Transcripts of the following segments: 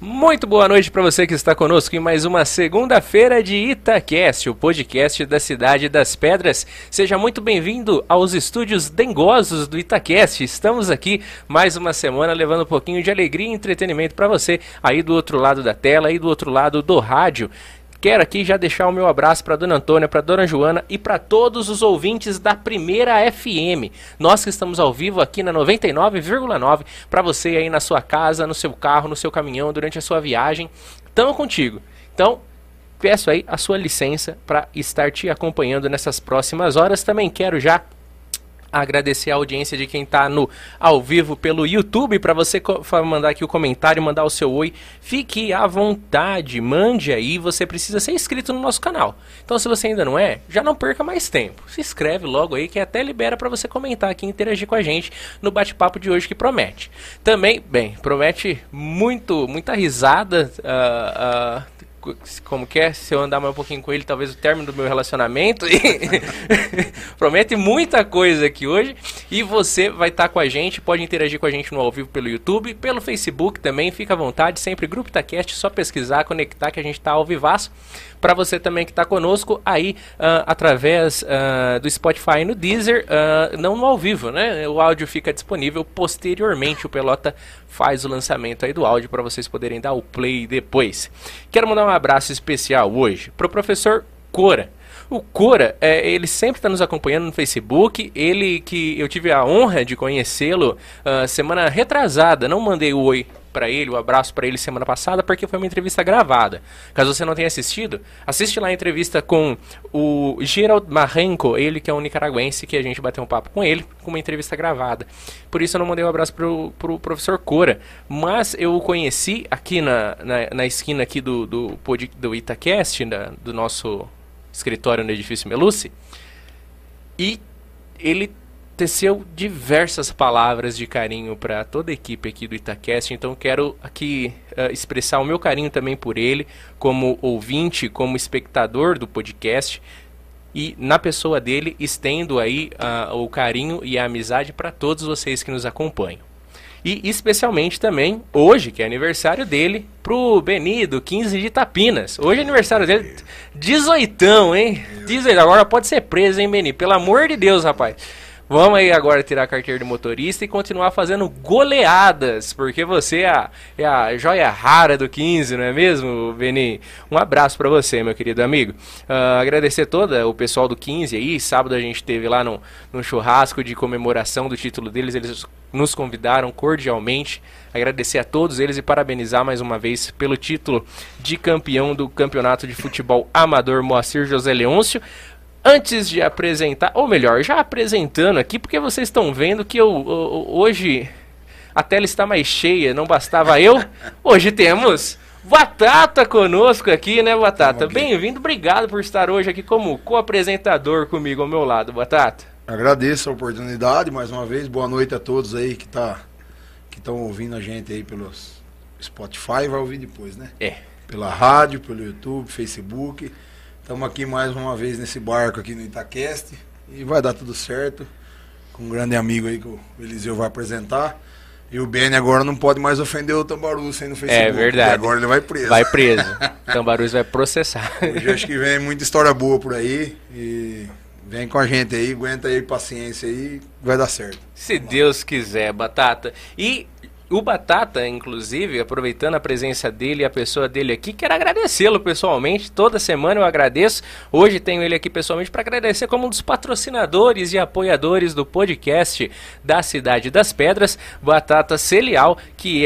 Muito boa noite para você que está conosco em mais uma segunda-feira de Itacast, o podcast da Cidade das Pedras. Seja muito bem-vindo aos estúdios dengosos do Itacast. Estamos aqui mais uma semana levando um pouquinho de alegria e entretenimento para você aí do outro lado da tela, aí do outro lado do rádio. Quero aqui já deixar o meu abraço para Dona Antônia, para Dona Joana e para todos os ouvintes da Primeira FM. Nós que estamos ao vivo aqui na 99,9, para você aí na sua casa, no seu carro, no seu caminhão, durante a sua viagem. Tamo contigo. Então, peço aí a sua licença para estar te acompanhando nessas próximas horas. Também quero já agradecer a audiência de quem está no ao vivo pelo YouTube. Para você mandar aqui o comentário, mandar o seu oi, fique à vontade, mande aí. Você precisa ser inscrito no nosso canal, então se você ainda não é, já não perca mais tempo, se inscreve logo aí que até libera para você comentar aqui e interagir com a gente no bate-papo de hoje, que promete também, bem, promete muita risada. Como que é? Se eu andar mais um pouquinho com ele, talvez o término do meu relacionamento. Promete muita coisa aqui hoje. E você vai estar com a gente, pode interagir com a gente no ao vivo pelo YouTube, pelo Facebook também, fica à vontade, sempre Grupo Itacast, só pesquisar, conectar que a gente está ao vivaço. Para você também que está conosco aí através do Spotify e no Deezer, não no ao vivo, né? O áudio fica disponível posteriormente, o Pelota faz o lançamento aí do áudio para vocês poderem dar o play depois. Quero mandar um abraço especial hoje para o professor Cora. O Cora, ele sempre está nos acompanhando no Facebook, ele que eu tive a honra de conhecê-lo semana retrasada, não mandei o oi para ele, o abraço para ele semana passada, porque foi uma entrevista gravada. Caso você não tenha assistido, assiste lá a entrevista com o Gerald Marrenco, ele que é um nicaragüense, que a gente bateu um papo com ele, com uma entrevista gravada. Por isso eu não mandei um abraço pro professor Cora, mas eu o conheci aqui na esquina aqui do Itacast, do nosso escritório no edifício Melucci, e ele teceu diversas palavras de carinho para toda a equipe aqui do Itacast, então quero aqui expressar o meu carinho também por ele, como ouvinte, como espectador do podcast, e na pessoa dele estendo aí o carinho e a amizade para todos vocês que nos acompanham. E especialmente também, hoje, que é aniversário dele, pro Beni, do 15 de Tapinas. Hoje é aniversário dele, 18ão, hein? 18, agora pode ser preso, hein, Beni? Pelo amor de Deus, rapaz. Vamos aí agora tirar a carteira de motorista e continuar fazendo goleadas, porque você é a joia rara do 15, não é mesmo, Beni? Um abraço pra você, meu querido amigo. Agradecer todo o pessoal do 15 aí. Sábado a gente teve lá num churrasco de comemoração do título deles, eles nos convidaram cordialmente. Agradecer a todos eles e parabenizar mais uma vez pelo título de campeão do Campeonato de Futebol Amador Moacir José Leôncio. Antes de apresentar, ou melhor, já apresentando aqui, porque vocês estão vendo que hoje a tela está mais cheia, não bastava eu. Hoje temos Batata conosco aqui, né, Batata? Bem-vindo, obrigado por estar hoje aqui como co-apresentador comigo ao meu lado, Batata. Agradeço a oportunidade mais uma vez, boa noite a todos aí que estão ouvindo a gente aí pelos Spotify, vai ouvir depois, né? É. Pela rádio, pelo YouTube, Facebook. Estamos aqui mais uma vez nesse barco aqui no Itacast e vai dar tudo certo, com um grande amigo aí que o Eliseu vai apresentar. E o Beni agora não pode mais ofender o Tambaruz aí no Facebook. É verdade. Agora ele vai preso. Vai preso. O Tambaruz vai processar. Hoje acho que vem muita história boa por aí e vem com a gente aí, aguenta aí, paciência aí, vai dar certo. Se Deus quiser, Batata. E o Batata, inclusive, aproveitando a presença dele e a pessoa dele aqui, quero agradecê-lo pessoalmente, toda semana eu agradeço, hoje tenho ele aqui pessoalmente para agradecer como um dos patrocinadores e apoiadores do podcast da Cidade das Pedras, Batata Cereal, que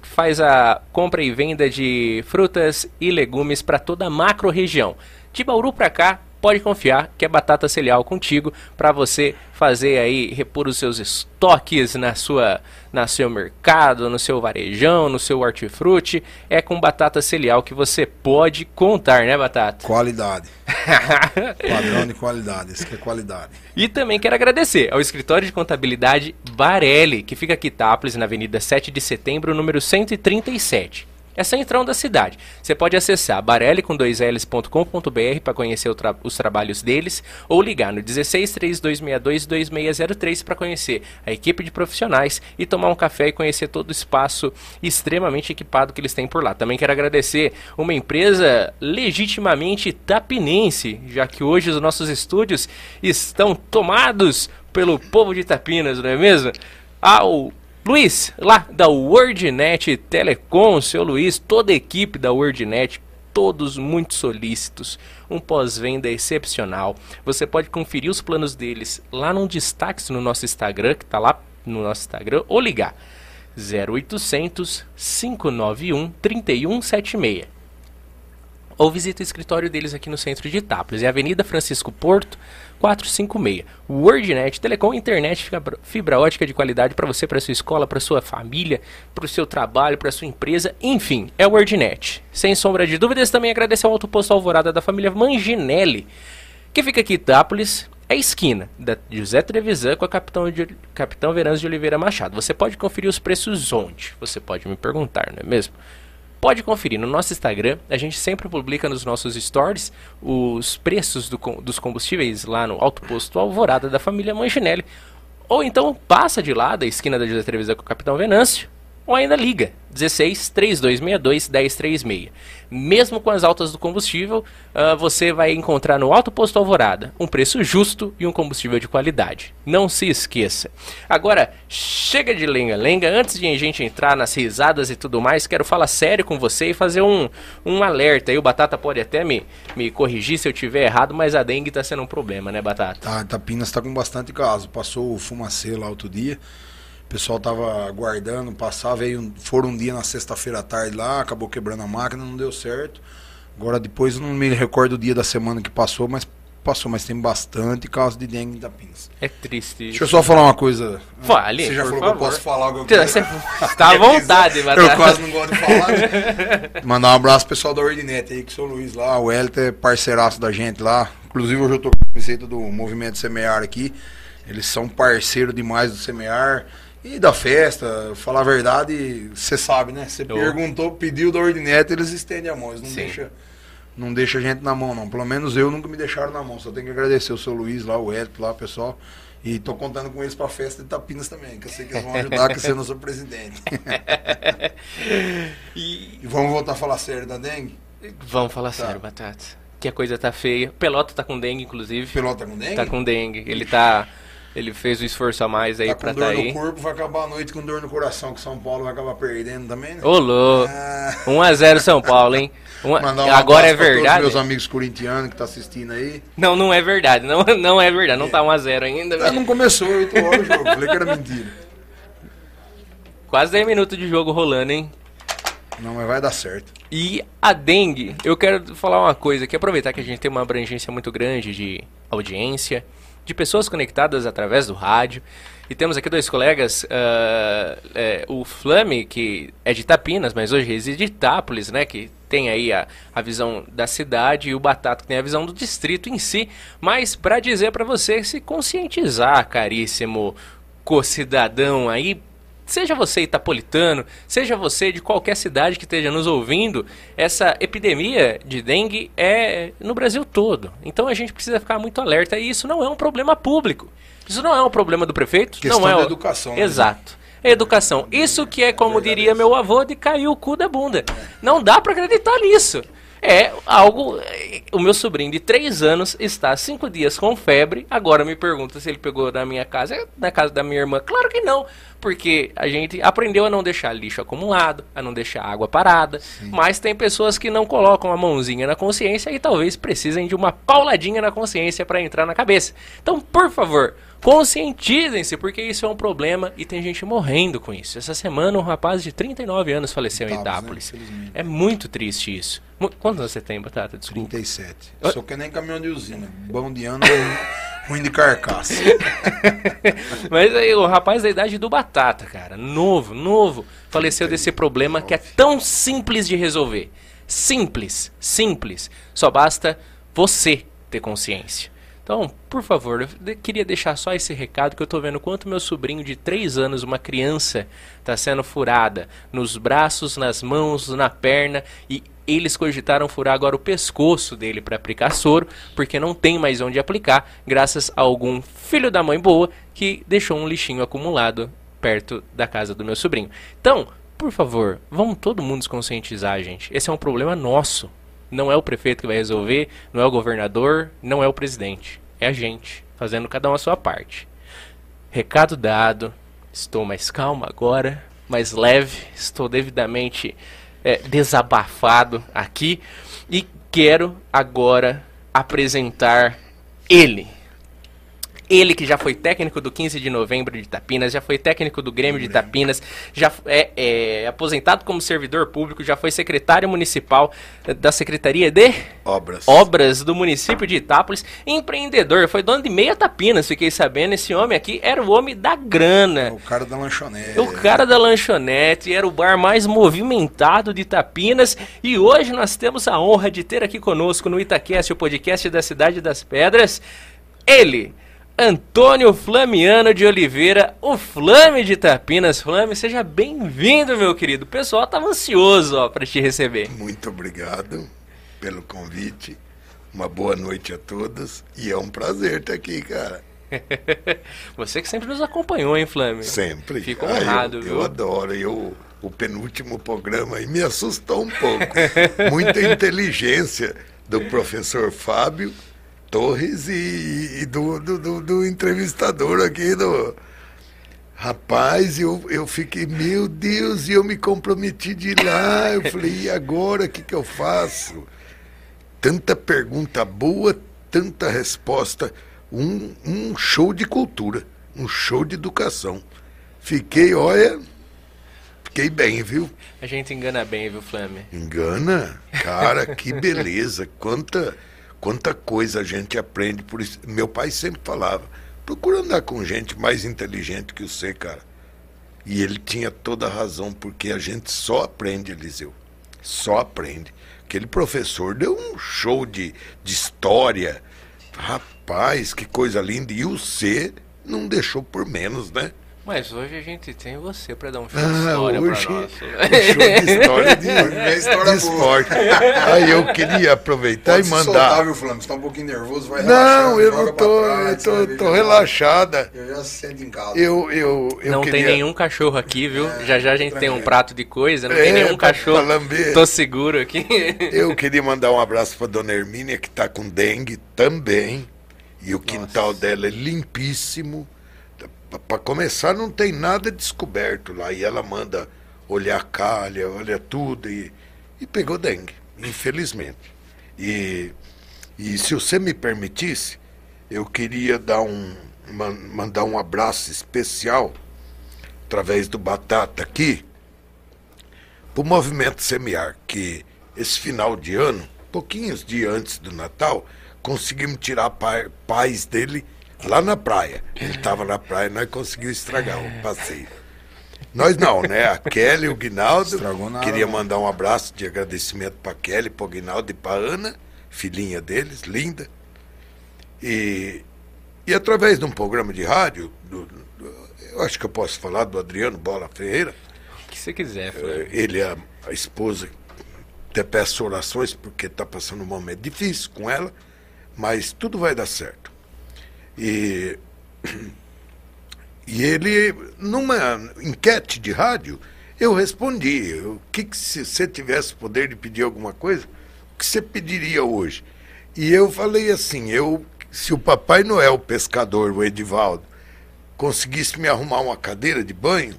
faz a compra e venda de frutas e legumes para toda a macro região, de Bauru para cá. Pode confiar que é Batata Cereal contigo para você fazer aí, repor os seus estoques na seu mercado, no seu varejão, no seu hortifruti. É com Batata Cereal que você pode contar, né, Batata? Qualidade. Padrão de qualidade, isso que é qualidade. E também quero agradecer ao escritório de contabilidade Barelli, que fica aqui em Itápolis, na Avenida 7 de Setembro, número 137. É centrão da cidade. Você pode acessar barelli.com.br para conhecer os trabalhos deles ou ligar no 16 3262 2603 para conhecer a equipe de profissionais e tomar um café e conhecer todo o espaço extremamente equipado que eles têm por lá. Também quero agradecer uma empresa legitimamente tapinense, já que hoje os nossos estúdios estão tomados pelo povo de Tapinas, não é mesmo? Ao Luiz, lá da WordNet Telecom, seu Luiz, toda a equipe da WordNet, todos muito solícitos, um pós-venda excepcional. Você pode conferir os planos deles lá num destaque no nosso Instagram, que está lá no nosso Instagram, ou ligar 0800 591 3176. Ou visita o escritório deles aqui no centro de Itápolis, é Avenida Francisco Porto, 456. WordNet Telecom, internet, fibra ótica de qualidade para você, para sua escola, para sua família, para o seu trabalho, para sua empresa, enfim, é WordNet. Sem sombra de dúvidas, também agradecer ao Autoposto Alvorada da família Manginelli, que fica aqui em Itápolis, é a esquina da José Trevisan com a Capitão Verãs de Oliveira Machado. Você pode conferir os preços onde? Você pode me perguntar, não é mesmo? Pode conferir no nosso Instagram, a gente sempre publica nos nossos stories os preços dos combustíveis lá no Autoposto Alvorada da família Manginelli. Ou então passa de lá da esquina da José Trevisan com o Capitão Venâncio, ou ainda liga 16 3262 1036. Mesmo com as altas do combustível, você vai encontrar no Autoposto Alvorada um preço justo e um combustível de qualidade. Não se esqueça. Agora, chega de lenga-lenga. Antes de a gente entrar nas risadas e tudo mais, quero falar sério com você e fazer um alerta. Aí o Batata pode até me corrigir se eu tiver errado, mas a dengue está sendo um problema, né, Batata? Tapinas está com bastante caso. Passou o fumacê lá outro dia. O pessoal tava aguardando passar, foram um dia na sexta-feira à tarde lá, acabou quebrando a máquina, não deu certo. Agora depois eu não me recordo o dia da semana que passou, mas tem bastante caso de dengue em Tapinas. É triste. Deixa eu só falar uma coisa. Fale, você já falou favor. Que eu posso falar alguma coisa? Você tá à vontade, Batata. Eu quase não gosto de falar. Mandar um abraço pro pessoal da Ordinete aí, que sou o Luiz lá, o Hélio é parceiraço da gente lá. Inclusive hoje eu tô com a receita do Movimento Semear aqui. Eles são parceiro demais do Semear. E da festa, falar a verdade, você sabe, né? Você perguntou, pediu da Ordinete, eles estendem a mão. Eles não deixa a gente na mão, não. Pelo menos eu nunca me deixaram na mão. Só tenho que agradecer o seu Luiz lá, o Hélio lá, pessoal. E tô contando com eles pra festa de Tapinas também, que eu sei que eles vão ajudar, que eu não sou presidente. E vamos voltar a falar sério da dengue? Vamos falar sério, Batata. Que a coisa tá feia. Pelota tá com dengue, inclusive. Pelota tá com dengue? Tá com dengue. Ele fez o esforço a mais aí pra estar aí. Com dor no corpo, vai acabar a noite com dor no coração, que São Paulo vai acabar perdendo também, né? Ô, louco! 1-0 São Paulo, hein? Agora é verdade. Todos meus amigos corintianos que tá assistindo aí. Não, não é verdade. Não é verdade. Não tá 1-0 ainda. Não começou 8 horas o jogo. Falei que era mentira. Quase 10 minutos de jogo rolando, hein? Não, mas vai dar certo. E a dengue, eu quero falar uma coisa aqui. Aproveitar que a gente tem uma abrangência muito grande de audiência, de pessoas conectadas através do rádio. E temos aqui dois colegas, o Flame, que é de Tapinas, mas hoje reside em Itápolis, né, que tem aí a visão da cidade, e o Batata, que tem a visão do distrito em si. Mas para dizer para você se conscientizar, caríssimo co-cidadão aí, seja você itapolitano, seja você de qualquer cidade que esteja nos ouvindo, essa epidemia de dengue é no Brasil todo. Então a gente precisa ficar muito alerta, e isso não é um problema público. Isso não é um problema do prefeito. Questão não é da educação. Exato. É educação. Isso que é, como diria meu avô, de cair o cu da bunda. Não dá para acreditar nisso. É algo... O meu sobrinho de 3 anos está há 5 dias com febre. Agora me pergunta se ele pegou na minha casa, na casa da minha irmã. Claro que não, porque a gente aprendeu a não deixar lixo acumulado, a não deixar água parada. Sim. Mas tem pessoas que não colocam a mãozinha na consciência e talvez precisem de uma pauladinha na consciência para entrar na cabeça. Então, por favor, conscientizem-se, porque isso é um problema e tem gente morrendo com isso. Essa semana um rapaz de 39 anos faleceu em Itápolis. Né? É muito triste isso. Quantos anos você tem, Batata? Desculpa. 37. Só que nem caminhão de usina. Bom de ano, ruim de carcaça. Mas aí, o rapaz da idade do Batata, cara, novo, faleceu desse problema que é tão simples de resolver. Simples. Só basta você ter consciência. Então, por favor, eu queria deixar só esse recado, que eu tô vendo quanto meu sobrinho de 3 anos, uma criança, tá sendo furada nos braços, nas mãos, na perna, e eles cogitaram furar agora o pescoço dele para aplicar soro, porque não tem mais onde aplicar, graças a algum filho da mãe boa que deixou um lixinho acumulado perto da casa do meu sobrinho. Então, por favor, vamos todo mundo se conscientizar, gente. Esse é um problema nosso. Não é o prefeito que vai resolver, não é o governador, não é o presidente. É a gente, fazendo cada um a sua parte. Recado dado, estou mais calmo agora, mais leve, estou devidamente desabafado aqui. E quero agora apresentar ele. Ele que já foi técnico do 15 de novembro de Tapinas, já foi técnico do Grêmio de Tapinas, já é aposentado como servidor público, já foi secretário municipal da Secretaria de Obras do município de Itápolis, empreendedor, foi dono de meia Tapinas, fiquei sabendo, esse homem aqui era o homem da grana. O cara da lanchonete. O cara da lanchonete, era o bar mais movimentado de Tapinas, e hoje nós temos a honra de ter aqui conosco no Itacast, o podcast da Cidade das Pedras, ele... Antonio Flamiano de Oliveira, o Flame de Tapinas. Flame, seja bem-vindo, meu querido. O pessoal estava ansioso para te receber. Muito obrigado pelo convite. Uma boa noite a todos e é um prazer estar aqui, cara. Você que sempre nos acompanhou, hein, Flame? Sempre. Fico honrado, viu? Eu adoro, o penúltimo programa aí me assustou um pouco. Muita inteligência do professor Fábio Torres e do entrevistador aqui do rapaz, eu fiquei, meu Deus, e eu me comprometi de ir lá, eu falei, e agora, o que eu faço? Tanta pergunta boa, tanta resposta, um show de cultura, um show de educação. Fiquei bem, viu? A gente engana bem, viu, Flame? Engana? Cara, que beleza, Quanta coisa a gente aprende por isso. Meu pai sempre falava, procura andar com gente mais inteligente que você, cara. E ele tinha toda a razão, porque a gente só aprende, Eliseu. Só aprende. Aquele professor deu um show de história. Rapaz, que coisa linda. E o C não deixou por menos, né? Mas hoje a gente tem você para dar um show de história para nós. Um show de história de esporte. Aí eu queria aproveitar e mandar... Soltar, viu, Flamengo? Você tá um pouquinho nervoso, vai relaxar. Não, eu não tô, trás, eu tô relaxada. Eu já sento em casa. Eu não queria... Tem nenhum cachorro aqui, viu? Já a gente tranquilo. Tem um prato de coisa, não tem nenhum cachorro. Tô seguro aqui. Eu queria mandar um abraço para dona Hermínia, que tá com dengue também. E o quintal dela é limpíssimo. Para começar, não tem nada descoberto lá. E ela manda olhar a calha, olha tudo. E pegou dengue, infelizmente. E se você me permitisse, eu queria mandar um abraço especial, através do Batata aqui, para o Movimento Semear, que esse final de ano, pouquinhos dias antes do Natal, conseguimos tirar a paz dele lá na praia. Ele estava na praia e nós conseguimos estragar o passeio. Nós não, né? A Kelly e o Guinaldo. Queria mandar um abraço de agradecimento para a Kelly, para o Guinaldo e para a Ana, filhinha deles, linda. E através de um programa de rádio, eu acho que eu posso falar do Adriano Bola Ferreira. O que você quiser, Flávio. Ele é a esposa, até peço orações, porque está passando um momento difícil com ela, mas tudo vai dar certo. E ele, numa enquete de rádio, eu respondi, o que se você tivesse poder de pedir alguma coisa, o que você pediria hoje? E eu falei assim, se o Papai Noel, o pescador, o Edivaldo, conseguisse me arrumar uma cadeira de banho,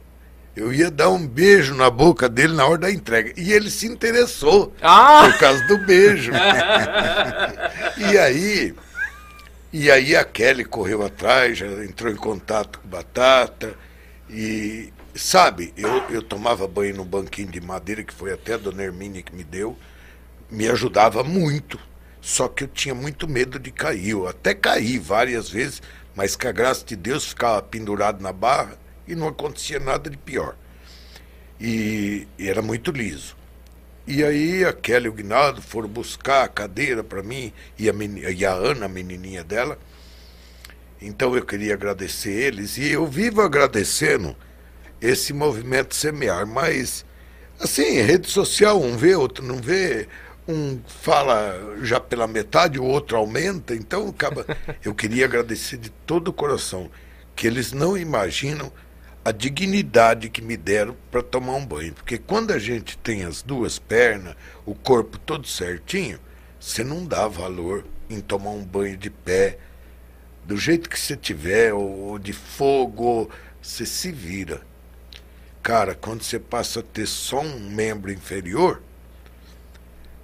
eu ia dar um beijo na boca dele na hora da entrega. E ele se interessou por causa do beijo. E aí a Kelly correu atrás, já entrou em contato com Batata. E, sabe, eu tomava banho num banquinho de madeira, que foi até a dona Hermínia que me deu. Me ajudava muito, só que eu tinha muito medo de cair. Eu até caí várias vezes, mas com a graça de Deus ficava pendurado na barra e não acontecia nada de pior. E era muito liso. E aí a Kelly e o Guinaldo foram buscar a cadeira para mim e a Ana, a menininha dela. Então eu queria agradecer eles, e eu vivo agradecendo esse movimento Semear, mas assim, rede social, um vê, outro não vê, um fala já pela metade, o outro aumenta, então acaba. Eu queria agradecer de todo o coração, que eles não imaginam a dignidade que me deram para tomar um banho, porque quando a gente tem as duas pernas, o corpo todo certinho, você não dá valor em tomar um banho de pé, do jeito que você tiver, ou de fogo, você se vira. Cara, quando você passa a ter só um membro inferior,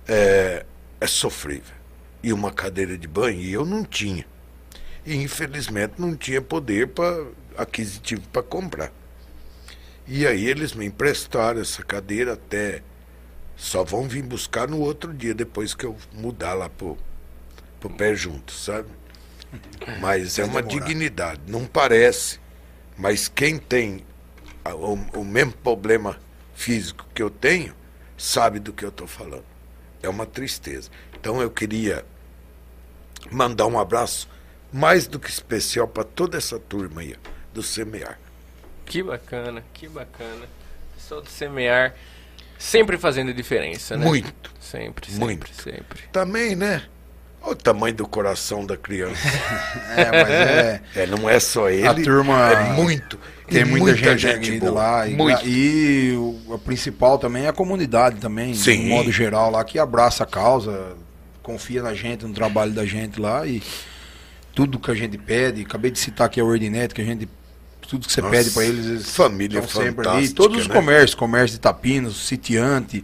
é sofrível. E uma cadeira de banho, e eu não tinha. E infelizmente não tinha poder aquisitivo para comprar. E aí eles me emprestaram essa cadeira até... Só vão vir buscar no outro dia, depois que eu mudar lá pro pé junto, sabe? Mas é uma dignidade, não parece. Mas quem tem o mesmo problema físico que eu tenho, sabe do que eu estou falando. É uma tristeza. Então eu queria mandar um abraço mais do que especial para toda essa turma aí do Semear. Que bacana, que bacana. Pessoal do Semear... Sempre fazendo diferença, né? Muito. Sempre, muito. Sempre. Também, né? Olha o tamanho do coração da criança. Não é só ele. A turma... É muito. Tem muita gente boa. Lá. E o principal também é a comunidade também, sim, de modo geral lá, que abraça a causa, confia na gente, no trabalho da gente lá e tudo que a gente pede. Acabei de citar aqui a Ordinete, que a gente... Tudo que você pede para eles, eles família sempre ali. Todos os comércios, comércio de Tapinas, sitiante,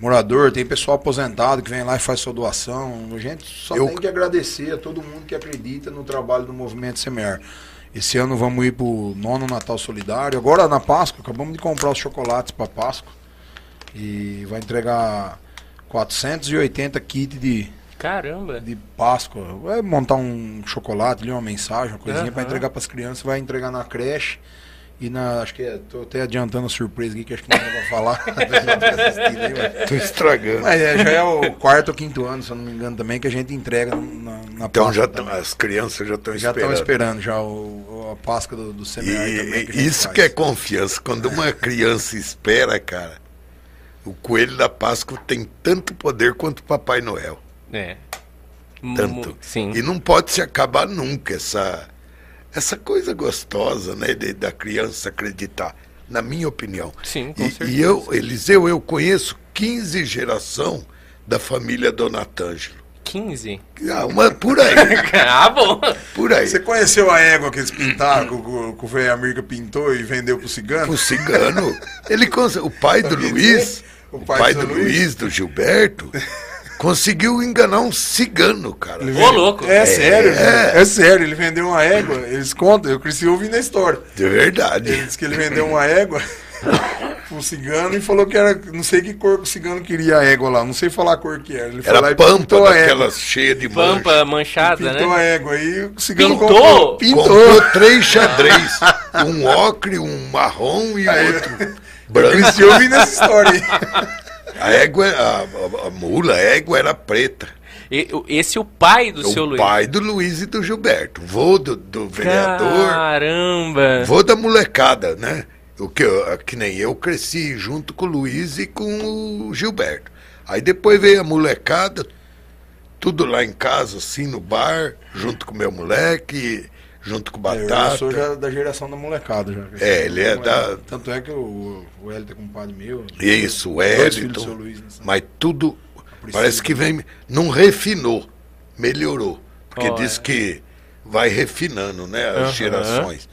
morador, tem pessoal aposentado que vem lá e faz sua doação. A gente só tem que agradecer a todo mundo que acredita no trabalho do Movimento Semear. Esse ano vamos ir para o 9º Natal Solidário. Agora na Páscoa, acabamos de comprar os chocolates para Páscoa. E vai entregar 480 kits de... Caramba! De Páscoa. Vai montar um chocolate, ler uma mensagem, uma coisinha, para entregar para as crianças. Vai entregar na creche e na... Acho que tô até adiantando a surpresa aqui, que acho que não dá pra falar. Tô estragando. Mas já é o 4º ou 5º ano, se eu não me engano, também, que a gente entrega na então, Páscoa. Então as crianças já estão esperando. Já estão esperando já a Páscoa do Semear também. Que isso faz. Que é confiança. Quando uma criança espera, cara, o coelho da Páscoa tem tanto poder quanto o Papai Noel. Tanto. Sim. E não pode se acabar nunca essa coisa gostosa, né, da criança acreditar, na minha opinião. Sim, com certeza. E eu conheço 15 geração da família Donatângelo. 15? Ah, por aí. Ah, bom. Por aí. Você conheceu a égua que eles pintaram, que o velho América pintou e vendeu pro cigano? Pro cigano. O pai do Luiz, do Gilberto... Conseguiu enganar um cigano, cara. Louco. É sério, é sério. Ele vendeu uma égua, eles contam, eu cresci ouvindo a história. De verdade. Ele disse que ele vendeu uma égua pro cigano e falou que era, não sei que cor que o cigano queria a égua lá, não sei falar a cor que era. Ele foi lá e pintou a égua. Aquelas cheias de mancha. Pampa manchada, né? Pintou a égua aí, o cigano comprou. Comprou 3 xadrez, um ocre, um marrom e outro branco. Eu cresci ouvindo essa história aí. A mula, a égua era preta. Esse é o pai do seu Luiz? O pai do Luiz e do Gilberto. Vô do vereador. Caramba! Vô da molecada, né? Que nem eu cresci junto com o Luiz e com o Gilberto. Aí depois veio a molecada, tudo lá em casa, assim, no bar, junto com o meu moleque... Junto com o Batata. Eu sou já da geração da molecada. Já. Ele é da... Tanto é que o Hélio é compadre meu. Isso, o Hélio. Mas tudo parece que vem... Não refinou, melhorou. Porque diz que vai refinando, né, as gerações.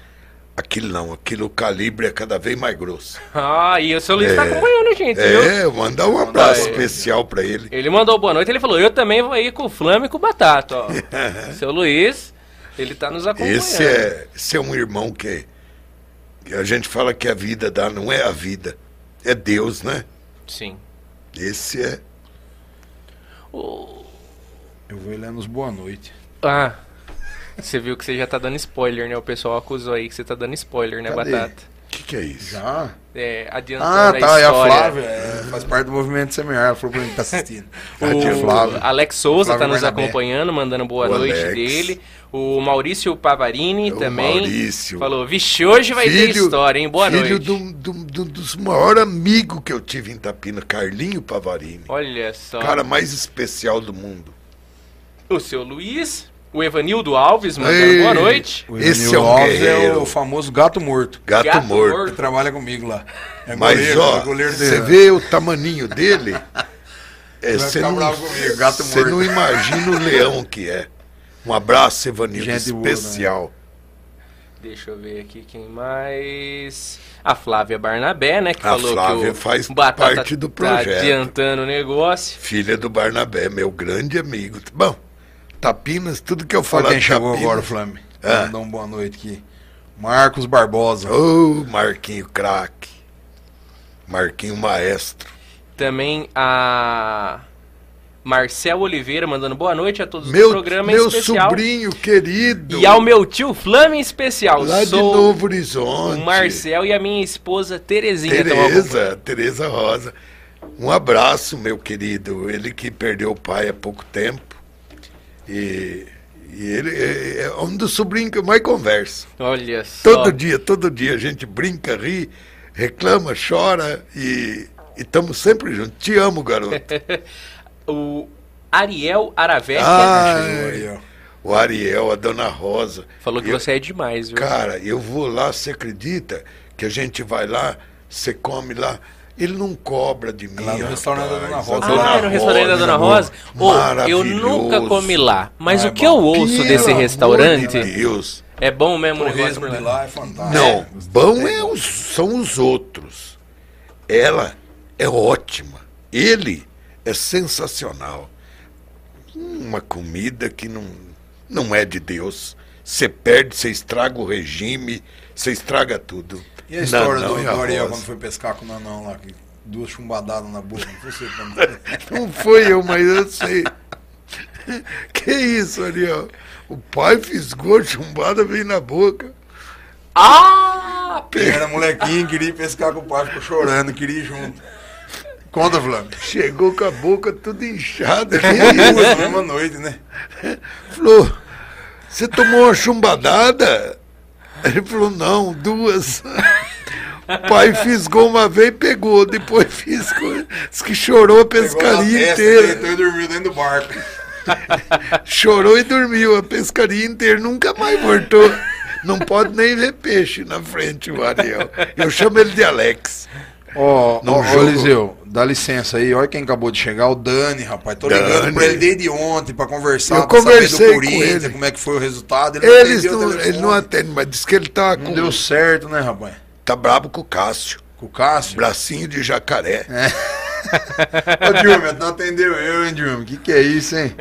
Aquilo não, o calibre é cada vez mais grosso. Ah, e o seu Luiz está acompanhando a gente, viu? Mandar um abraço especial para ele. Ele mandou boa noite, ele falou, eu também vou ir com o Flamengo e com o Batata, ó. Seu Luiz... Ele está nos acompanhando. Esse é um irmão que a gente fala que a vida dá, não é a vida, é Deus, né? Sim. Esse é... Eu vou ler nos boa noite. Ah, você viu que você já está dando spoiler, né? O pessoal acusou aí que você está dando spoiler, né, Cadê? Batata? O que é isso? Já? adiantando a história. Ah, tá, e a Flávia faz parte do Movimento Semear, ela falou pra mim que tá assistindo. O Alex Souza Flávio tá nos Bernabé. Acompanhando, mandando boa noite Alex. Dele. O Maurício Pavarini também falou, vixe, hoje vai ter história, hein? Boa noite. Filho dos maiores amigos que eu tive em Tapina, Carlinho Pavarini. Olha só. O cara mais especial do mundo. O seu Luiz... O Evanildo Alves, mandando boa noite. Esse é o Alves é o famoso gato morto. Gato morto. Que trabalha comigo lá. É goleiro dele. Você vê o tamaninho dele? Você não imagina o leão que é. Um abraço, Evanildo, gente especial. Boa, né? Deixa eu ver aqui quem mais... A Flávia Barnabé, né? Que falou Flávia que faz parte do projeto. Tá adiantando o negócio. Filha do Barnabé, meu grande amigo. Bom... Tapinas, tudo que eu falo quem chegou Tapinas. Agora, Flamengo. Mandou uma boa noite aqui. Marcos Barbosa. Ô, Marquinho craque. Marquinho maestro. Também a Marcel Oliveira mandando boa noite a todos do programa meu especial. Meu sobrinho querido. E ao meu tio Flame em especial. Lá de Novo Horizonte. O Marcel e a minha esposa Terezinha. Tereza Rosa. Um abraço, meu querido. Ele que perdeu o pai há pouco tempo. E ele é um dos sobrinhos que eu mais converso. Olha só. Todo dia a gente brinca, ri, reclama, chora e estamos sempre juntos. Te amo, garoto. O Ariel Aravec. O Ariel, a Dona Rosa. Falou que você é demais, viu? Cara, eu vou lá, você acredita que a gente vai lá, você come lá. Ele não cobra de mim. Lá no restaurante da Dona Rosa. Ah, no restaurante da Dona Rosa? Eu nunca comi lá. Mas o que eu ouço desse restaurante... Deus. É bom mesmo o negócio de lá? É fantástico. Não, bom são os outros. Ela é ótima. Ele é sensacional. Uma comida que não é de Deus. Você perde, você estraga o regime, você estraga tudo. E a história do Ariel quando foi pescar com o Nanão lá, que duas chumbadadas na boca, não foi você também? Não foi eu, mas eu sei. Que isso, Ariel? O pai fisgou, chumbada veio na boca. Ah! Era molequinho, queria ir pescar com o pai, ficou chorando, queria ir junto. Conta, Flávio. Chegou com a boca tudo inchada. Que isso, mesma noite, né? Flô, você tomou uma chumbadada? Ele falou, não, duas. O pai fisgou uma vez e pegou, depois fisgou. Diz que chorou a pescaria inteira. Deitou e dormiu dentro do barco. Chorou e dormiu a pescaria inteira, nunca mais voltou. Não pode nem ver peixe na frente, o Ariel. Eu chamo ele de Alex. Ó, Eliseu, dá licença aí, olha quem acabou de chegar, o Dani, rapaz. Tô ligando pra ele desde ontem pra conversar, pra saber do Corinthians, como é que foi o resultado. Ele não atende, mas disse que ele tá com... Não deu certo, né, rapaz? Tá brabo com o Cássio. Com o Cássio? Bracinho de jacaré. Ô, Dilma, não atendeu eu, hein, Dilma? Que é isso, hein?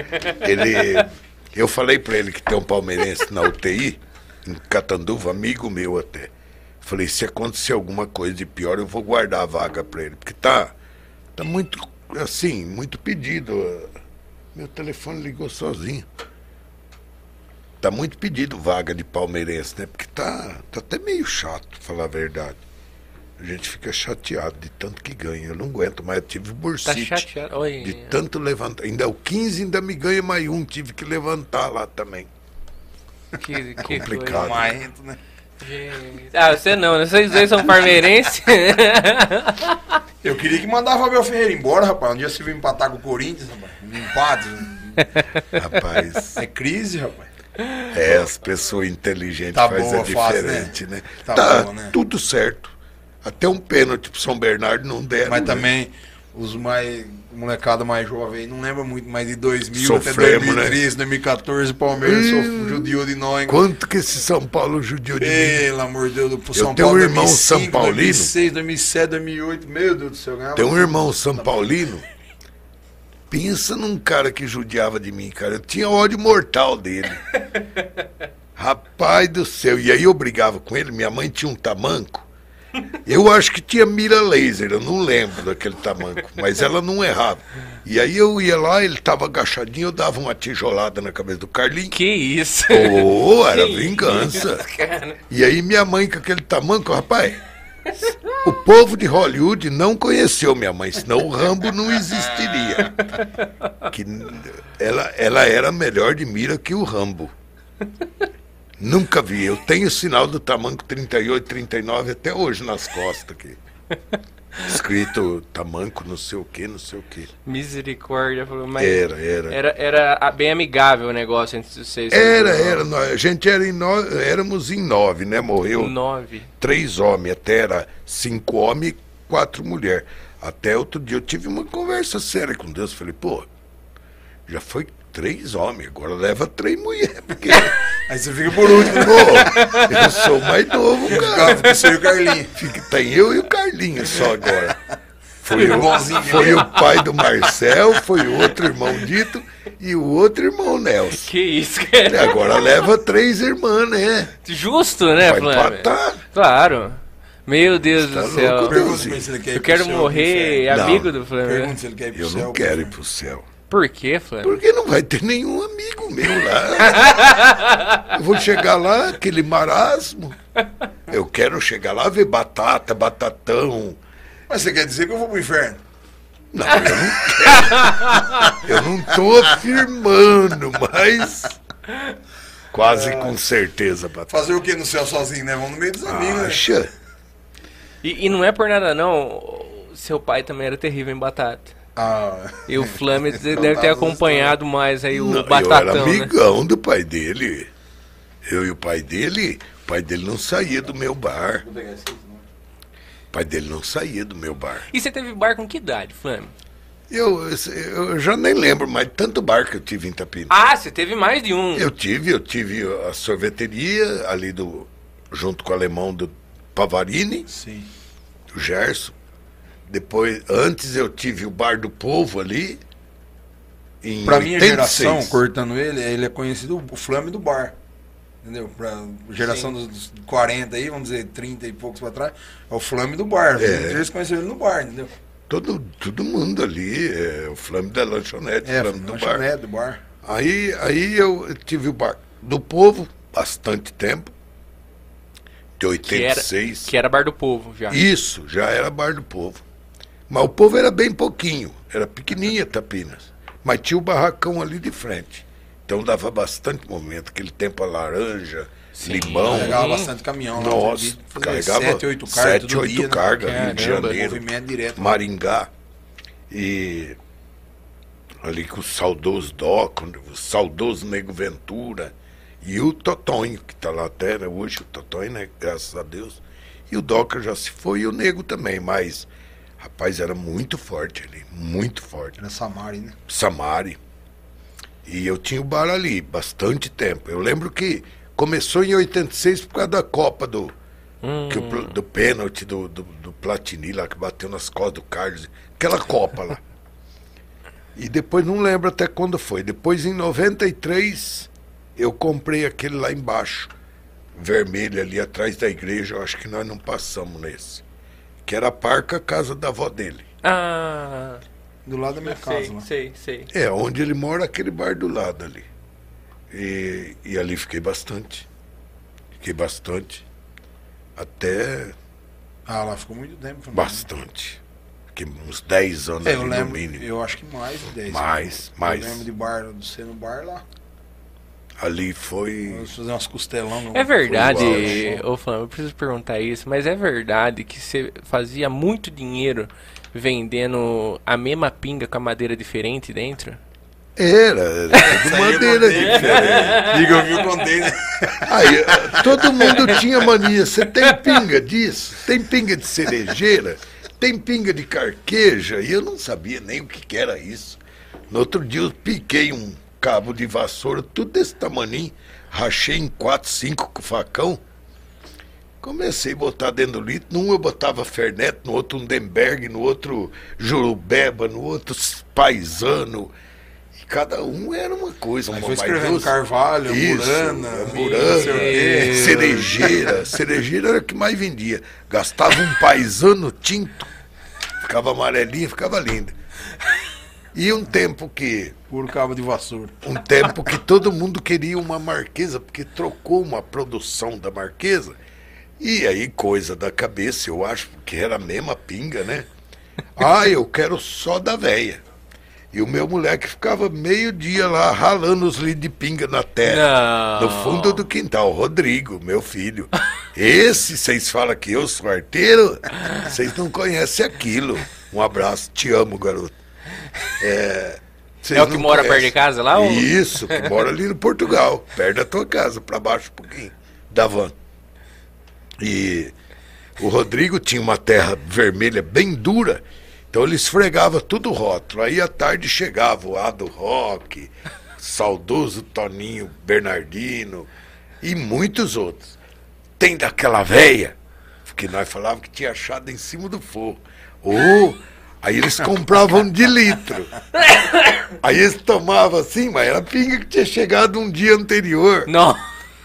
Eu falei pra ele que tem um palmeirense na UTI, em Catanduva, amigo meu até. Falei, se acontecer alguma coisa de pior, eu vou guardar a vaga pra ele. Porque tá muito, assim, muito pedido. Meu telefone ligou sozinho. Tá muito pedido vaga de palmeirense, né? Porque tá até meio chato, falar a verdade. A gente fica chateado de tanto que ganha. Eu não aguento mais, eu tive bursite. Tá chateado? Oi. De tanto levantar. Ainda o 15 ainda me ganha mais um, tive que levantar lá também. Que complicado. Coisa, né? Você não, vocês dois são palmeirenses. Eu queria que mandava o Abel Ferreira embora, rapaz. Um dia você veio empatar com o Corinthians, rapaz. Rapaz. É crise, rapaz. É, as pessoas inteligentes fazem diferente, né? Tá bom, né? Tudo certo. Até um pênalti pro São Bernardo não deram. Mas também os mais... molecada mais jovem, não lembra muito, mas de 2000 até 2013, né? 2014, o Palmeiras judiou de nós. Hein? Quanto que esse São Paulo judiou de mim? Pelo amor de Deus, pro São Paulo. Tem um irmão 2005, São Paulino. 2006, 2007, 2008, meu Deus do céu. Tem um irmão São Paulino. Pensa num cara que judiava de mim, cara. Eu tinha ódio mortal dele. Rapaz do céu. E aí eu brigava com ele, minha mãe tinha um tamanco. Eu acho que tinha mira laser, eu não lembro daquele tamanco, mas ela não errava. E aí eu ia lá, ele tava agachadinho, eu dava uma tijolada na cabeça do Carlinho. Que isso? Era vingança. Isso, e aí minha mãe com aquele tamanco, rapaz, O povo de Hollywood não conheceu minha mãe, senão o Rambo não existiria. Que ela era melhor de mira que o Rambo. Nunca vi. Eu tenho sinal do tamanco 38, 39 até hoje nas costas aqui. Escrito tamanco, não sei o que, não sei o que. Misericórdia. Mas era bem amigável o negócio entre vocês. A gente éramos em 9, né? Morreu 3 homens, até era 5 homens e 4 mulheres. Até outro dia eu tive uma conversa séria com Deus. Falei, pô, já foi 3 homens, agora leva 3 mulheres. Porque... Aí você fica por último. Pô, eu sou mais novo, cara. Fica só eu e o Carlinho. Tem eu e o Carlinho só agora. Foi o pai do Marcel, foi o outro irmão Dito e o outro irmão Nelson. Que isso, cara. Agora leva 3 irmãs, né? Justo, né, Flávio? Claro. Meu Deus do céu. Eu quero morrer amigo do Flamengo. Eu não quero ir pro céu. Por quê, Flávio? Porque não vai ter nenhum amigo meu lá. Eu vou chegar lá, aquele marasmo. Eu quero chegar lá, ver batata, batatão. Mas você quer dizer que eu vou pro inferno? Não, eu não quero. Eu não tô afirmando, mas... Quase com certeza, batata. Fazer o quê no céu sozinho, né? Vamos no meio dos amigos, acha? Né? E não é por nada, não. Seu pai também era terrível em batata. E o Flame deve ter acompanhado mais aí o Batatão. Eu era amigão, né? Do pai dele. Eu e o pai dele não saía do meu bar. O pai dele não saía do meu bar. E você teve bar com que idade, Flame? Eu já nem lembro, mas tanto bar que eu tive em Tapinas. Ah, você teve mais de um. Eu tive a sorveteria ali junto com o alemão do Pavarini. Sim. O Gerson. Depois, antes eu tive o Bar do Povo ali. Pra 86. Minha geração, cortando ele é conhecido o Flame do Bar. Entendeu? Pra geração dos 40 aí, vamos dizer, 30 e poucos pra trás, é o Flame do Bar. Eles conheceram ele no bar, entendeu? Todo mundo ali, é o Flame da lanchonete, o Flame do bar. Aí eu tive o Bar do Povo bastante tempo. De 86. Que era Bar do Povo já. Isso, já era Bar do Povo. Mas o povo era bem pouquinho, era pequenininha Tapinas. Mas tinha o barracão ali de frente. Então dava bastante momento, aquele tempo a laranja, sim, limão. Carregava bastante caminhão. Nossa, carregava 7, 8 cargas, 7, 8 dia, cargas, né? Rio de Janeiro, direto, Maringá. E ali com o saudoso Doc, o saudoso Nego Ventura e o Totonho, que está lá até hoje, o Totonho, né? Graças a Deus. E o Doca já se foi e o Nego também, mas... Rapaz, era muito forte ali, muito forte. Era Samari, né? Samari. E eu tinha o bar ali, bastante tempo. Eu lembro que começou em 86 por causa da Copa do pênalti do Platini lá, que bateu nas costas do Carlos. Aquela Copa lá. E depois, não lembro até quando foi. Depois, em 93, eu comprei aquele lá embaixo, vermelho ali atrás da igreja. Eu acho que nós não passamos nesse. Que era a parca, a casa da avó dele. Ah. Do lado da minha casa. Lá. Sei. É, onde ele mora, aquele bar do lado ali. E ali fiquei bastante. Até... Ah, lá ficou muito tempo. Também. Bastante. Fiquei uns 10 anos ali, no mínimo. Eu acho que mais de 10. Mais. Eu lembro de bar, do Seno Bar lá. Ali foi... Vamos fazer umas costelão. É verdade, ô Flávio, eu preciso perguntar isso, mas é verdade que você fazia muito dinheiro vendendo a mesma pinga com a madeira diferente dentro? Era tudo madeira diferente. Diga, eu vi o container. Aí, todo mundo tinha mania, você tem pinga disso? Tem pinga de cerejeira? Tem pinga de carqueja? E eu não sabia nem o que era isso. No outro dia eu piquei um cabo de vassoura, tudo desse tamaninho, rachei em 4, 5 com o facão, comecei a botar dentro do litro. Num eu botava Fernet, no outro Demberg, no outro Jurubeba, no outro Paisano, e cada um era uma coisa. Aí foi escrevendo Carvalho, Murana, cerejeira era o que mais vendia. Gastava um Paisano tinto, ficava amarelinho, ficava lindo. E um tempo que... Puro cabo de vassoura. Um tempo que todo mundo queria uma Marquesa, porque trocou uma produção da Marquesa E aí, coisa da cabeça, eu acho, porque era a mesma pinga, né? Ah, eu quero só da véia. E o meu moleque ficava meio dia lá ralando os litros de pinga na terra, no fundo do quintal. Rodrigo, meu filho. Esse, vocês falam que eu sou arteiro? Vocês não conhecem aquilo. Um abraço, te amo, garoto. É o que mora perto de casa lá? Ou... Isso, que mora ali no Portugal, perto da tua casa, pra baixo um pouquinho, da van. E o Rodrigo tinha uma terra vermelha bem dura, então ele esfregava tudo o rótulo. Aí à tarde chegava o Ado Rock, saudoso Toninho Bernardino e muitos outros. Tem daquela véia, que nós falávamos que tinha achado em cima do forro. Ou... Aí eles compravam de litro. Aí eles tomavam assim, mas era pinga que tinha chegado um dia anterior. Não.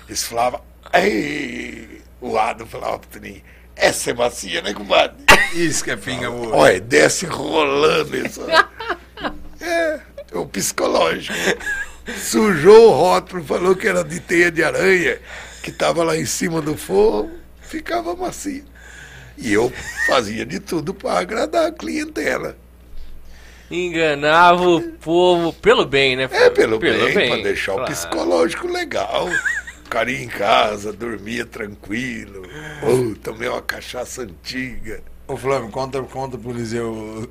Eles falavam... Ei! O Ado falava pro Toninho, essa é macia, né, compadre? Isso que é pinga boa. Olha, desce rolando isso. É, o psicológico. Sujou o rótulo, falou que era de teia de aranha, que tava lá em cima do forro, ficava macia. E eu fazia de tudo para agradar a clientela. Enganava o povo pelo bem, né? É, pelo bem, para deixar claro. O psicológico legal. O cara ia em casa, dormia tranquilo. Oh, tomei uma cachaça antiga. Ô, Flávio, conta pro Liseu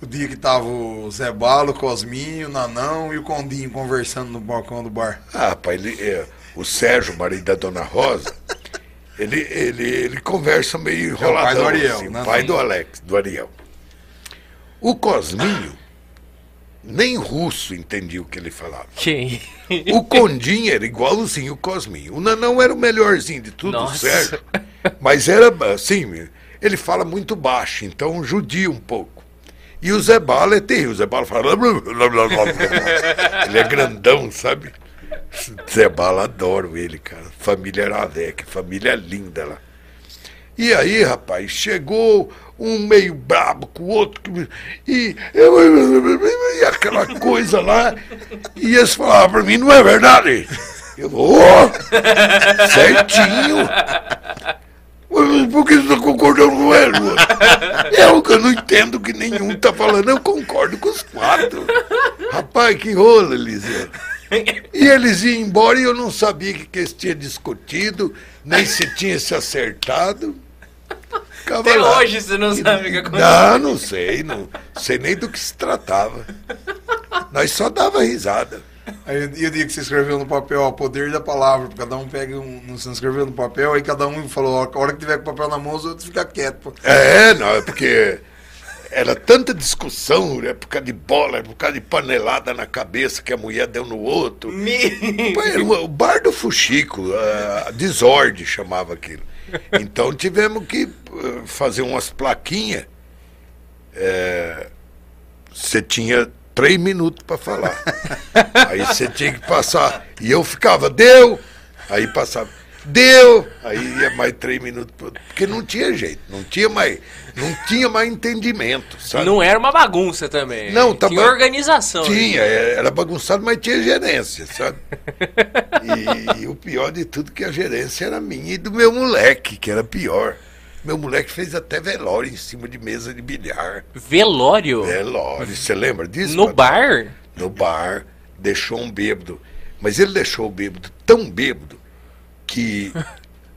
o dia que tava o Zé Balo, o Cosminho, o Nanão e o Condinho conversando no balcão do bar. Ah, pai, o Sérgio, marido da Dona Rosa... Ele conversa meio enroladão, assim, o pai do Alex, do Ariel. O Cosminho, nem russo entendia o que ele falava. Quem? O Condinho era igualzinho o Cosminho. O Nanão era o melhorzinho de tudo, nossa. Certo? Mas era assim, ele fala muito baixo, então judia um pouco. E o Zé Bala é terrível, o Zé Bala fala... Ele é grandão, sabe? Zé Bala, adoro ele, cara. Família Radec, família linda lá. E aí, rapaz, chegou um meio brabo com o outro e aquela coisa lá. E eles falavam pra mim, não é verdade? Eu vou, certinho. Por que você está concordando com ele? Eu não entendo que nenhum tá falando, eu concordo com os quatro. Rapaz, que rola, Eliseu. E eles iam embora e eu não sabia o que eles tinham discutido, nem se tinha se acertado. Ficava até lá. Hoje você não sabe o que aconteceu. Não sei nem do que se tratava. Nós só dava risada. E o dia que você escreveu no papel, ó, poder da palavra, cada um pega um. Você escreveu no papel, aí cada um falou, ó, a hora que tiver com o papel na mão, os outros ficam quietos. É porque... Era tanta discussão, era por causa de bola, era por causa de panelada na cabeça que a mulher deu no outro. O bar do Fuxico, a desordem chamava aquilo. Então tivemos que fazer umas plaquinhas. Você tinha 3 minutos para falar. Aí você tinha que passar. E eu ficava, deu! Aí passava. Deu! Aí ia mais 3 minutos. Porque não tinha jeito, não tinha mais entendimento, sabe? Não era uma bagunça também. Não, tinha organização. Tinha, era bagunçado, mas tinha gerência, sabe? E o pior de tudo que a gerência era minha e do meu moleque, que era pior. Meu moleque fez até velório em cima de mesa de bilhar. Velório? Velório, você lembra disso? No bar? No bar, deixou um bêbado. Mas ele deixou o bêbado tão bêbado que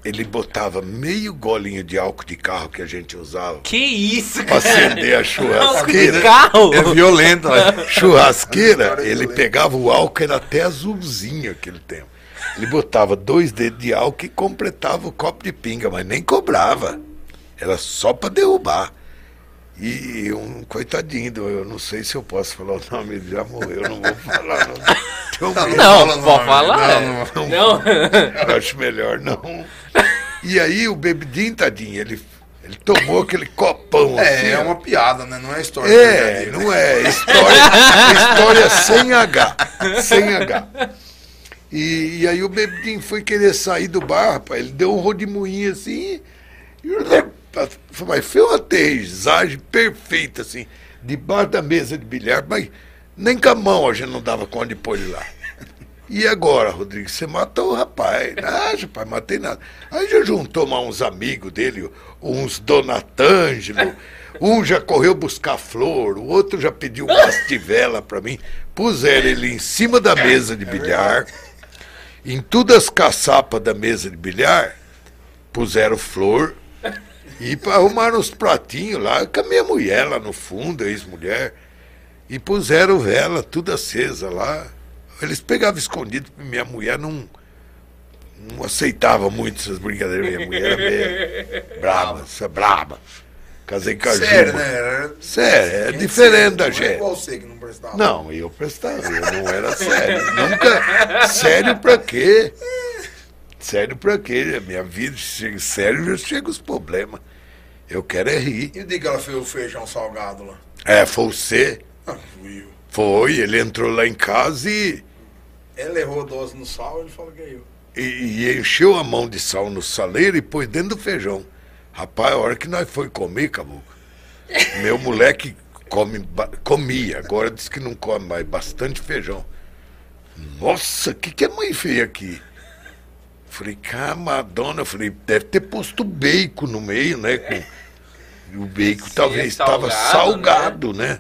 ele botava meio golinho de álcool de carro que a gente usava. Que isso, cara? Pra acender a churrasqueira. Álcool de carro? É violento. Churrasqueira, ele pegava o álcool, era até azulzinho aquele tempo. Ele botava 2 dedos de álcool e completava o copo de pinga, mas nem cobrava. Era só pra derrubar. E um coitadinho, eu não sei se eu posso falar o nome, ele já morreu, eu não vou falar. Não vou falar. Não. Eu acho melhor não. E aí o bebidinho, tadinho, ele tomou aquele copão assim. É uma piada, né? Não é história. Não é. História sem H. E aí o bebidinho foi querer sair do bar, rapaz, ele deu um rodemoinho assim e... Mas foi uma aterrissagem perfeita, assim, debaixo da mesa de bilhar, mas nem com a mão a gente não dava conta de pôr ele lá. E agora, Rodrigo, você matou o rapaz? Ah, rapaz, matei nada. Aí já juntou uns amigos dele, uns Donatângelo. Um já correu buscar flor, o outro já pediu um castivela pra mim. Puseram ele em cima da mesa de bilhar. Em todas as caçapas da mesa de bilhar, puseram flor. E arrumaram uns pratinhos lá, com a minha mulher lá no fundo, a ex-mulher. E puseram vela, tudo acesa lá. Eles pegavam escondido, porque minha mulher não aceitava muito essas brincadeiras. Minha mulher era meio brava, é braba. Casei com a Juba. Sério, né? Sério, é diferente da gente. Não é igual você que não prestava. Não, eu prestava, eu não era sério. Nunca. Sério pra quê? Sério pra quê? A minha vida chega sério, já chega os problemas. Eu quero é rir. E o dia que ela fez o feijão salgado lá? É, foi você. Ah, fui eu. Foi, ele entrou lá em casa e... Ela errou dose no sal, ele falou que é eu. E encheu a mão de sal no saleiro e pôs dentro do feijão. Rapaz, a hora que nós foi comer, caboclo, meu moleque comia, agora diz que não come mais, bastante feijão. Nossa, o que a mãe fez aqui? Falei, camadona, falei, deve ter posto bacon no meio, né? O bacon talvez estava salgado, né?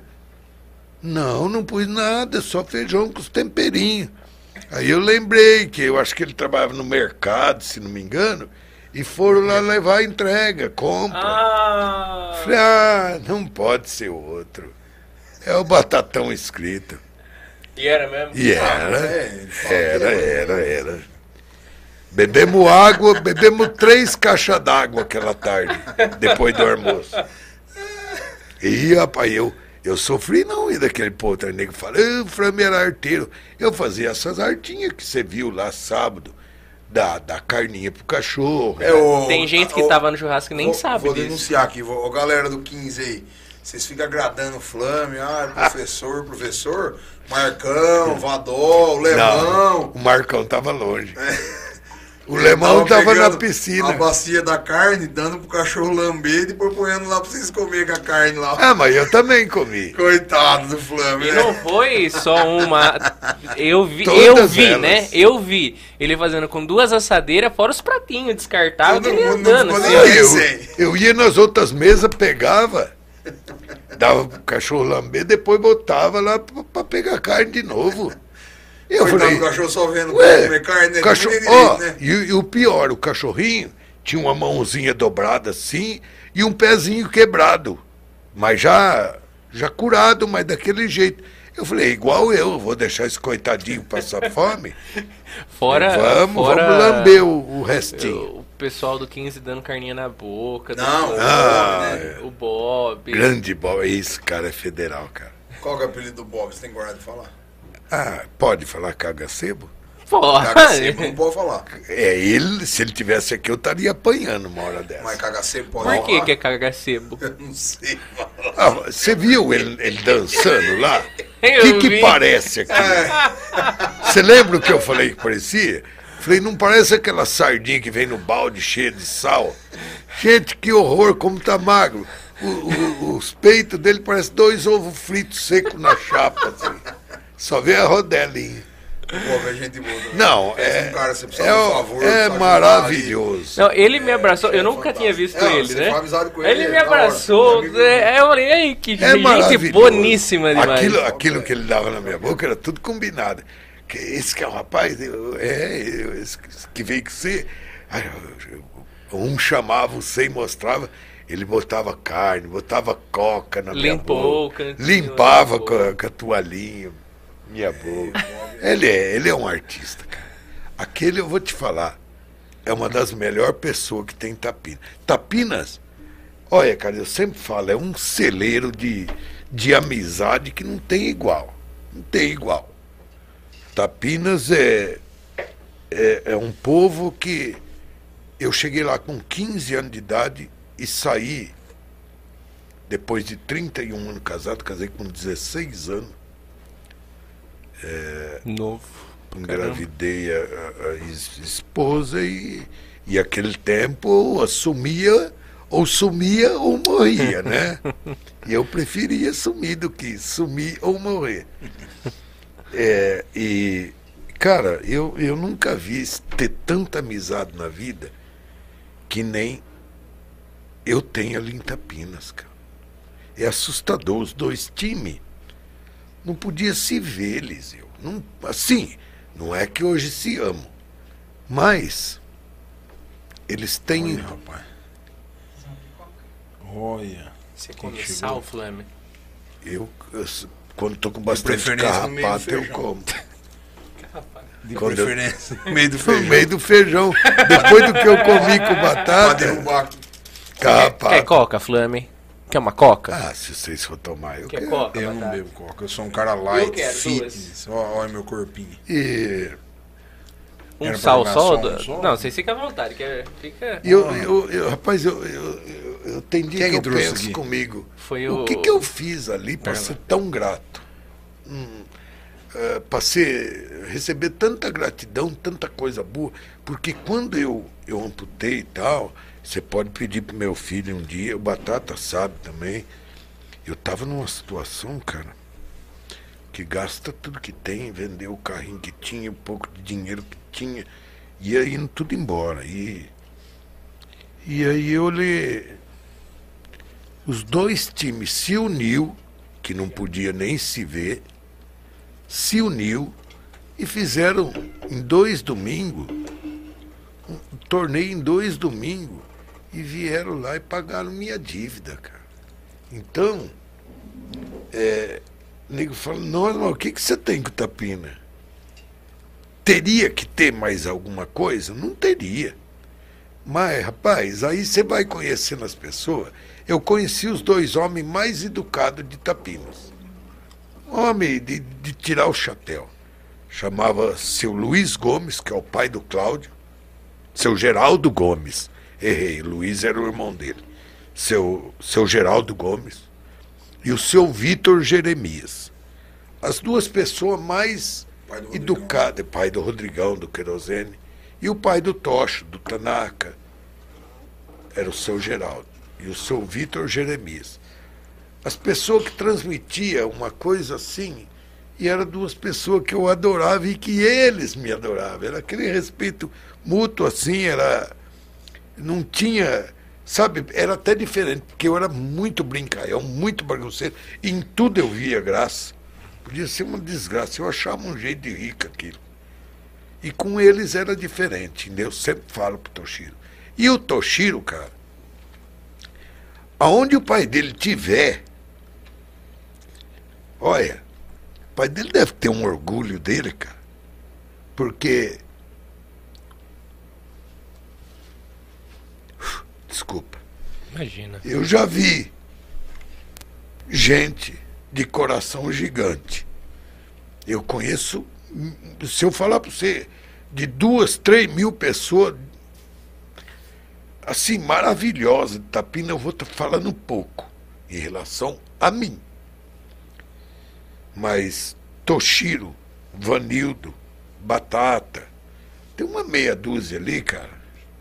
Não, não pus nada, só feijão com os temperinhos. Aí eu lembrei que eu acho que ele trabalhava no mercado, se não me engano, e foram lá levar a entrega, compra. Ah. Falei, não pode ser outro. É o batatão escrito. E era mesmo? E era, era. Bebemos água, bebemos 3 caixas d'água aquela tarde, depois do almoço. E, rapaz, eu sofri não, e daquele povo negro fala, o Fram era arteiro. Eu fazia essas artinhas que você viu lá sábado, da carninha pro cachorro. É, tem gente que tava no churrasco e nem sabe disso. Vou denunciar aqui, ô galera do 15 aí, vocês ficam agradando o Flame, professor, Marcão, Vadol, o Lemão. Não, o Marcão tava longe. O Lemão tava na piscina. A bacia da carne, dando pro cachorro lamber e depois ponhando lá pra vocês comerem com a carne lá. Ah, mas eu também comi. Coitado do Flamengo. E não foi só uma... Eu vi, né? Eu vi ele fazendo com 2 assadeiras, fora os pratinhos descartáveis, ele andando. Eu ia nas outras mesas, pegava, dava pro cachorro lamber, depois botava lá pra pegar carne de novo. Eu falei, o cachorro só vendo comer carne, né? E o pior, o cachorrinho tinha uma mãozinha dobrada assim e um pezinho quebrado, mas já curado, mas daquele jeito. Eu falei, igual eu vou deixar esse coitadinho passar fome? Vamos lamber o restinho. O pessoal do 15 dando carninha na boca. O Bob. Grande Bob, esse cara é federal, cara. Qual que é o apelido do Bob? Você tem guardado de falar? Ah, pode falar cagacebo? Pode. Cagacebo não pode falar. É ele, se ele tivesse aqui, eu estaria apanhando uma hora dessa. Mas cagacebo pode falar? Por que é cagacebo? Eu não sei. Você viu ele dançando lá? O que parece aqui? Você lembra o que eu falei que parecia? Falei, não parece aquela sardinha que vem no balde cheia de sal? Gente, que horror, como tá magro. Os peitos dele parecem 2 ovos fritos secos na chapa, assim. Só vê a rodelinha. Pô, a gente muda. Não, é um cara, você precisa de um favor. É maravilhoso. Não, ele me abraçou, eu nunca tinha visto ele, né? Ele me abraçou, eu falei, ai, que gente boníssima demais. Aquilo que ele dava na minha boca era tudo combinado. Esse que é o rapaz, esse que veio que você. Um chamava, você e mostrava. Ele botava carne, botava coca na minha boca. Limpava com a toalhinha. Minha boca. Ele é um artista, cara. Aquele, eu vou te falar, é uma das melhores pessoas que tem em Tapinas. Tapinas, olha, cara, eu sempre falo, é um celeiro de amizade que não tem igual. Não tem igual. Tapinas é um povo que... Eu cheguei lá com 15 anos de idade e saí, depois de 31 anos casado, casei com 16 anos. Novo. Engravidei a esposa e aquele tempo sumia ou morria, né? E eu preferia sumir do que sumir ou morrer. E Cara, eu nunca vi ter tanta amizade na vida que nem eu tenho ali em Tapinas, cara. É assustador, os dois times. Não podia se ver, Eliseu. Não, assim, não é que hoje se amam, mas eles têm... Olha, rapaz. Olha. Você come sal, Flame? Eu quando estou com bastante carrapato, eu como. De quando preferência. No meio do feijão. Depois do que eu comi com batata. É coca, Flame? Quer uma coca? Ah, se vocês for tomar, eu quero. Coca, eu não bebo coca, eu sou um cara light, fitness. Olha meu corpinho. E... Um sal só? Não, vocês ficam à vontade. Fica... Rapaz, eu tenho dia que eu penso aqui? Comigo. Foi o que eu fiz ali para ser tão grato? Para receber tanta gratidão, tanta coisa boa. Porque quando eu amputei e tal... Você pode pedir pro meu filho um dia, o Batata sabe também. Eu tava numa situação, cara, que gasta tudo que tem, vendeu o carrinho que tinha, o pouco de dinheiro que tinha, ia indo tudo embora. E aí eu olhei. Os dois times se uniu, que não podia nem se ver, se uniu e fizeram em 2 domingos, um torneio em 2 domingos. E vieram lá e pagaram minha dívida, cara. Então, o nego fala, nossa, mas o que você tem com Tapina? Teria que ter mais alguma coisa? Não teria. Mas, rapaz, aí você vai conhecendo as pessoas. Eu conheci os 2 homens mais educados de Tapinas. Homem de tirar o chapéu. Chamava seu Luiz Gomes, que é o pai do Cláudio. Seu Geraldo Gomes. Errei, Luiz era o irmão dele. Seu Geraldo Gomes e o seu Vitor Jeremias. As 2 pessoas mais educadas. Pai do Rodrigão, do Querosene. E o pai do Tocho, do Tanaka. Era o seu Geraldo e o seu Vitor Jeremias. As pessoas que transmitiam uma coisa assim. E eram 2 pessoas que eu adorava e que eles me adoravam. Era aquele respeito mútuo assim, era... Não tinha, sabe, era até diferente, porque eu era muito brincalhão, muito bagunceiro, e em tudo eu via graça. Podia ser uma desgraça, eu achava um jeito de rico aquilo. E com eles era diferente, eu sempre falo pro Toshiro. E o Toshiro, cara, aonde o pai dele tiver, olha, o pai dele deve ter um orgulho dele, cara, porque... Desculpa. Imagina. Eu já vi gente de coração gigante. Eu conheço, se eu falar para você, de 2, 3 mil pessoas, assim, maravilhosas de Tapina, eu vou estar falando pouco em relação a mim. Mas Toshiro, Vanildo, Batata, tem uma 6 dúzia ali, cara.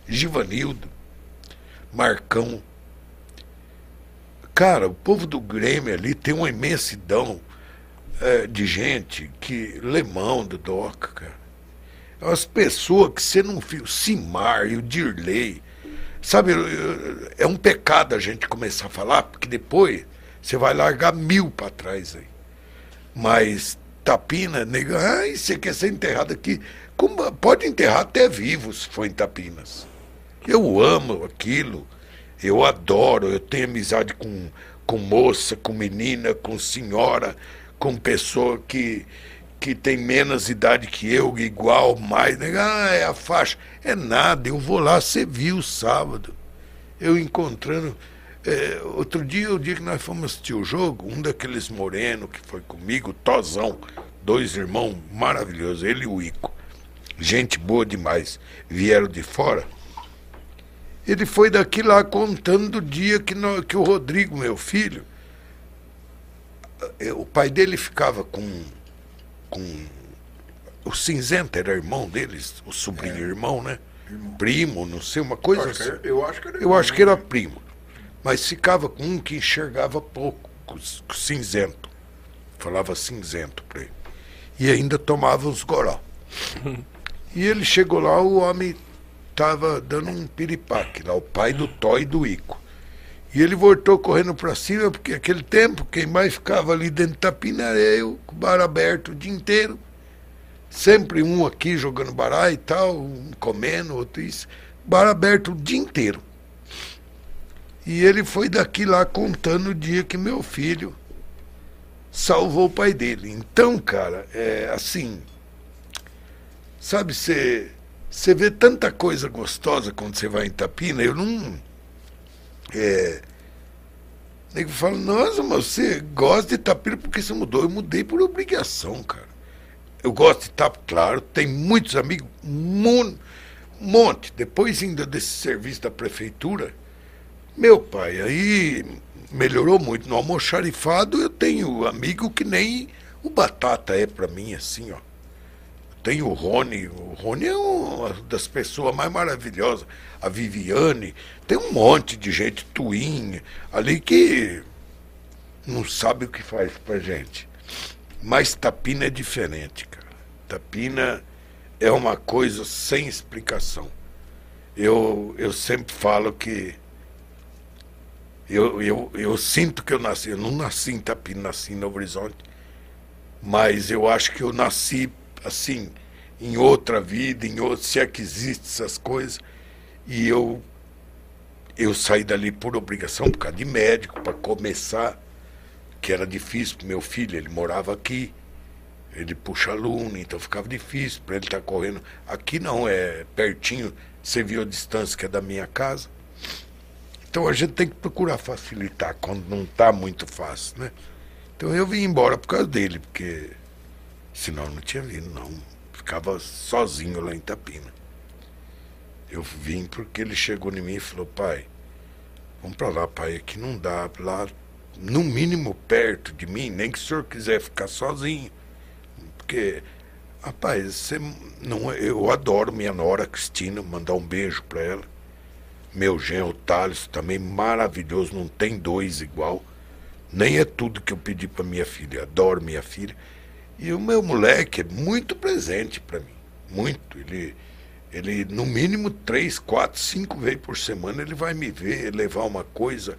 Givanildo. Marcão. Cara, o povo do Grêmio ali tem uma imensidão de gente que... Lemão do Doca, cara. As pessoas que você não viu, o Simar e o Dirley. Sabe, é um pecado a gente começar a falar, porque depois você vai largar 1000 para trás aí. Mas Tapina, nega, ai, você quer ser enterrado aqui? Como, pode enterrar até vivo se for em Tapinas. Eu amo aquilo, eu adoro, eu tenho amizade com moça, com menina, com senhora, com pessoa que tem menos idade que eu, igual, mais, né? Ah, é a faixa, é nada, eu vou lá, você viu sábado, eu encontrando, outro dia, o dia que nós fomos assistir o jogo, um daqueles morenos que foi comigo, Tozão, 2 irmãos maravilhosos, ele e o Ico, gente boa demais, vieram de fora. Ele foi daqui lá contando o dia que o Rodrigo, meu filho, o pai dele ficava com o Cinzento, era irmão deles, o sobrinho irmão, né? Irmão. Primo, não sei, uma coisa eu assim. Eu acho que era primo. Mas ficava com um que enxergava pouco, com Cinzento. Falava Cinzento pra ele. E ainda tomava os goró. E ele chegou lá, o homem estava dando um piripaque lá, o pai do Tó e do Ico. E ele voltou correndo para cima, porque naquele tempo, quem mais ficava ali dentro de Tapina era eu, com o bar aberto o dia inteiro. Sempre um aqui jogando baralho e tal, um comendo, outro isso. Bar aberto o dia inteiro. E ele foi daqui lá contando o dia que meu filho salvou o pai dele. Então, cara, é assim... Sabe, você vê tanta coisa gostosa quando você vai em Tapina, eu não... Nego fala, nossa, mas você gosta de Tapina porque você mudou. Eu mudei por obrigação, cara. Eu gosto de Tapina, claro, tem muitos amigos, monte. Depois ainda desse serviço da prefeitura, meu pai, aí melhorou muito. No almoxarifado eu tenho amigo que nem o Batata é pra mim, assim, ó. Tem o Rony. O Rony é uma das pessoas mais maravilhosas. A Viviane. Tem um monte de gente, Twin, ali que não sabe o que faz pra gente. Mas Tapina é diferente, cara. Tapina é uma coisa sem explicação. Eu sempre falo que... Eu sinto que eu nasci. Eu não nasci em Tapina, nasci em Novo Horizonte. Mas eu acho que eu nasci... assim, em outra vida, em outro, se é que existem essas coisas. E eu saí dali por obrigação, por causa de médico, para começar, que era difícil para meu filho, ele morava aqui, ele puxa aluno, então ficava difícil para ele estar correndo. Aqui não, é pertinho, você viu a distância que é da minha casa. Então a gente tem que procurar facilitar quando não está muito fácil, né? Então eu vim embora por causa dele, porque... senão eu não tinha vindo, não. Ficava sozinho lá em Tapina. Eu vim porque ele chegou em mim e falou, pai, vamos pra lá, pai, aqui não dá. Lá, no mínimo, perto de mim, nem que o senhor quiser ficar sozinho. Porque, rapaz, você não, eu adoro minha nora Cristina, mandar um beijo pra ela. Meu genro Thales, também maravilhoso, não tem dois igual. Nem é tudo que eu pedi pra minha filha, adoro minha filha. E o meu moleque é muito presente para mim, muito. Ele, no mínimo, 3, 4, 5 vezes por semana, ele vai me ver, levar uma coisa,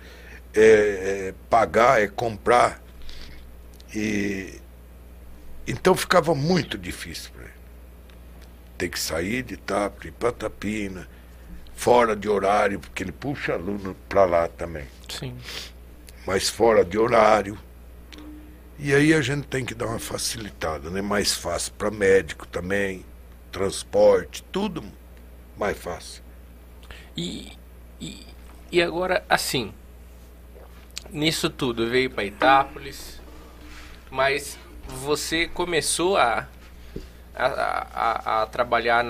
pagar, comprar. E então ficava muito difícil para ele. Ter que sair de Itapri para Tapina, fora de horário, porque ele puxa aluno para lá também. Sim. Mas fora de horário. E aí a gente tem que dar uma facilitada, né? Mais fácil para médico também, transporte, tudo mais fácil. E agora, assim, nisso tudo, veio para Itápolis, mas você começou a trabalhar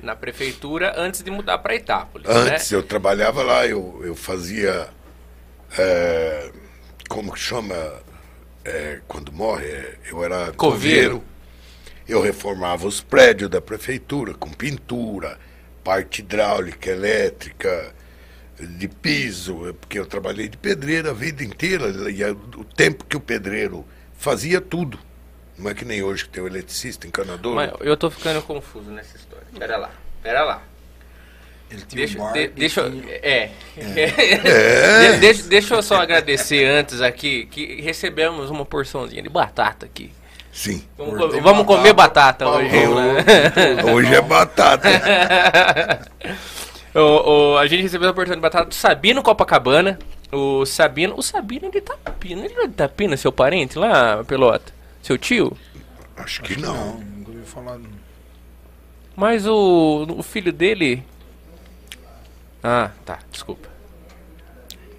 na prefeitura antes de mudar para Itápolis, né? Antes, eu trabalhava lá, eu fazia, como que chama... quando morre, eu era coveiro. Eu reformava os prédios da prefeitura com pintura, parte hidráulica, elétrica, de piso, porque eu trabalhei de pedreiro a vida inteira, e o tempo que o pedreiro fazia tudo. Não é que nem hoje que tem o eletricista, encanador. Mas eu tô ficando confuso nessa história. Pera lá. Ele tinha Deixa eu só agradecer antes aqui que recebemos uma porçãozinha de batata aqui. Sim. Vamos comer batata hoje. Né? Hoje é batata. A gente recebeu uma porção de batata do Sabino Copacabana. O Sabino é de Tapina. Ele é de Tapina, seu parente lá, Pelota? Seu tio? Acho que não. Não ouvi falar. Não. Mas o filho dele... Ah, tá, desculpa.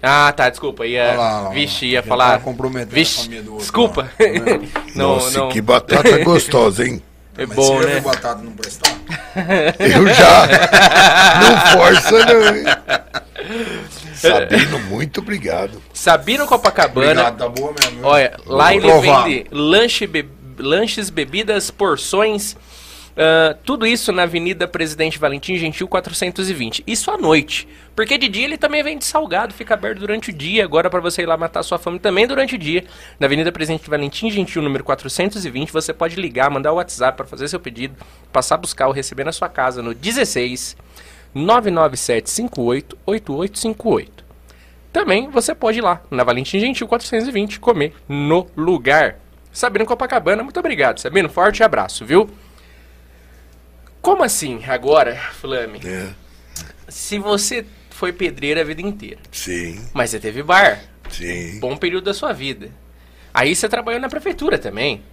Ah, tá, desculpa. Ia falar. Vixe, desculpa. Nossa, que batata gostosa, hein? É bom, né? Eu batata não prestar. Eu já. Não força, não, hein? Sabino, muito obrigado. Sabino Copacabana. Obrigado, tá boa mesmo. Olha, lá ele vende lanches, bebidas, porções Tudo isso na Avenida Presidente Valentim Gentil 420. Isso à noite. Porque de dia ele também vem de salgado, fica aberto durante o dia. Agora para você ir lá matar sua fome também durante o dia. Na Avenida Presidente Valentim Gentil, número 420, você pode ligar, mandar o WhatsApp para fazer seu pedido, passar a buscar ou receber na sua casa no 16 99758 8858. Também você pode ir lá na Valentim Gentil 420 comer no lugar. Sabino Copacabana, muito obrigado, Sabino. Forte abraço, viu? Como assim agora, Flame? É. Se você foi pedreiro a vida inteira. Sim. Mas você teve bar. Sim. Bom período da sua vida. Aí você trabalhou na prefeitura também.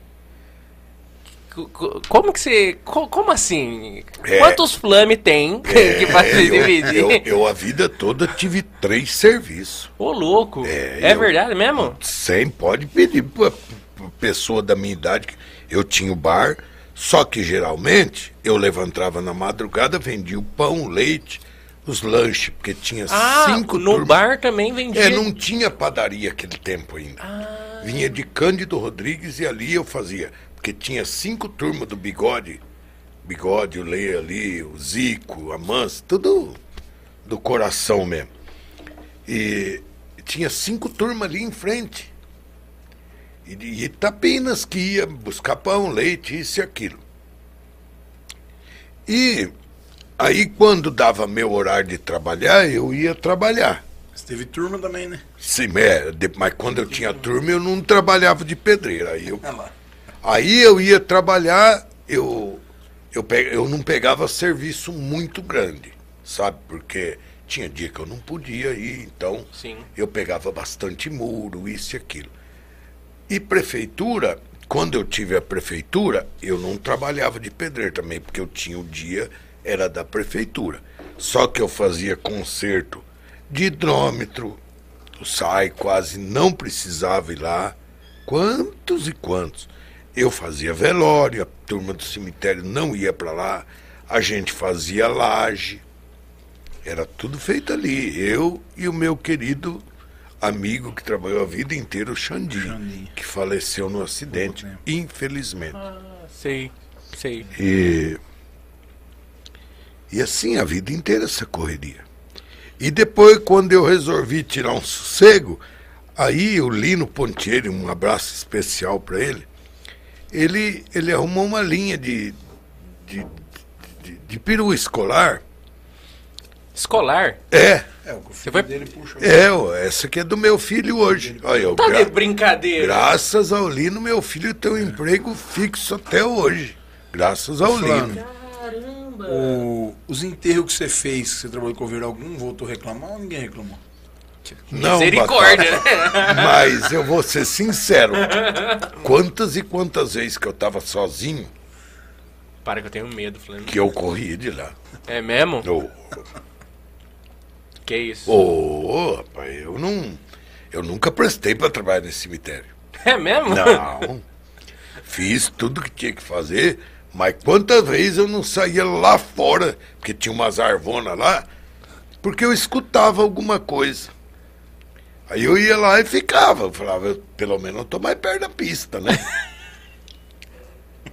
Como que você... Como assim? É, quantos Flame tem que fazer dividir? Eu a vida toda tive 3 serviços. Ô, louco. É verdade mesmo? Sem pode pedir pra pessoa da minha idade. Eu tinha o bar... Só que, geralmente, eu levantava na madrugada, vendia o pão, o leite, os lanches, porque tinha 5 turmas. No bar também vendia? É, não tinha padaria aquele tempo ainda. Ah. Vinha de Cândido Rodrigues e ali eu fazia, porque tinha 5 turmas do Bigode. Bigode, o Leia ali, o Zico, a Mansa, tudo do coração mesmo. E tinha 5 turmas ali em frente. E Tapinas que ia buscar pão, leite, isso e aquilo. E aí quando dava meu horário de trabalhar, eu ia trabalhar. Mas teve turma também, né? Sim, mas quando eu tinha turma, eu não trabalhava de pedreiro. Aí eu ia trabalhar, eu não pegava serviço muito grande, sabe? Porque tinha dia que eu não podia ir, então sim, eu pegava bastante muro, isso e aquilo. E prefeitura, quando eu tive a prefeitura, eu não trabalhava de pedreiro também, porque eu tinha o dia, era da prefeitura. Só que eu fazia conserto de hidrômetro, o SAI quase não precisava ir lá. Quantos e quantos? Eu fazia velório, a turma do cemitério não ia para lá, a gente fazia laje. Era tudo feito ali, eu e o meu querido amigo que trabalhou a vida inteira, o Xandinho, que faleceu no acidente, infelizmente. Sei. E assim, a vida inteira essa correria. E depois, quando eu resolvi tirar um sossego, aí o Lino Pontieri, um abraço especial para ele arrumou uma linha de peru escolar. Escolar? É. Você vai... dele puxa. Essa aqui é do meu filho hoje. Olha, eu tá de brincadeira. Graças ao Lino, meu filho tem um emprego fixo até hoje. Graças ao Lino. Caramba! Os enterros que você fez, que você trabalhou com o algum, voltou a reclamar ou ninguém reclamou? Não, misericórdia, Batata, né? Mas eu vou ser sincero. Quantas e quantas vezes que eu tava sozinho... Para que eu tenho medo, Flamengo. Que eu corri de lá. É mesmo? Que isso? Rapaz, eu nunca prestei para trabalhar nesse cemitério. É mesmo? Não. Fiz tudo que tinha que fazer, mas quantas vezes eu não saía lá fora, porque tinha umas arvonas lá, porque eu escutava alguma coisa. Aí eu ia lá e ficava. Eu falava, pelo menos eu tô mais perto da pista, né?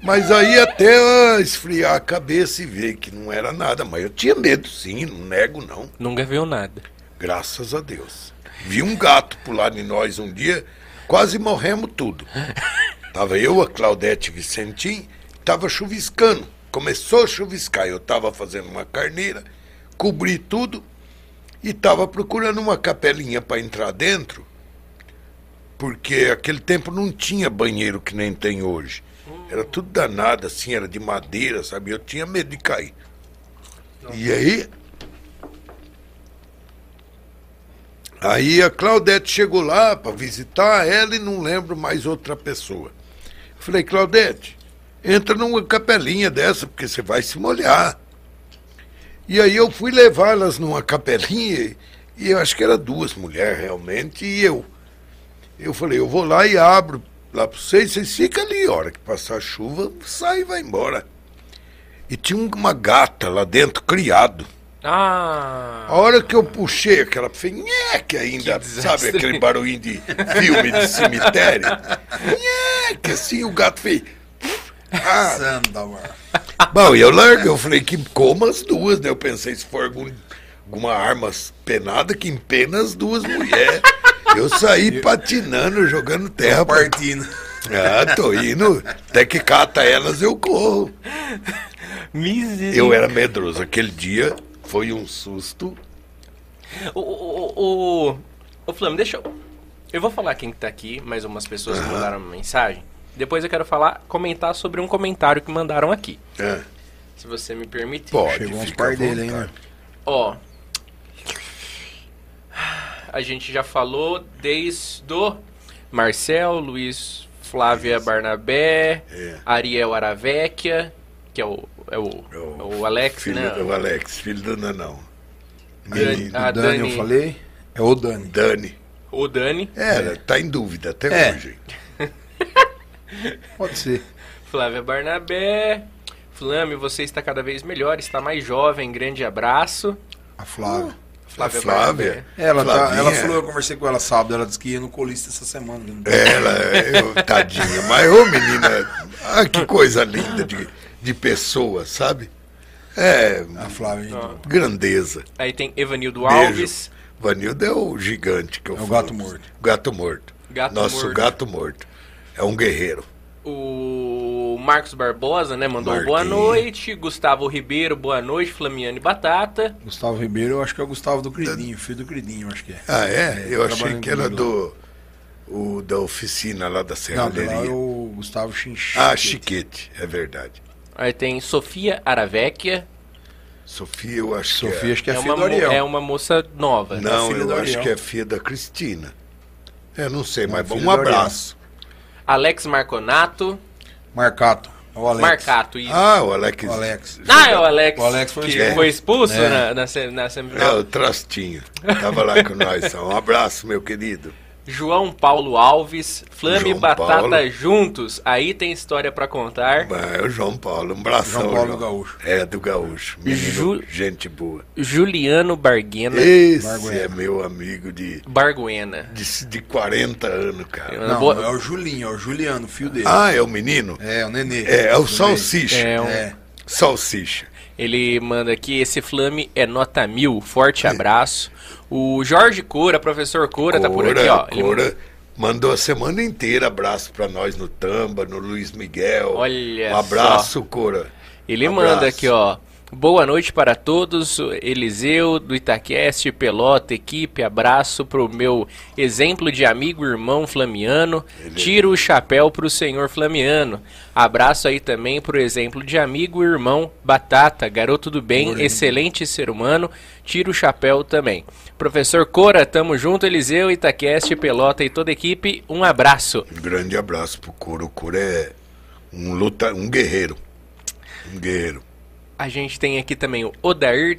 Mas aí até esfriar a cabeça e ver que não era nada. Mas eu tinha medo, sim, não nego, não. Nunca viu nada. Graças a Deus. Vi um gato pular em nós um dia, quase morremos tudo. Tava eu, a Claudete Vicentim, tava chuviscando. Começou a chuviscar, eu tava fazendo uma carneira, cobri tudo e tava procurando uma capelinha para entrar dentro, porque aquele tempo não tinha banheiro que nem tem hoje. Era tudo danado, assim, era de madeira, sabe? Eu tinha medo de cair. Não. E aí... Aí a Claudete chegou lá para visitar ela e não lembro mais outra pessoa. Eu falei, Claudete, entra numa capelinha dessa, porque você vai se molhar. E aí eu fui levá-las numa capelinha, e eu acho que era 2 mulheres realmente, e eu. Eu falei, eu vou lá e abro lá para vocês ficam ali, a hora que passar a chuva, sai e vai embora. E tinha uma gata lá dentro, criado. A hora que eu puxei aquela fenheque ainda, sabe aquele barulhinho de filme de cemitério? Fenheque, assim, o gato fez... Bom, e eu largo, eu falei que como as duas, né? Eu pensei, se for alguma arma penada, que empena as duas mulheres. Eu saí patinando, jogando terra. Partindo. Ah, tô indo. Até que cata elas, eu corro. Misericórdia. Eu era medroso. Aquele dia foi um susto. Ô, Flamengo, deixa eu... Eu vou falar quem que tá aqui, mais umas pessoas que mandaram uma mensagem. Depois eu quero comentar sobre um comentário que mandaram aqui. É. Se você me permitir. Pode, chegou uns par dele, hein, mano. Ó. A gente já falou desde o Marcel, Luiz Flávia Barnabé, Ariel Aravecchia, que é o Alex, filho, né? O Alex, filho do Nanão. A Dani, eu falei? É o Dani. O Dani. É, tá em dúvida até hoje. Pode ser. Flávia Barnabé. Flávio, você está cada vez melhor, está mais jovem, grande abraço. A Flávia. Flávia. Ela falou, eu conversei com ela sábado, ela disse que ia no colista essa semana. Tadinha, mas ô menina, que coisa linda de pessoa, sabe? É, a Flávia, grandeza. Aí tem Evanildo Alves. Evanildo é o gigante que eu falo. É o gato morto. Gato morto. É um guerreiro. O Marcos Barbosa, né, mandou Marquinhos. Boa noite. Gustavo Ribeiro, boa noite. Flamiano e Batata. Gustavo Ribeiro, eu acho que é o Gustavo do Cridinho, filho do Cridinho, acho que é. Ah, é? Eu achei que era da oficina lá da serralheria. Não, lá é o Gustavo Chiquete. Ah, Chiquete, é verdade. Aí tem Sofia Aravecchia. Sofia, eu acho que é filha do Ariel. É uma moça nova. Não, eu acho que é filha da Cristina. Eu não sei, mas um abraço. Alex Marcato. O Alex. Marcato, isso. Ah, o Alex. É o Alex. O Alex foi expulso na semifinal. É, o Trastinho. Tava lá com nós. Um abraço, meu querido. João Paulo Alves, Flame e Batata Paulo. Juntos. Aí tem história pra contar. É o João Paulo, um abração. João Paulo do Gaúcho. É, do Gaúcho. Gente boa. Juliano Barguena. Esse é meu amigo de... Barguena. De 40 anos, cara. É o Julinho, é o Juliano, filho dele. Ah, é o menino? É, o nenê. É o Salsicha. Salsicha. Ele manda aqui, esse Flame é nota 1000, forte abraço. O Jorge Cora, professor Cora, tá por aqui, ó. Cora mandou a semana inteira abraço pra nós no Tamba, no Luiz Miguel. Olha só. Um abraço, Cora. Ele manda aqui, ó. Boa noite para todos, Eliseu, do Itaquest, Pelota, equipe, abraço pro meu exemplo de amigo, irmão Flamiano, tiro o chapéu pro senhor Flamiano, abraço aí também pro exemplo de amigo, irmão Batata, garoto do bem, excelente ser humano, tiro o chapéu também. Professor Cora, tamo junto, Eliseu, Itaquest, Pelota e toda a equipe, um abraço. Um grande abraço pro Cora, o Cora é um guerreiro, um guerreiro. A gente tem aqui também o Odair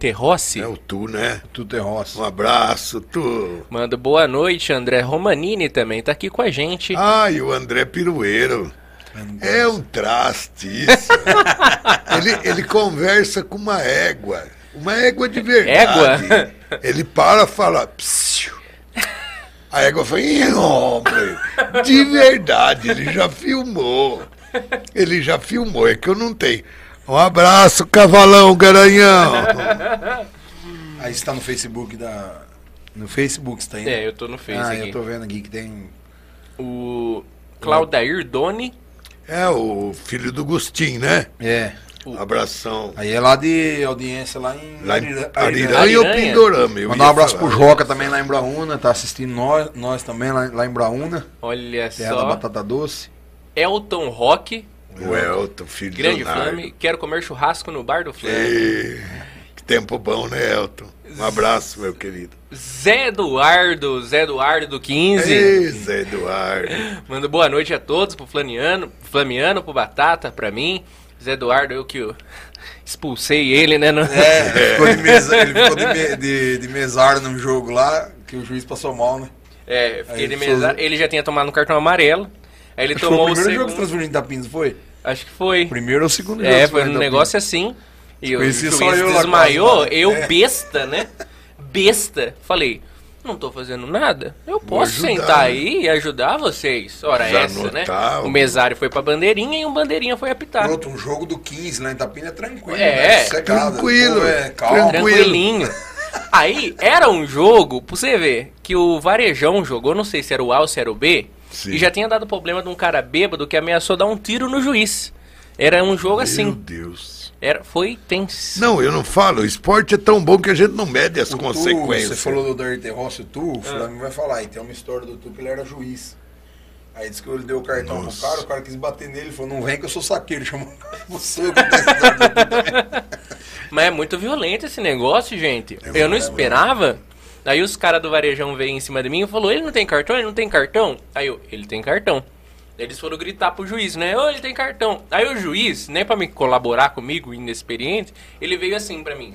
Terrossi. É o Tu, né? O Tu Terrossi. Um abraço, Tu. Manda boa noite, André Romanini também tá aqui com a gente. Ah, e o André Pirueiro. É um traste isso. ele conversa com uma égua. Uma égua de verdade. Égua? Ele para e fala... Psiu. A égua fala... Homem, de verdade, ele já filmou. É que eu não tenho... Um abraço, Cavalão, Garanhão. Aí você tá no Facebook da... No Facebook você tá indo? É, eu tô no Facebook. Eu tô vendo aqui que tem... O Claudair Doni. É, o filho do Gustin, né? É. Um abração. Aí é lá de audiência, lá em Ariranha e o Pindorama. Mandar um abraço pro Joca também lá em Brauna, tá assistindo nós também lá em Brauna. Olha só. Terra da Batata Doce. Elton Roque. O Elton, filho do Grande Flame, quero comer churrasco no bar do Flame. Que tempo bom, né, Elton? Um abraço, meu querido. Zé Eduardo do 15. Zé Eduardo. Manda boa noite a todos, pro Flamiano, pro Batata, pra mim. Zé Eduardo, eu que expulsei ele, né? Ele ficou de mesário num jogo lá, que o juiz passou mal, né? Fiquei de mesário. Ele já tinha tomado um cartão amarelo. Aí ele tomou o primeiro jogo que transferiu em Tapinas, foi? Acho que foi. Primeiro ou segundo jogo. Foi um negócio assim. E o juiz desmaiou, besta, né? Falei, não tô fazendo nada, eu posso sentar aí e ajudar vocês. Ora essa, né? O mesário foi pra bandeirinha e um bandeirinha foi apitar. Pronto, um jogo do 15 lá em Tapinha tranquilo, né? Secado, tranquilo, calmo. Tranquilinho. Aí, era um jogo, pra você ver, que o Varejão jogou, não sei se era o A ou se era o B, sim, e já tinha dado problema de um cara bêbado que ameaçou dar um tiro no juiz. Era um jogo assim. Meu Deus. Foi tenso. Não, eu não falo. O esporte é tão bom que a gente não mede as consequências. Você falou do Dirty Ross, o Flamengo vai falar. E tem uma história do Tu que ele era juiz. Aí disse que ele deu o cartão pro cara, o cara quis bater nele, falou, não vem que eu sou saqueiro, chamou você. Mas é muito violento esse negócio, gente. Eu não esperava. Aí os caras do Varejão veio em cima de mim e falou, ele não tem cartão, ele não tem cartão. Aí eu, ele tem cartão. Eles foram gritar pro juiz, né? Ô, ele tem cartão. Aí o juiz, né, pra me colaborar comigo, inexperiente, ele veio assim pra mim.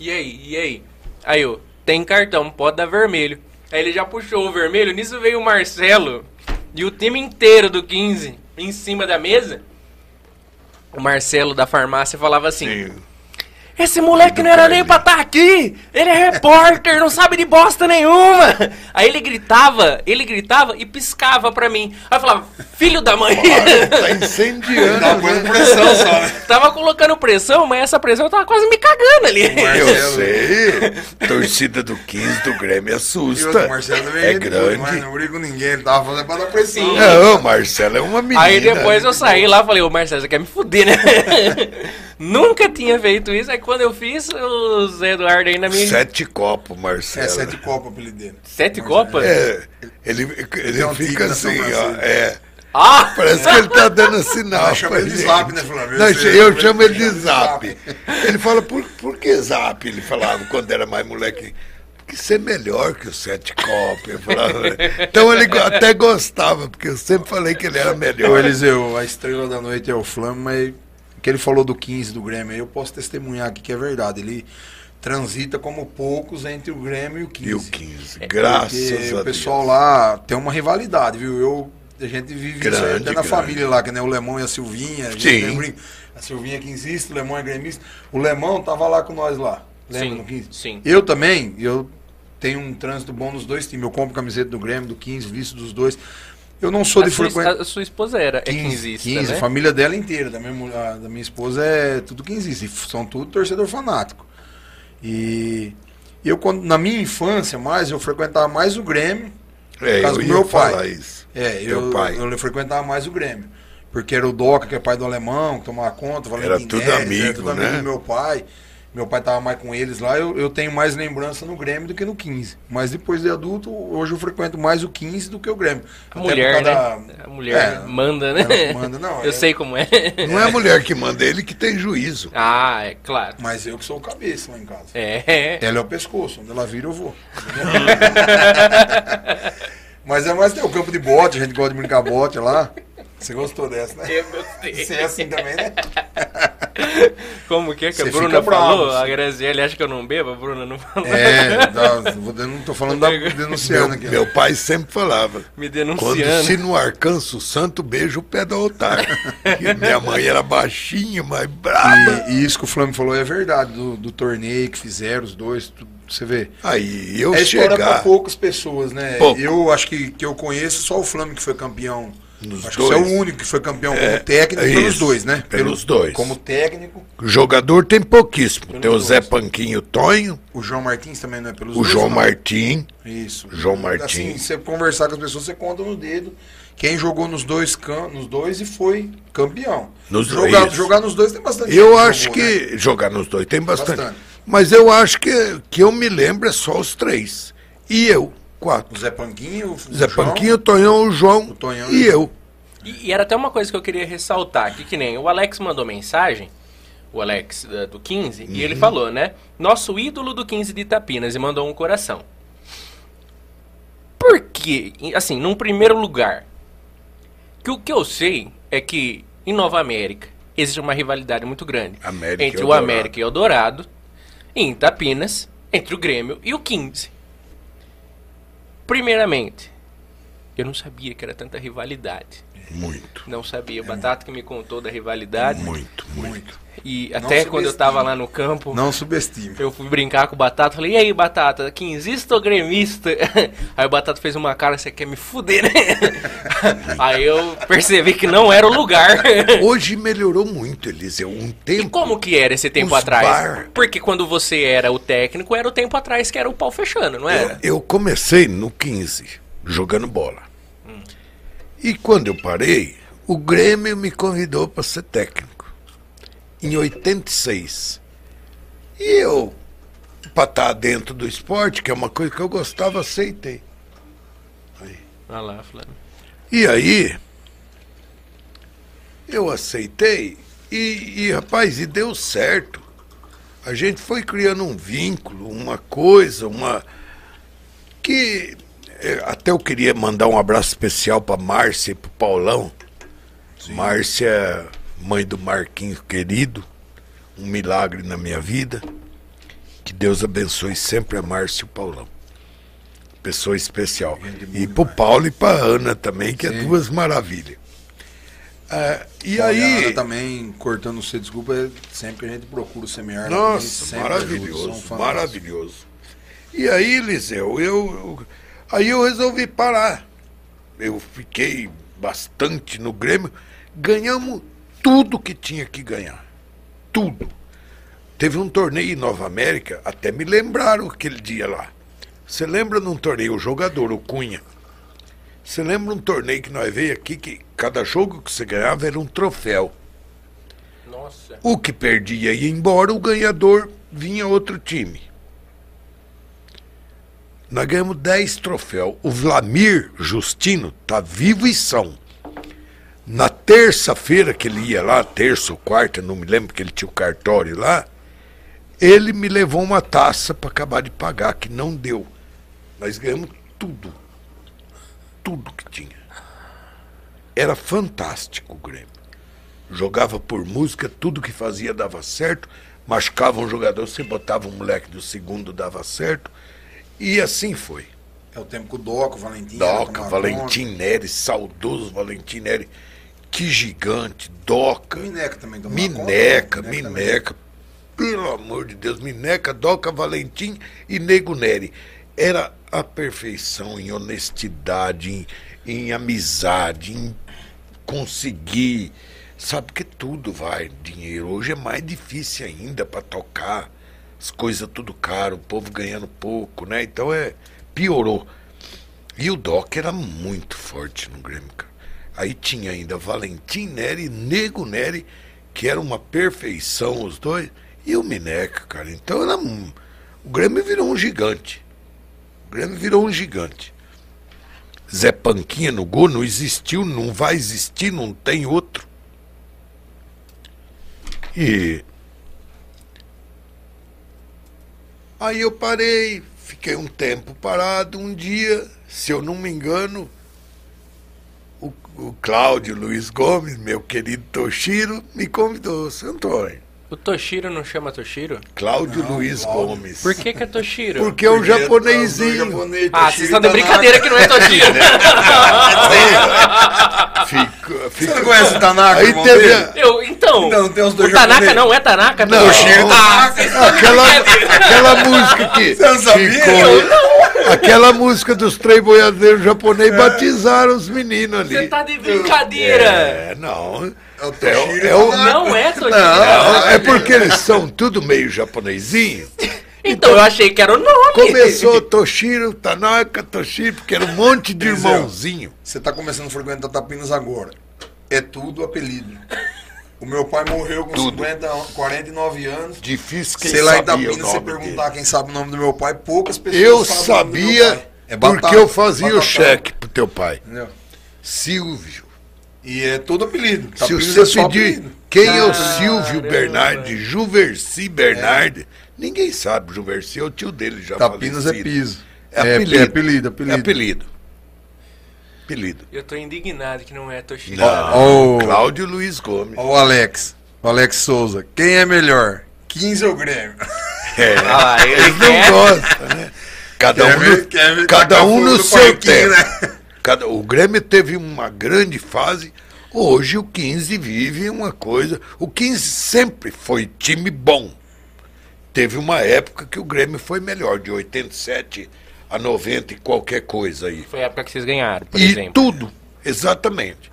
E aí? Aí eu, tem cartão, pode dar vermelho. Aí ele já puxou o vermelho, nisso veio o Marcelo e o time inteiro do 15 em cima da mesa. O Marcelo da farmácia falava assim... Sim. Esse moleque não era nem pra estar aqui, ele é repórter, não sabe de bosta nenhuma. Aí ele gritava e piscava pra mim. Aí eu falava, filho da mãe. Tá incendiando. Tava colocando pressão, sabe? Tava colocando pressão, mas essa pressão tava quase me cagando ali. Eu sei, torcida do 15 do Grêmio assusta. O Marcelo é grande. Mas não brigo com ninguém, ele tava fazendo pra dar pressão. Não, o Marcelo é uma menina. Aí depois eu saí lá e falei, ô Marcelo, você quer me fuder, né? Nunca tinha feito isso, aí quando eu fiz, o Zé Eduardo ainda me... Sete copos, Marcelo. É, sete copos, apelido dele. Sete copos? É, ele fica assim, ó, Ah! Parece que ele tá dando sinal. Chama ele de zap, né, Flamengo? Eu chamo ele de zap. Ele fala, por que zap? Ele falava quando era mais moleque. Que ser melhor que o Sete Copos. Então ele até gostava, porque eu sempre falei que ele era melhor. Ô, Eliseu, a estrela da noite é o Flamengo, mas... que ele falou do 15 do Grêmio, aí eu posso testemunhar aqui que é verdade, ele transita como poucos entre o Grêmio e o 15. E o 15, graças a Deus. O pessoal lá tem uma rivalidade, viu? A gente vive grande, isso aí, até na família lá, que né, o Lemão e a Silvinha. Sim. A Silvinha que insiste, o Lemão é gremista. O Lemão tava lá com nós lá, lembra, sim, no 15? Sim. Eu também, eu tenho um trânsito bom nos dois times, eu compro camiseta do Grêmio, do 15, visto dos dois. Eu não sou de frequência. A sua esposa era 15, né? A família dela inteira, da minha esposa é tudo 15, são tudo torcedor fanático. E eu, quando, na minha infância, mais eu frequentava mais o Grêmio, por causa do meu pai. Isso. Eu frequentava mais o Grêmio, porque era o Doca, que é pai do Alemão, que tomava conta, era tudo Neres, amigo, era tudo amigo do meu pai. Meu pai estava mais com eles lá, eu tenho mais lembrança no Grêmio do que no 15. Mas depois de adulto, hoje eu frequento mais o 15 do que o Grêmio. A mulher, né? A mulher manda, né? Manda, não. Eu sei como é. Não é a mulher que manda, ele que tem juízo. Ah, é claro. Mas eu que sou o cabeça lá em casa. Ela é o pescoço, onde ela vira eu vou. Mas é mais tem o campo de bote, a gente gosta de brincar bote lá. Você gostou dessa, né? Eu gostei. Você é assim também, né? Como que a Bruna falou? A Graziella acha que eu não bebo, a Bruna não falou. Não tô falando da denunciando aqui. Meu pai sempre falava. Me denunciando. Quando se não alcança o santo, beijo o pé da otária. Minha mãe era baixinha, mas brava. E isso que o Flamengo falou é verdade, do torneio que fizeram os dois, tudo. Você vê. Aí eu chegar para poucas pessoas, né? Pouco. Eu acho que eu conheço só o Flamengo que foi campeão. Nos acho dois. Que você é o único que foi campeão como técnico pelos dois, né? Pelos dois. Como técnico. O jogador tem pouquíssimo. Tem o Zé Panquinho, Tonho. O João Martins também não é pelos dois. O João Martins. Isso. João Martins. Assim, você conversar com as pessoas, você conta no dedo quem jogou nos dois e foi campeão. Nos dois. Jogar nos dois tem bastante. Eu acho que jogar nos dois tem bastante. Mas eu acho que eu me lembro é só os três. E eu. Quatro. O Zé Panquinho, o Tonhão, o Tonhão e eu. E era até uma coisa que eu queria ressaltar, que nem o Alex mandou mensagem, o Alex do 15, e ele falou, né? Nosso ídolo do 15 de Tapinas, e mandou um coração. Por quê? Assim, num primeiro lugar, que o que eu sei é que em Nova América existe uma rivalidade muito grande entre o América e o Eldorado, e em Tapinas, entre o Grêmio e o 15. Primeiramente, eu não sabia que era tanta rivalidade. Muito. Não sabia. Batata que me contou da rivalidade. Muito, muito. E até quando eu tava lá no campo... Não subestime. Eu fui brincar com o Batata, falei, e aí, Batata, quinzista ou gremista? Aí o Batata fez uma cara, você quer me fuder, né? Aí eu percebi que não era o lugar. Hoje melhorou muito, Eliseu, um tempo... E como que era esse tempo atrás? Bar... Porque quando você era o técnico, era o tempo atrás que era o pau fechando, não era? Eu comecei no 15, jogando bola. E quando eu parei, o Grêmio me convidou para ser técnico, em 86. E eu, para estar dentro do esporte, que é uma coisa que eu gostava, aceitei. Aí. Ah lá, Flávio. E aí, eu aceitei e, rapaz, e deu certo. A gente foi criando um vínculo, uma coisa, uma... que... Até eu queria mandar um abraço especial para Márcia e para o Paulão. Sim. Márcia, mãe do Marquinho querido, um milagre na minha vida. Que Deus abençoe sempre a Márcia e o Paulão. Pessoa especial. E para o Paulo e para a Ana também, que sim, é duas maravilhas. Ah, e aí... A Ana também, cortando você, desculpa, sempre a gente procura o Semear. Nossa, maravilhoso, ajuda, maravilhoso. E aí, Eliseu, Aí eu resolvi parar. Eu fiquei bastante no Grêmio. Ganhamos tudo que tinha que ganhar. Tudo. Teve um torneio em Nova América, até me lembraram aquele dia lá. Você lembra de um torneio, o jogador, o Cunha? Você lembra um torneio que nós veio aqui, que cada jogo que você ganhava era um troféu. Nossa. O que perdia ia embora, o ganhador vinha outro time. Nós ganhamos 10 troféus. O Vlamir Justino tá vivo e são. Na terça-feira que ele ia lá, terça ou quarta, não me lembro, que ele tinha o cartório lá, ele me levou uma taça para acabar de pagar, que não deu. Nós ganhamos tudo. Tudo que tinha. Era fantástico o Grêmio. Jogava por música, tudo que fazia dava certo. Machucava um jogador, você botava um moleque do segundo, dava certo. E assim foi. É o tempo que o Doca, o Valentim... Doca, Valentim Neri, saudoso Valentim Neri. Que gigante, Doca. Mineca também. Mineca. Pelo amor de Deus, Mineca, Doca, Valentim e Nego Neri. Era a perfeição em honestidade, em amizade, em conseguir. Sabe que tudo vai, dinheiro. Hoje é mais difícil ainda para tocar. As coisas tudo caro, o povo ganhando pouco, né? Então piorou. E o Doc era muito forte no Grêmio, cara. Aí tinha ainda Valentim Neri, Nego Neri, que era uma perfeição os dois, e o Mineca, cara. Então era o Grêmio virou um gigante. O Grêmio virou um gigante. Zé Panquinha no gol não existiu, não vai existir, não tem outro. E... Aí eu parei, fiquei um tempo parado, um dia, se eu não me engano, o Cláudio Luiz Gomes, meu querido Toshiro, me convidou, Antônio. O Toshiro não chama Toshiro? Cláudio Luiz Gomes. Por que é Toshiro? Porque é um japonesinho. Ah, vocês estão de brincadeira que não é Toshiro. Você não conhece o Tanaka, aí teve Então, tem uns dois o Tanaka não é Tanaka? Não. Toshiro. Ah, aquela música aqui. Você não sabia? Aquela música dos três boiadeiros japoneses batizaram os meninos ali. Você tá de brincadeira. Não. Não é Toshiro. Não, é porque eles são tudo meio japonesinho. Então eu achei que era o nome. Começou Toshiro, Tanaka, Toshiro, porque era um monte de irmãozinho. Você tá começando a frequentar Tapinas agora. É tudo apelido. O meu pai morreu com 49 anos. Difícil quem sabia o nome dele. Sei lá, em Tapinas, você perguntar quem sabe o nome do meu pai, poucas pessoas sabem o nome do meu pai. Eu sabia porque eu fazia o cheque pro teu pai. Entendeu? Silvio. E é todo apelido. Se você pedir quem é o Silvio Bernardi, Juversi Bernardi, ninguém sabe. Juversi é o tio dele já. Tapinas é piso. É apelido. Apelido. Eu tô indignado que não é Toshiro. Não. Cláudio Luiz Gomes. Ó o Alex Souza. Quem é melhor? 15 ou Grêmio? Eles não gostam, né? Cada um no seu tempo. O Grêmio teve uma grande fase, Hoje o 15 vive uma coisa... O 15 sempre foi time bom. Teve uma época que o Grêmio foi melhor, de 87 a 90 e qualquer coisa aí. Foi a época que vocês ganharam, por exemplo. E tudo, exatamente.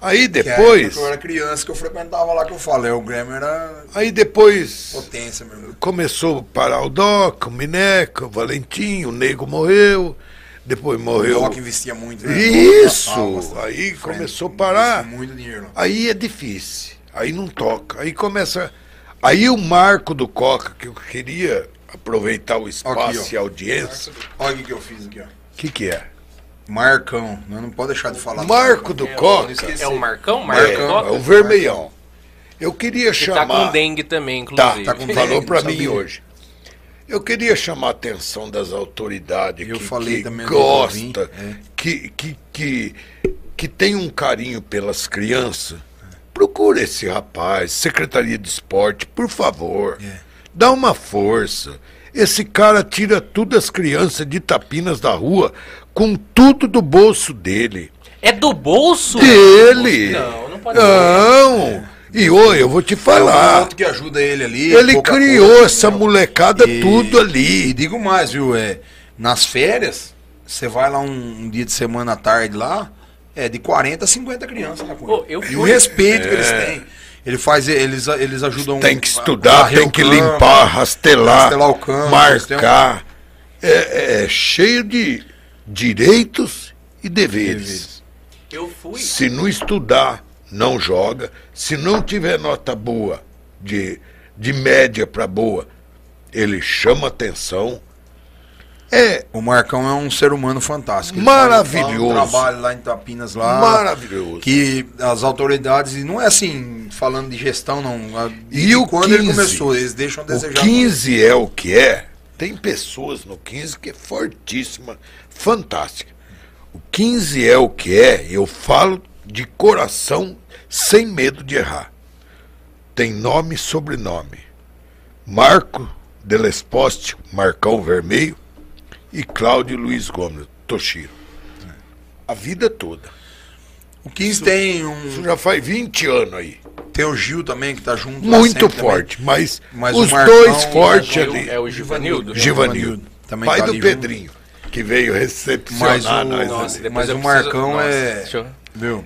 Aí depois... Que eu era criança, que eu frequentava lá, que eu falei, o Grêmio era... Aí depois... Potência mesmo. Começou a parar o Doc, o Mineca, o Valentim, o Nego morreu... Depois morreu. O Doc investia muito, né? Isso! Aí começou a parar. Muito dinheiro. Aí é difícil. Aí não toca. Aí começa. Aí o marco do Coca, que eu queria aproveitar o espaço aqui, e a audiência. Olha o que eu fiz aqui, ó. Que é? Marcão. Não pode deixar de falar. Marco do Coca. É o Marcão? Marcão. É o vermelhão. Eu queria chamar. Tá com dengue também, inclusive. Tá com dengue. Falou pra mim hoje. Eu queria chamar a atenção das autoridades que gostam, que tem um carinho pelas crianças. Procura esse rapaz, Secretaria de Esporte, por favor. É. Dá uma força. Esse cara tira todas as crianças de Tapinas da rua com tudo do bolso dele. É do bolso? Dele. Não pode ser. Não. E eu vou te falar. Que ajuda ele ali. Ele criou coisa, essa molecada tudo ali. E digo mais, viu? Nas férias, você vai lá um dia de semana à tarde lá, de 40 a 50 crianças na rua. E o respeito que eles têm. Eles ajudam. Tem que estudar, tem que limpar, rastelar o campo, marcar. É cheio de direitos e deveres. Se não estudar, não joga. Se não tiver nota boa, de média para boa, ele chama atenção. O Marcão é um ser humano fantástico. Maravilhoso. Ele trabalha lá em Tapinas lá. Maravilhoso. Que as autoridades, não é assim, falando de gestão, não. E quando 15, ele começou, eles deixam a desejar. O 15 muito. É o que é. Tem pessoas no 15 que é fortíssima, fantástica. O 15 é o que é, eu falo de coração, sem medo de errar. Tem nome e sobrenome. Marco Delesposte, Marcão Vermelho, e Cláudio Luiz Gomes, Toshiro. A vida toda. O 15 tem um... Isso já faz 20 anos aí. Tem o Gil também, que tá junto. Muito lá forte, também. mas os Marcão, dois fortes ali. É o Givanildo. Givanildo. Também pai tá do Pedrinho, que veio recepcionar nós. Mas o Marcão Viu?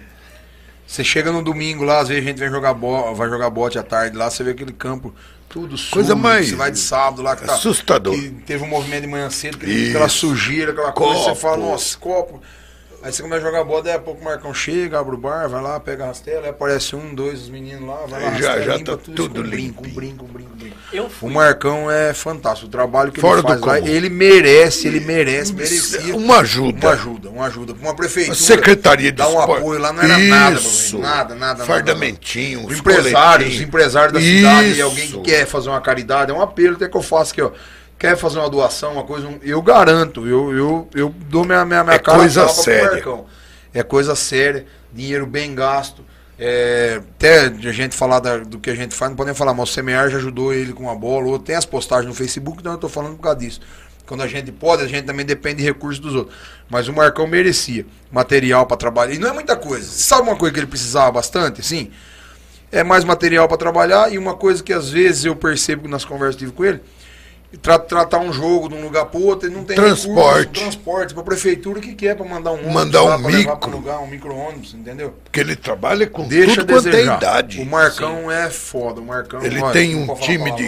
Você chega no domingo lá, às vezes a gente vai jogar bote à tarde lá, você vê aquele campo tudo sujo. Coisa mais. Você vai de sábado lá que tá. Assustador. Que teve um movimento de manhã cedo, que aquela sujeira, aquela coisa, você fala, nossa, copo. Aí você começa a jogar bola, daí a pouco o Marcão chega, abre o bar, vai lá, pega a rastela, aí aparece um, dois, os meninos lá, vai lá, rastela, já limpa, tá tudo limpo. Brinco. O Marcão é fantástico, o trabalho que ele faz lá, ele merecia. Uma ajuda. Uma prefeitura, Secretaria de Esporte. Dá um apoio lá, não era nada. Fardamentinho, os empresários da cidade, alguém que quer fazer uma caridade, é um apelo até que eu faço aqui, ó. Quer fazer uma doação, uma coisa, eu garanto, eu dou minha cara. Coisa séria. É coisa séria, dinheiro bem gasto. Até a gente falar do que a gente faz, não pode nem falar, mas o Semear já ajudou ele com a bola, ou tem as postagens no Facebook, então eu estou falando por causa disso. Quando a gente pode, a gente também depende de recursos dos outros. Mas o Marcão merecia material para trabalhar, e não é muita coisa. Sabe uma coisa que ele precisava bastante, assim? É mais material para trabalhar, e uma coisa que às vezes eu percebo nas conversas que tive com ele, tratar um jogo de um lugar para outro, ele não tem transporte para a prefeitura, que é para mandar um ônibus, um micro-ônibus, entendeu? Porque ele trabalha com tudo quanto é idade. O Marcão é foda, o Marcão. Ele tem um time de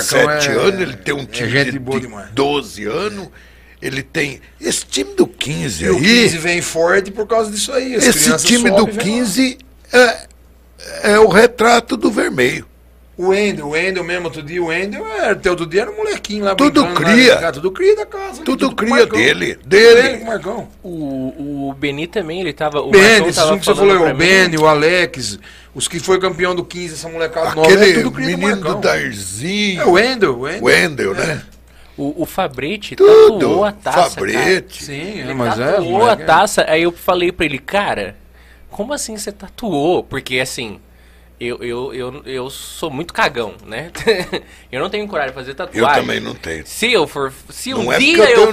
7 anos, ele tem um time de 12 anos. Ele tem. Esse time do 15 aí. O 15 vem forte por causa disso aí. Esse time do 15 é o retrato do vermelho. O Endel mesmo, outro dia, até outro dia era um molequinho lá. Tudo cria da casa. Tudo cria dele. Marcão. O Beni também, ele tava... O Beni, o Beni, o Alex, os que foi campeão do 15, essa molecada nova, tudo cria do Marcão. Aquele menino do Darzinho. O Endel, né? O Fabretti tatuou a taça, Fabretti. Sim, mas tatuou a taça, aí eu falei pra ele, cara, como assim você tatuou? Porque assim... Eu sou muito cagão, né? Eu não tenho coragem de fazer tatuagem. Eu também não tenho.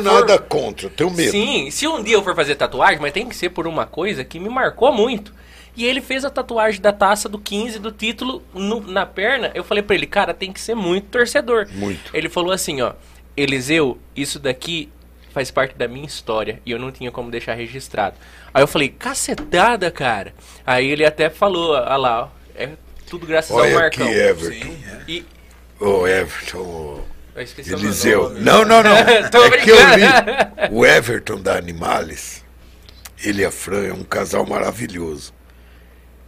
Nada contra, eu tenho medo. Sim, se um dia eu for fazer tatuagem, mas tem que ser por uma coisa que me marcou muito. E ele fez a tatuagem da taça do 15, do título, na perna. Eu falei pra ele, cara, tem que ser muito torcedor. Muito. Ele falou assim, ó, Eliseu, isso daqui faz parte da minha história e eu não tinha como deixar registrado. Aí eu falei, cacetada, cara. Aí ele até falou, ó lá, ó. É tudo graças ao Marcão. Olha aqui, Everton. Eliseu. Não. É que eu vi o Everton da Animales. Ele e a Fran é um casal maravilhoso.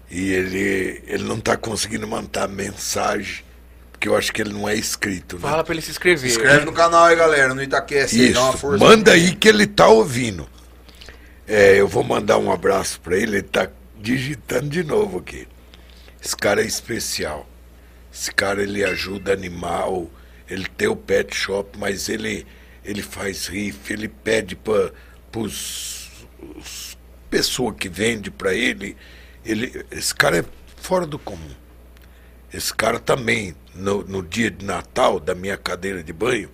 E ele não está conseguindo mandar mensagem, porque eu acho que ele não é inscrito. Né? Fala para ele se inscrever. Se inscreve no canal aí, galera, no Itaquest. Isso, dá uma força. Manda aí que ele tá ouvindo. É, eu vou mandar um abraço para ele, ele tá digitando de novo aqui. Esse cara é especial. Esse cara, ele ajuda animal, ele tem o pet shop, mas ele faz rifa, ele pede para as pessoas que vendem para ele. Esse cara é fora do comum. Esse cara também, no dia de Natal, da minha cadeira de banho,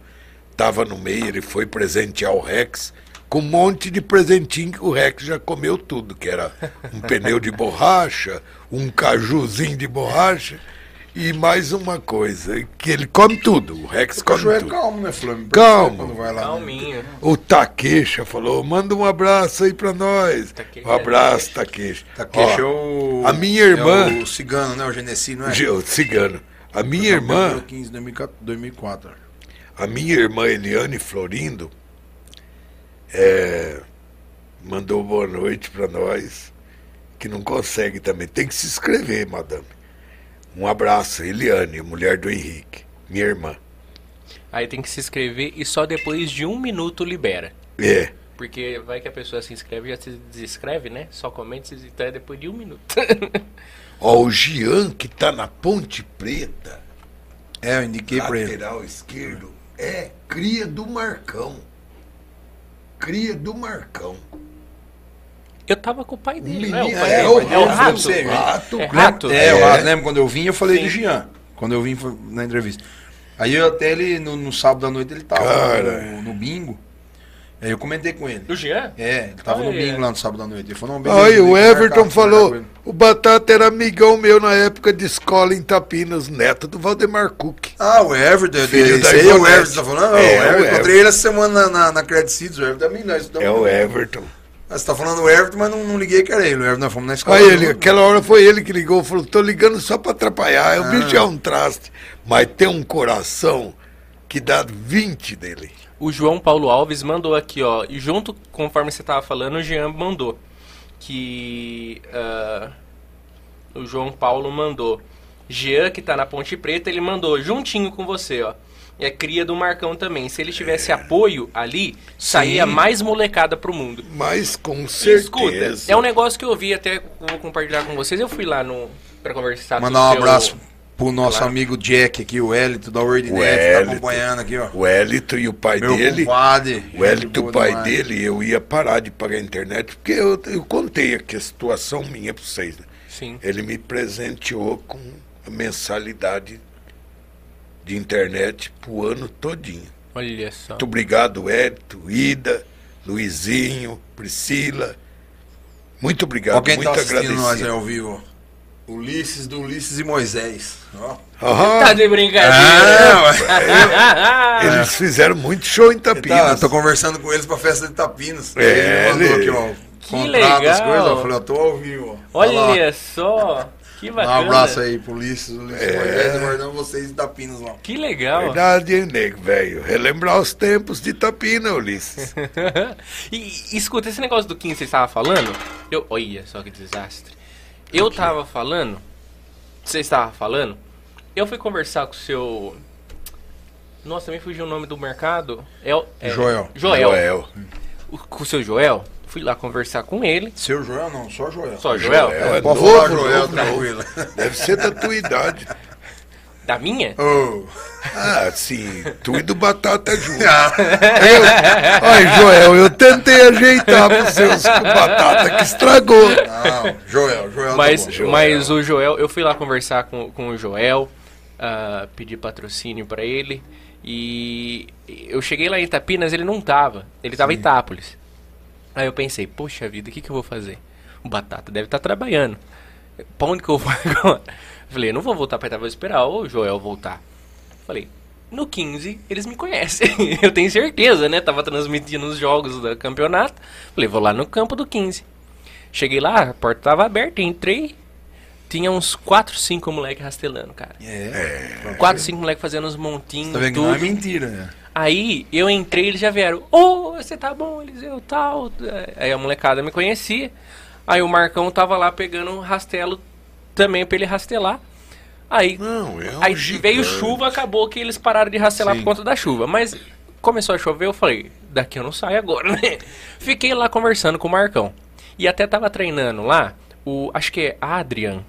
estava no meio, ele foi presentear o Rex com um monte de presentinho que o Rex já comeu tudo, que era um pneu de borracha, um cajuzinho de borracha e mais uma coisa, que ele come tudo, o Rex come tudo. O cachorro é calmo, né, Flamengo? Calmo. Calminho. O Taqueixa falou, manda um abraço aí pra nós. Um abraço, Taqueixa. Taqueixa é o... A minha irmã... É o cigano, né, o Genesi, não é? O cigano. A minha irmã... 15 de 2004. A minha irmã Eliane Florindo... mandou boa noite para nós, que não consegue também. Tem que se inscrever, madame. Um abraço, Eliane, mulher do Henrique, minha irmã. Aí tem que se inscrever e só depois de 1 minuto libera. É. Porque vai que a pessoa se inscreve e já se desinscreve, né? Só comenta e tá depois de 1 minuto. Ó, o Jean, que tá na Ponte Preta. É, eu indiquei pra ele. Lateral esquerdo. É, cria do Marcão. Cria do Marcão. Eu tava com o pai dele, né? É o Rato. É o Rato. Lembra quando eu vim, eu falei do Jean. Quando eu vim na entrevista. Aí eu até ele, no sábado à noite, ele tava no bingo. Aí eu comentei com ele. Do Jean? É, ele tava no bingo lá no sábado à noite. Ele falou, aí o Everton falou, o Batata era amigão meu na época de escola em Tapinas, neto do Valdemar Cook. Ah, o Everton, o Everton tá falando? Eu encontrei ele essa semana na Credit Cities, o Everton é amigo nós. É o Everton. Ah, você tá falando o Everton, mas não liguei que era ele, o Everton nós fomos na escola. Aí aquela hora foi ele que ligou, falou, tô ligando só pra atrapalhar, o bicho é um traste, mas tem um coração que dá 20 dele. O João Paulo Alves mandou aqui, ó, e junto, conforme você tava falando, o Jean mandou, que o João Paulo mandou, Jean, que tá na Ponte Preta, ele mandou juntinho com você, ó, é cria do Marcão também, se ele tivesse apoio ali, saía mais molecada pro mundo. Mas com certeza. Escuta, é um negócio que eu vi até, vou compartilhar com vocês, eu fui lá pra conversar. Mandar um abraço pro nosso amigo Jack aqui, o Hélito da WordNet, que tá acompanhando aqui, ó. O Hélito e o pai dele. Compadre, o Hélito, o pai dele, eu ia parar de pagar a internet, porque eu contei aqui a situação minha pra vocês, né? Sim. Ele me presenteou com a mensalidade de internet pro ano todinho. Olha só. Muito obrigado, Hélito, Ida, Luizinho, Priscila. Muito obrigado, muito agradecido. Nós aí ao vivo, Ulisses, do Ulisses e Moisés. Tá de brincadeira. Eles fizeram muito show em Tapinas. Eu tô conversando com eles pra festa de Tapinas. Ele mandou aqui, ó. Que legal. As coisas, eu falei, eu tô ao vivo. Olha só. Que bacana. Um abraço aí pro Ulisses, Ulisses e Moisés, aguardando vocês em Tapinas lá. Que legal. Verdade, hein, nego, velho. Relembrar os tempos de Tapinas, Ulisses. E escuta, esse negócio do 15 que você estava falando. Olha só que desastre. Eu tava falando, você estava falando, eu fui conversar com o seu... Nossa, me fugiu o nome do mercado. Joel. Com o seu Joel, fui lá conversar com ele. Seu Joel não, só Joel. Só Joel? Pode falar Joel, tranquilo. Deve ser da tua idade. Da minha? Oh. Ah, sim. Tu e do Batata junto. Olha, Joel, eu tentei ajeitar pro seus Batata que estragou. Não, Joel mas, tá bom. Mas o Joel, eu fui lá conversar com o Joel, pedir patrocínio pra ele. E eu cheguei lá em Tapinas, ele não tava. Ele tava em Itápolis. Aí eu pensei, poxa vida, o que eu vou fazer? O Batata deve estar trabalhando. Pra onde que eu vou agora? Falei, eu não vou voltar pra Itápolis, vou esperar o Joel voltar. Falei, no 15 eles me conhecem. Eu tenho certeza, né? Tava transmitindo os jogos do campeonato. Falei, vou lá no campo do 15. Cheguei lá, a porta tava aberta, entrei. Tinha uns 4, 5 moleques rastelando, cara. 4, 5 moleques fazendo uns montinhos. Tá vendo que não é mentira, né? Aí eu entrei, eles já vieram. Ô, você tá bom, Eliseu, tal. Aí a molecada me conhecia. Aí o Marcão tava lá pegando um rastelo também pra ele rastelar. Aí, não, é um aí veio chuva, acabou que eles pararam de rastelar por conta da chuva. Mas começou a chover, eu falei, daqui eu não saio agora, né? Fiquei lá conversando com o Marcão. E até tava treinando lá, acho que é Adrian,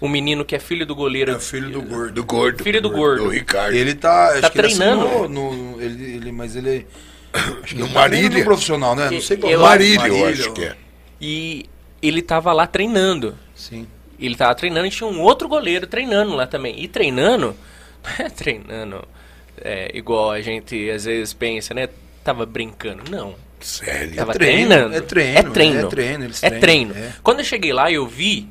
o menino que é filho do goleiro. É filho do gordo. Filho do gordo. Do Ricardo. Ele tá treinando. Ele mas ele acho que no Marília. Profissional, né? Não sei qual é. Marília, eu acho que é. E ele tava lá treinando. Sim. Ele tava treinando e tinha um outro goleiro treinando lá também. E treinando, não é treinando igual a gente às vezes pensa, né? Tava brincando. Não. Sério? Tava treinando. É treino. Quando eu cheguei lá, eu vi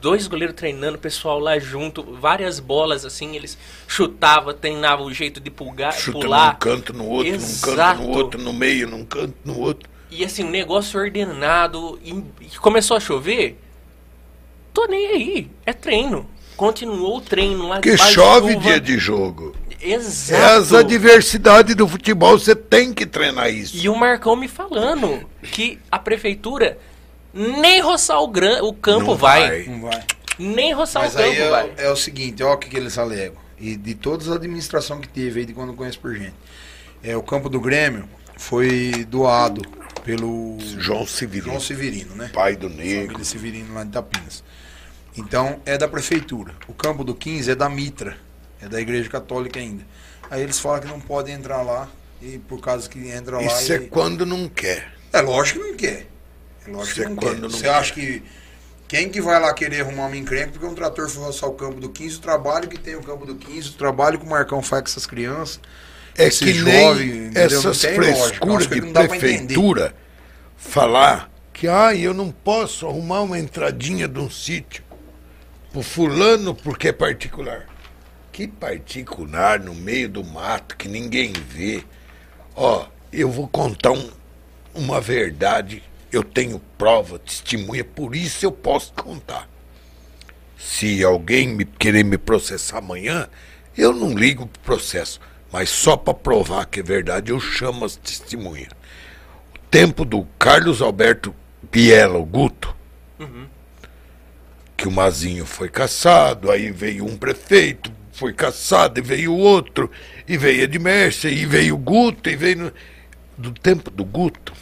dois goleiros treinando, o pessoal lá junto, várias bolas assim, eles chutavam, treinavam o jeito de pular. Num canto, no outro, num canto, no outro, no meio, num canto, no outro. E assim, um negócio ordenado, e começou a chover, tô nem aí, é treino. Continuou o treino lá. Que chove dia de jogo. Exato. Essa diversidade do futebol, você tem que treinar isso. E o Marcão me falando que a prefeitura nem roçar o campo vai. Não vai. Nem roçar o campo vai. É o seguinte, olha o que eles alegam. E de todas as administrações que teve aí, de quando eu conheço por gente. O campo do Grêmio foi doado pelo João Severino, né? Pai do Negro. Severino lá de Tapinas. Então é da prefeitura. O campo do 15 é da Mitra, é da Igreja Católica ainda. Aí eles falam que não podem entrar lá e por causa que entra lá. Isso é quando não quer. É lógico que não quer. É lógico que não quer. Você acha que quem que vai lá querer arrumar uma encrenca porque um trator foi roçar o campo do 15, o trabalho que tem o campo do 15, o trabalho que o Marcão faz com essas crianças. É que nem essas frescuras de prefeitura falar que eu não posso arrumar uma entradinha de um sítio pro fulano porque é particular. Que particular no meio do mato que ninguém vê. Ó, eu vou contar uma verdade, eu tenho prova, testemunha, por isso eu posso contar. Se alguém querer me processar amanhã, eu não ligo pro processo. Mas só para provar que é verdade, eu chamo as testemunhas. O tempo do Carlos Alberto Biela, o Guto, que o Mazinho foi caçado, aí veio um prefeito, foi caçado, e veio outro, e veio Edmércia, e veio o Guto, e veio... Do tempo do Guto,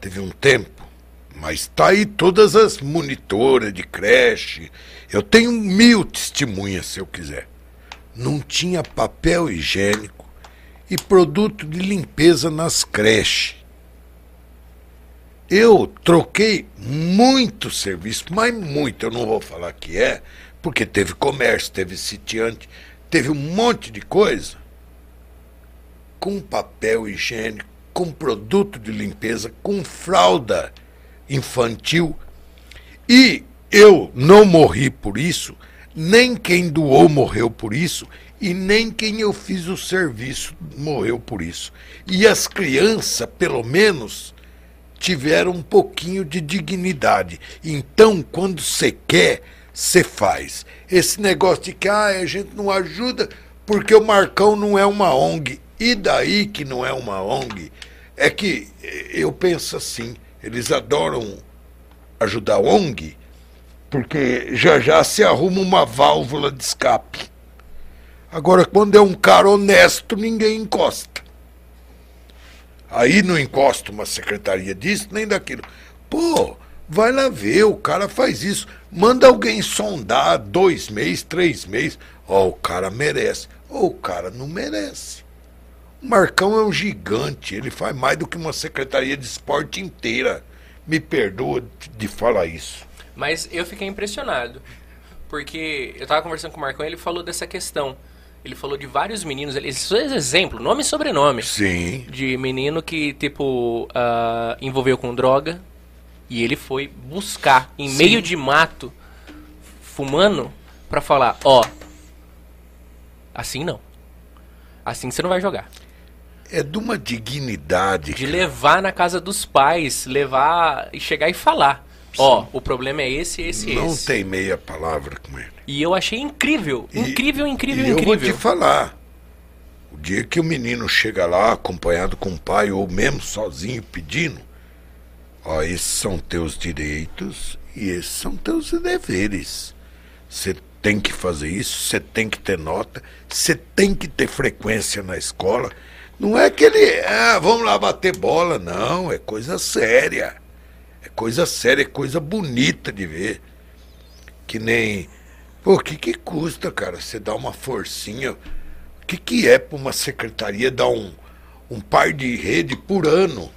teve um tempo, mas tá aí todas as monitoras de creche, eu tenho 1000 testemunhas, se eu quiser. Não tinha papel higiênico e produto de limpeza nas creches. Eu troquei muito serviço, mas muito, eu não vou falar que é, porque teve comércio, teve sitiante, teve um monte de coisa, com papel higiênico, com produto de limpeza, com fralda infantil. E eu não morri por isso. Nem quem doou morreu por isso, e nem quem eu fiz o serviço morreu por isso. E as crianças, pelo menos, tiveram um pouquinho de dignidade. Então, quando você quer, você faz. Esse negócio de que a gente não ajuda porque o Marcão não é uma ONG. E daí que não é uma ONG? É que eu penso assim, eles adoram ajudar a ONG, porque já já se arruma uma válvula de escape. Agora, quando é um cara honesto, ninguém encosta. Aí não encosta uma secretaria disso, nem daquilo. Pô, Vai lá ver, o cara faz isso. Manda alguém sondar 2 meses, 3 meses. Ó, o cara merece. Ou o cara não merece. O Marcão é um gigante. Ele faz mais do que uma secretaria de esporte inteira. Me perdoa de falar isso. Mas eu fiquei impressionado. Porque eu tava conversando com o Marcão e ele falou dessa questão. Ele falou de vários meninos, esses exemplos, nome e sobrenome. Sim. De menino que, tipo, envolveu com droga. E ele foi buscar em Sim. meio de mato, fumando, pra falar, ó, assim não. Assim você não vai jogar. É de uma dignidade. De cara. Levar na casa dos pais, levar e chegar e falar. Sim. Ó, o problema é esse. Não tem meia palavra com ele. E eu achei incrível, incrível. Eu vou te falar, o dia que o menino chega lá acompanhado com o pai ou mesmo sozinho pedindo, ó, esses são teus direitos e esses são teus deveres. Você tem que fazer isso, você tem que ter nota, você tem que ter frequência na escola. Não é aquele, vamos lá bater bola, não, é coisa séria. É coisa séria, é coisa bonita de ver. Que nem... Pô, o que custa, cara, você dar uma forcinha? O que é pra uma secretaria dar um par de rede por ano?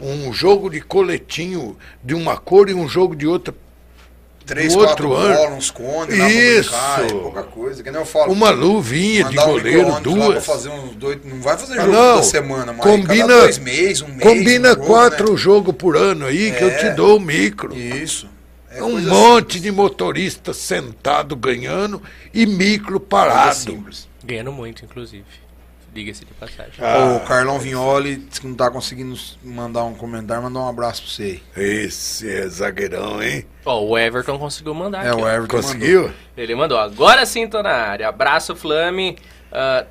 Um jogo de coletinho de uma cor e um jogo de outra. 3, 4 bolas, cone, isso. Dá pra pouca coisa. Que nem eu falo, uma luvinha de goleiro, duas. Pra fazer uns 2, não vai fazer jogo toda semana, mas combina, cada 2 meses, um mês. Combina um jogo, 4 né? jogos por ano aí que eu te dou o micro. Isso. É um monte simples. De motorista sentado ganhando e micro parado. Ganhando muito, inclusive. Diga-se de passagem. O Carlão Vignoli disse que não tá conseguindo mandar um comentário, mandar um abraço pra você. Esse é zagueirão, hein? Ó, o Everton conseguiu mandar. Aqui, o Everton conseguiu? Mandou. Ele mandou. Agora sim, tô na área. Abraço, Flame.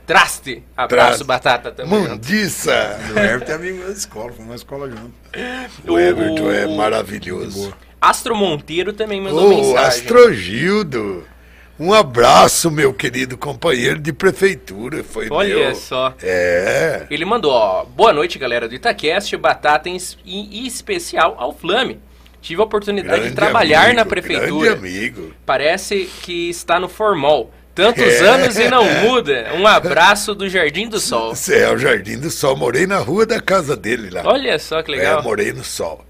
Traste. Abraço, Batata também. Mundiça. O Everton é amigo da escola, foi na escola junto. O Everton é maravilhoso. Astro Monteiro também mandou mensagem. Astro Gildo. Um abraço, meu querido companheiro de prefeitura. Foi Olha meu. Só. É. Ele mandou, ó. Boa noite, galera do Itacast, Batata em especial ao Flame. Tive a oportunidade grande de trabalhar amigo, na prefeitura. Grande amigo. Parece que está no formol. Tantos anos e não muda. Um abraço do Jardim do Sol. É, o Jardim do Sol. Morei na rua da casa dele lá. Olha só que legal. Morei no Sol.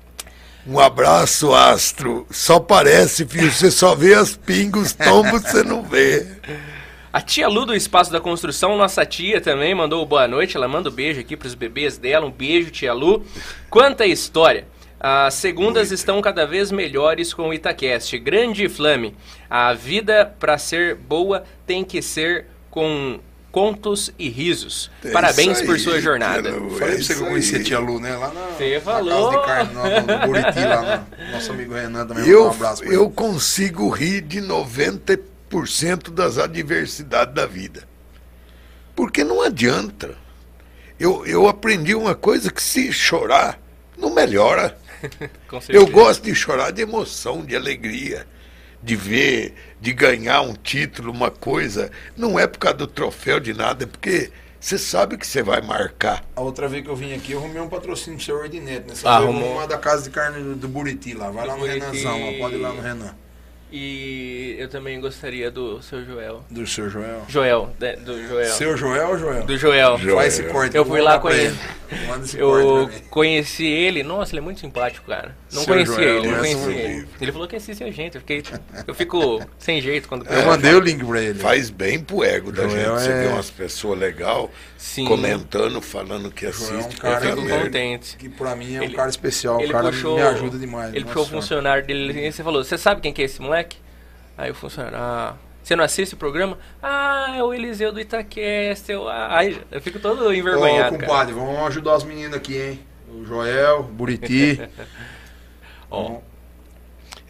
Um abraço, Astro. Só parece, filho. Você só vê as pingos, tombos, você não vê. A tia Lu do Espaço da Construção, nossa tia também, mandou boa noite. Ela manda um beijo aqui pros bebês dela. Um beijo, tia Lu. Quanta história. As segundas estão cada vez melhores com o Itacast. Grande Flame. A vida, pra ser boa, tem que ser com... contos e risos. É parabéns aí, por sua jornada. Falei pra você que eu conheci a tia Lu, né? Lá na, falou. Na casa de carne, no Buriti, lá no nosso amigo Renan também. Um abraço. Eu consigo rir de 90% das adversidades da vida. Porque não adianta. Eu aprendi uma coisa que se chorar, não melhora. Eu gosto de chorar de emoção, de alegria. De ver, de ganhar um título, uma coisa, não é por causa do troféu de nada, é porque você sabe que você vai marcar. A outra vez que eu vim aqui, eu arrumei um patrocínio pro seu Ordinete, né? Você arrumou uma da casa de carne do Buriti lá, vai do lá no Renanzão, pode ir lá no Renan. E eu também gostaria do seu Joel. Do seu Joel? Seu Joel ou Joel? Do Joel. Faz esse corte. Eu fui lá com ele. Eu conheci ele. Nossa, ele é muito simpático, cara. Não conhecia ele, não conhecia ele. Ele falou que assiste a gente. Eu fico sem jeito quando... Eu mandei o link pra ele. Faz bem pro ego da gente. Você vê umas pessoas legais comentando, falando que assiste. É um cara, eu fico contente. Que pra mim é um cara especial. O cara me ajuda demais. Ele puxou o funcionário dele e você falou, você sabe quem que é esse moleque? Aí o funcionário, você não assiste o programa? É o Eliseu do Itacast. Aí eu fico todo envergonhado. Ô, compadre, cara. Vamos ajudar as meninas aqui, hein? O Joel, o Buriti.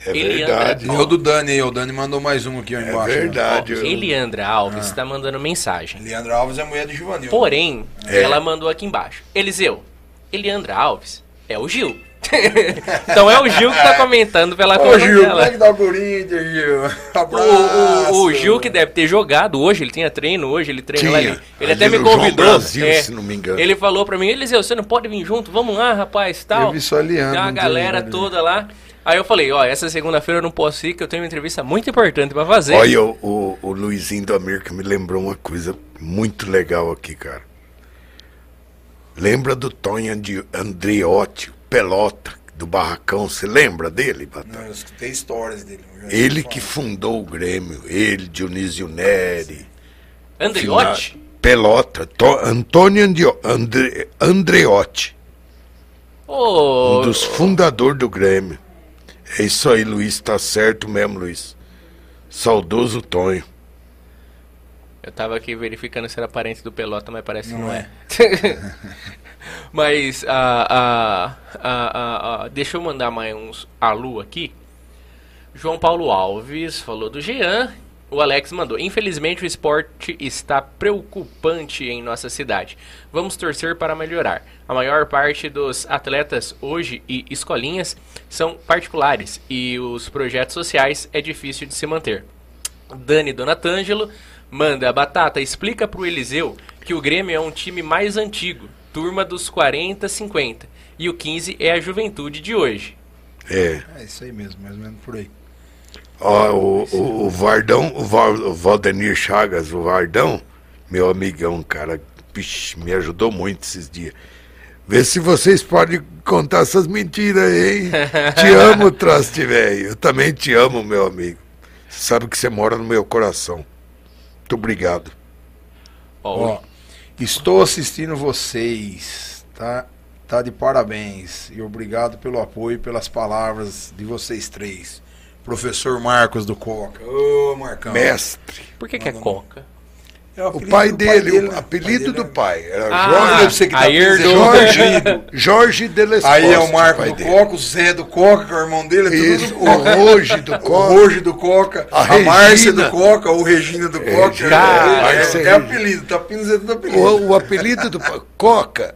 É verdade. E o do Dani aí, o Dani mandou mais um aqui embaixo. É verdade. Né? Eliandra Alves está mandando mensagem. Eliandra Alves é mulher do Givanil. Porém, ela mandou aqui embaixo. Eliseu, Eliandra Alves é o Gil. Então é o Gil que tá comentando pela coisa dela. Como é que dá o Corinthians, Gil? O Gil que deve ter jogado hoje, ele tinha treino hoje, ele treina lá. Ele até me convidou. Brasil, se não me engano. Ele falou pra mim, Eliseu, você não pode vir junto? Vamos lá, rapaz, tal. Eu vi só Eliandro, a galera toda lá. Aí eu falei, ó, essa segunda-feira eu não posso ir, que eu tenho uma entrevista muito importante pra fazer. Olha, o Luizinho do América me lembrou uma coisa muito legal aqui, cara. Lembra do Tonho de Andreotti, Pelota, do Barracão? Você lembra dele, Batata? Não, eu escutei histórias dele. Ele que fundou o Grêmio, ele, Dionísio Neri. Andreotti? Pelota, Antônio Andreotti. Oh. Um dos fundadores do Grêmio. É isso aí, Luiz, tá certo mesmo, Luiz. Saudoso Tonho. Eu tava aqui verificando se era parente do Pelota, mas parece que não é. Mas, deixa eu mandar mais uns alô aqui. João Paulo Alves falou do Jean. O Alex mandou, infelizmente o esporte está preocupante em nossa cidade. Vamos torcer para melhorar. A maior parte dos atletas hoje e escolinhas são particulares e os projetos sociais é difícil de se manter. Dani Donatângelo manda, Batata, explica para o Eliseu que o Grêmio é um time mais antigo, turma dos 40, 50, e o 15 é a juventude de hoje. É isso aí mesmo, mais ou menos por aí. Oh, o Vardão, o Valdemir Chagas, o Vardão, meu amigão, cara, pixe, me ajudou muito esses dias. Vê se vocês podem contar essas mentiras aí, hein? Te amo, traste velho. Eu também te amo, meu amigo. Você sabe que você mora no meu coração. Muito obrigado. Ó, estou assistindo vocês, tá? Tá de parabéns. E obrigado pelo apoio e pelas palavras de vocês três. Professor Marcos do Coca. Ô, Marcão. Mestre. Por que é Coca? É o pai dele, o apelido do pai. Era Jorge Delescosta. Aí é o Marcos do Coca, o Zé do Coca, que é o irmão dele. O Roge do Coca. O Roge do Coca. A Márcia do Coca, o Regina do Coca. É apelido, Tapinas é tudo apelido. O apelido do Coca,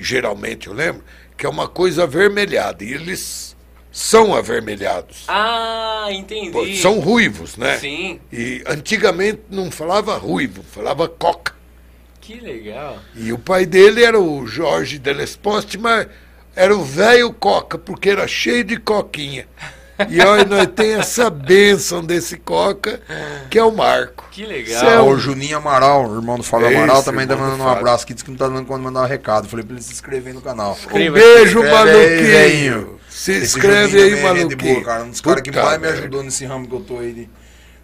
geralmente eu lembro, que é uma coisa avermelhada. E eles... são avermelhados. Ah, entendi. Pô, são ruivos, né? Sim. E antigamente não falava ruivo, falava Coca. Que legal. E o pai dele era o Jorge Delesposte, mas era o velho Coca, porque era cheio de coquinha. E olha, nós temos essa bênção desse Coca, que é o Marco. Que legal. O Juninho Amaral, o irmão do Fábio Amaral, também tá mandando um abraço, que disse que não tá dando quando mandar um recado. Falei pra ele se inscrever no canal. Um beijo, maluquinho. Se inscreve aí, maluquinho. Dos caras que mais me ajudou nesse ramo que eu tô aí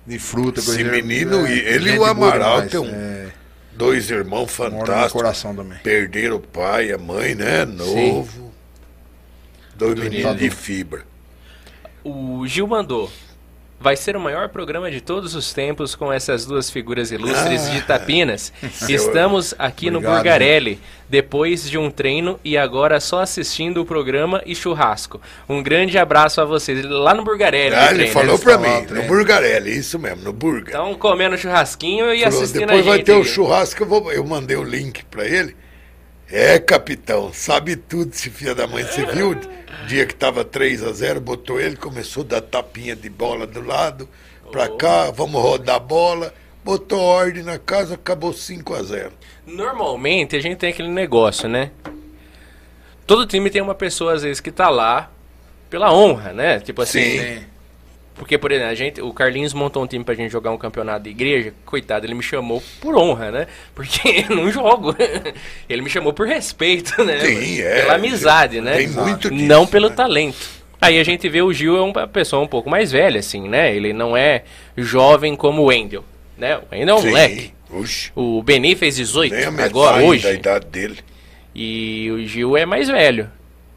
de fruta. Esse menino, ele e o Amaral tem dois irmãos fantásticos. Perderam o pai, a mãe, né? Novo. Dois meninos de fibra. O Gil mandou, vai ser o maior programa de todos os tempos com essas duas figuras ilustres de Tapinas. Estamos aqui no Burgarelli, depois de um treino e agora só assistindo o programa e churrasco. Um grande abraço a vocês, lá no Burgarelli. Ele falou pra mim, no Burgarelli, isso mesmo, no Burga. Então comendo churrasquinho e assistindo a gente. Depois vai ter o churrasco, eu mandei o link pra ele. É, capitão, sabe tudo esse filho da mãe. Você viu? Dia que tava 3-0, botou ele, começou a dar tapinha de bola do lado, pra cá, vamos rodar a bola, botou ordem na casa, acabou 5-0. Normalmente a gente tem aquele negócio, né? Todo time tem uma pessoa, às vezes, que tá lá pela honra, né? Tipo assim. Sim. Porque, por exemplo, o Carlinhos montou um time pra gente jogar um campeonato de igreja. Coitado, ele me chamou por honra, né? Porque eu não jogo. Ele me chamou por respeito, né? Sim, pela amizade, né? Tem muito disso, não pelo talento. Aí a gente vê o Gil é uma pessoa um pouco mais velha, assim, né? Ele não é jovem como o Wendel, né? O Wendel é um moleque. Oxe. O Beni fez 18 agora, hoje. Da idade dele. E o Gil é mais velho.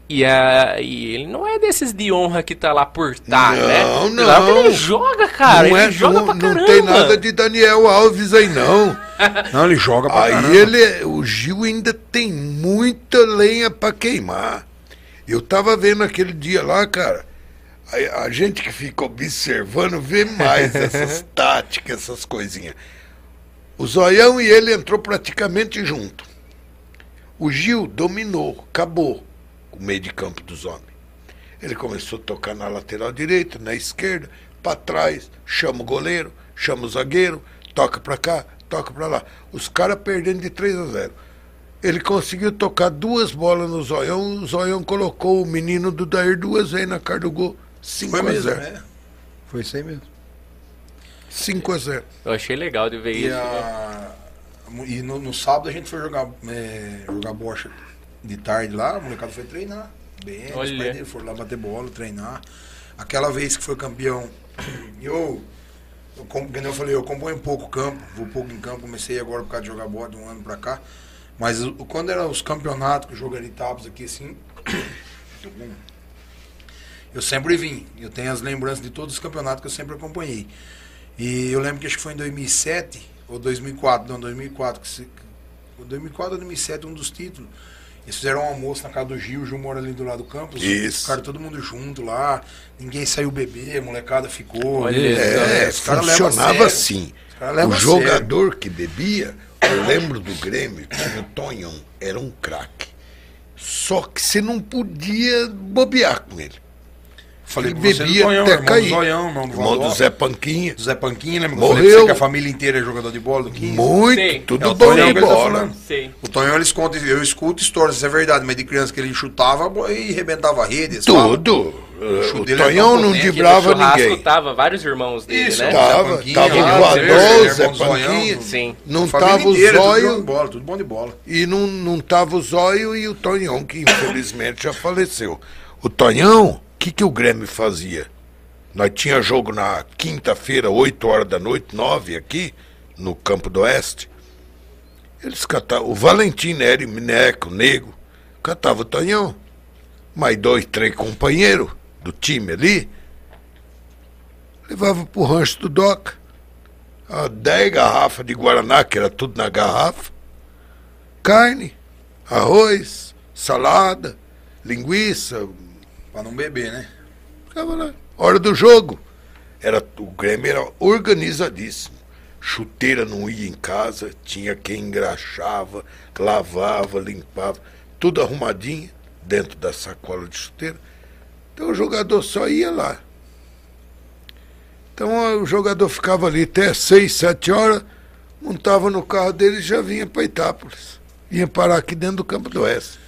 E ele não é desses de honra que tá lá por tá, né? Não, claro que ele joga, cara. Ele joga pra caramba. Não tem nada de Daniel Alves aí, não. Não, ele joga pra caramba. Aí o Gil ainda tem muita lenha pra queimar. Eu tava vendo aquele dia lá, cara. A gente que fica observando vê mais essas táticas, essas coisinhas. O Zoião e ele entrou praticamente junto. O Gil dominou, acabou o meio de campo dos homens. Ele começou a tocar na lateral direita, na esquerda, para trás, chama o goleiro, chama o zagueiro, toca para cá, toca para lá. Os caras perdendo de 3-0. ele conseguiu tocar duas bolas no Zoião, o Zoião colocou o menino do Dair duas vezes na cara do gol, 5-0. É. Foi isso aí mesmo. 5-0. Eu achei legal de ver e isso. E no sábado a gente foi jogar bocha de tarde lá, o molecado foi treinar. Bem, os pais dele foram lá bater bola, treinar. Aquela vez que foi campeão, eu falei, eu componho pouco campo, vou pouco em campo, comecei agora por causa de jogar bola de um ano pra cá. Mas quando eram os campeonatos que eu jogava de Itápolis aqui assim, eu sempre vim. Eu tenho as lembranças de todos os campeonatos que eu sempre acompanhei. E eu lembro que acho que foi em 2007 ou 2004, não, 2004, ou 2004 ou 2007, um dos títulos. Eles fizeram um almoço na casa do Gil, o Gil mora ali do lado do campus. Isso. Ficaram todo mundo junto lá, ninguém saiu bebê, a molecada ficou. Olha, funcionava assim. O jogador que bebia, eu lembro do Grêmio, que o Tonhão era um craque. Só que você não podia bobear com ele. Falei, ele bebia Zoião, até cair. Irmão do Zé Panquinha. Zé Panquinha, lembra? Morreu. Eu falei que a família inteira é jogador de bola do 15. Muito, sei. Tudo bom de bola. O Tonhão, eles contam, eu escuto histórias, isso é verdade, mas de criança que ele chutava e rebentava a rede. Tudo. O Tonhão não driblava ninguém. Ele chutava vários irmãos dele, isso, né? Tava o Voador, Zé Panquinha. Sim. Não tava o Zóio. Tudo bom de bola. E não tava o Zóio e o Tonhão, que infelizmente já faleceu. O Tonhão... O que o Grêmio fazia? Nós tinha jogo na quinta-feira, 8 horas da noite, 9 aqui, no Campo do Oeste. Eles cantavam, o Valentim Neri, Mineco, o Nego, cantava o Tonhão. Mais dois, três companheiros do time ali, levava pro rancho do Doca. 10 garrafas de Guaraná, que era tudo na garrafa. Carne, arroz, salada, linguiça... Pra não beber, né? Ficava lá. Hora do jogo. O Grêmio era organizadíssimo. Chuteira não ia em casa, tinha quem engraxava, lavava, limpava. Tudo arrumadinho dentro da sacola de chuteira. Então o jogador só ia lá. Então o jogador ficava ali até 6, 7 horas, montava no carro dele e já vinha para Itápolis. Vinha parar aqui dentro do Campo do Oeste.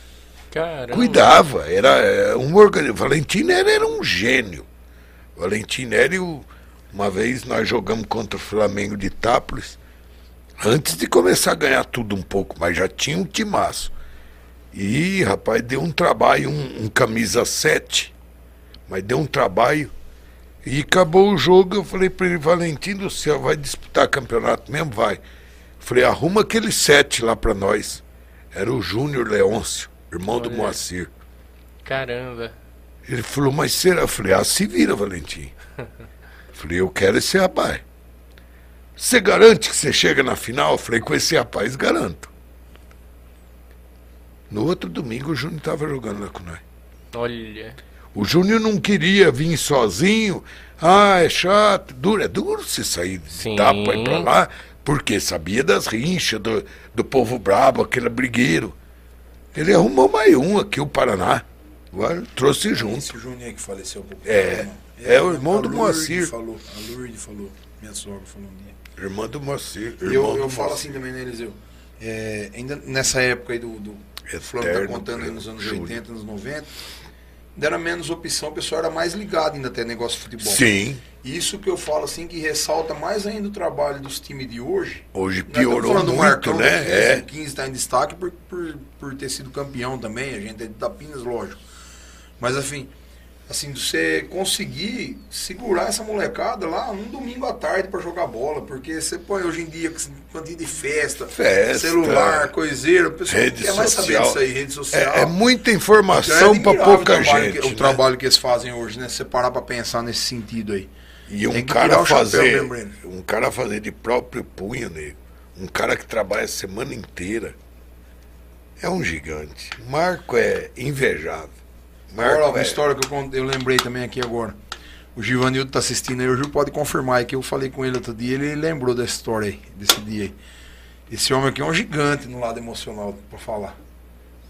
Caramba. Cuidava, era um organizador. Valentim Neri era um gênio. Valentim Neri, uma vez nós jogamos contra o Flamengo de Itápolis, antes de começar a ganhar tudo um pouco, mas já tinha um timaço. E, rapaz, deu um trabalho, um camisa 7, mas deu um trabalho. E acabou o jogo, eu falei pra ele, Valentim do céu, vai disputar campeonato mesmo? Vai. Eu falei, arruma aquele 7 lá pra nós. Era o Júnior Leôncio. Irmão do Moacir. Caramba. Ele falou, mas será? Eu falei, se vira, Valentim. Falei, eu quero esse rapaz. Você garante que você chega na final? Eu falei, com esse rapaz, garanto. No outro domingo, o Júnior estava jogando lá com nós. Olha. O Júnior não queria vir sozinho. É chato. É duro você sair de tapa e ir pra lá. Porque sabia das rinchas, do povo brabo, aquele brigueiro. Ele arrumou mais um aqui, o Paraná. Agora trouxe junto. Esse Juninho que faleceu um pouco. É o irmão do Moacir. A Lourdes falou, minha sogra falou. Irmã do Moacir. Eu falo assim também, né, Eliseu? Ainda nessa época aí do Flamengo está contando aí nos anos 80, nos 90, era menos opção, o pessoal era mais ligado ainda até negócio de futebol. Sim. Isso que eu falo assim, que ressalta mais ainda o trabalho dos times de hoje. Hoje piorou muito, Marcão, né? O 15 está em destaque por ter sido campeão também. A gente é de Tapinas, lógico. Mas, assim, você conseguir segurar essa molecada lá um domingo à tarde para jogar bola. Porque você põe hoje em dia quantia de festa, celular, coiseira. O pessoal não quer mais saber disso aí, rede social. É muita informação para pouca gente. O trabalho que eles fazem hoje, né? Você parar para pensar nesse sentido aí. E um cara fazer de próprio punho, né? Um cara que trabalha a semana inteira é um gigante. Marco é invejável. Uma história que eu lembrei também aqui agora. O Givanildo está assistindo aí, o Gil pode confirmar, que eu falei com ele outro dia, ele lembrou dessa história aí, desse dia aí. Esse homem aqui é um gigante no lado emocional, para falar.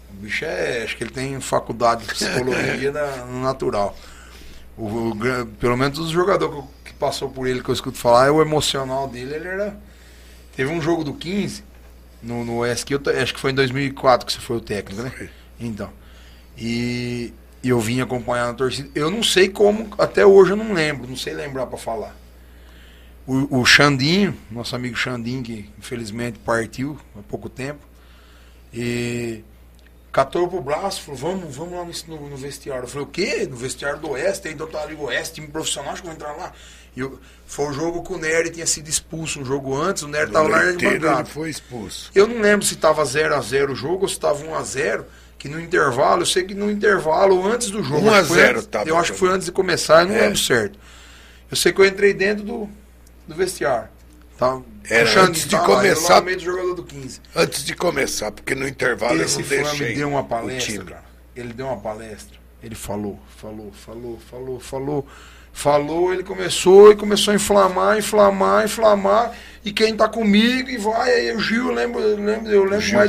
O bicho acho que ele tem faculdade de psicologia no natural. Pelo menos os jogadores que passou por ele, que eu escuto falar, o emocional dele, ele era... Teve um jogo do 15, no ESC, acho que foi em 2004 que você foi o técnico, né? Foi. Então, e eu vim acompanhar a torcida. Eu não sei como, até hoje eu não lembro, não sei lembrar pra falar. O Xandinho, nosso amigo Xandinho, que infelizmente partiu há pouco tempo, e catou pro braço, falou, vamos lá no vestiário. Eu falei, o quê? No vestiário do Oeste, então tá ali o Oeste, time profissional, acho que eu vou entrar lá. Foi o jogo que o Nery tinha sido expulso um jogo antes, o Nery estava lá de bancada. Ele foi expulso. Eu não lembro se estava 0x0 o jogo ou se estava 1x0, que no intervalo, eu sei que no intervalo antes do jogo. 1x0 tá. Eu acho que foi antes de começar, eu não lembro certo. Eu sei que eu entrei dentro do vestiário. Tá, era antes de começar. Lá, meio do jogador do 15. Antes de começar, porque no intervalo esse eu não deixei. Ele deu uma palestra, cara. Ele deu uma palestra. Ele falou, ele começou a inflamar, e quem tá comigo, e vai, aí o Gil, eu lembro mais do Gil.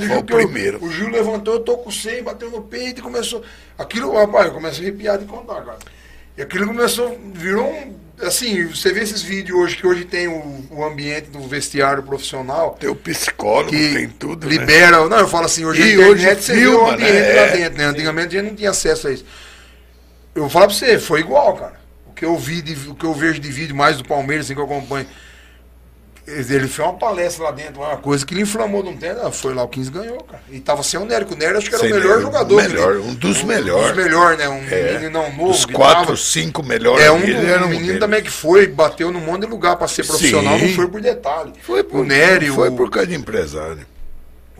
O Gil levantou, eu tô com seio, bateu no peito e começou. Aquilo, rapaz, eu comecei a arrepiar de contar, cara. E aquilo começou, virou assim, você vê esses vídeos hoje, que hoje tem o ambiente do vestiário profissional. Tem o psicólogo, que tem tudo, libera, né? Não, eu falo assim, hoje a internet você viu o ambiente, né? Lá dentro, né? Antigamente a gente não tinha acesso a isso. Eu vou falar pra você, foi igual, cara. O que eu vejo de vídeo mais do Palmeiras, assim, que eu acompanho. Ele fez uma palestra lá dentro, uma coisa que ele inflamou de um tempo. Foi lá, o 15 ganhou, cara. E tava sem o Nery, que o Nery acho que era sem o melhor jogador. Um dos melhores. Um dos melhores, né? Menino não novo. Os 4 ou 5 melhores. Era um menino também que foi, bateu num monte de lugar pra ser profissional, sim, não foi por detalhe. Foi por Nery. Foi por causa de empresário.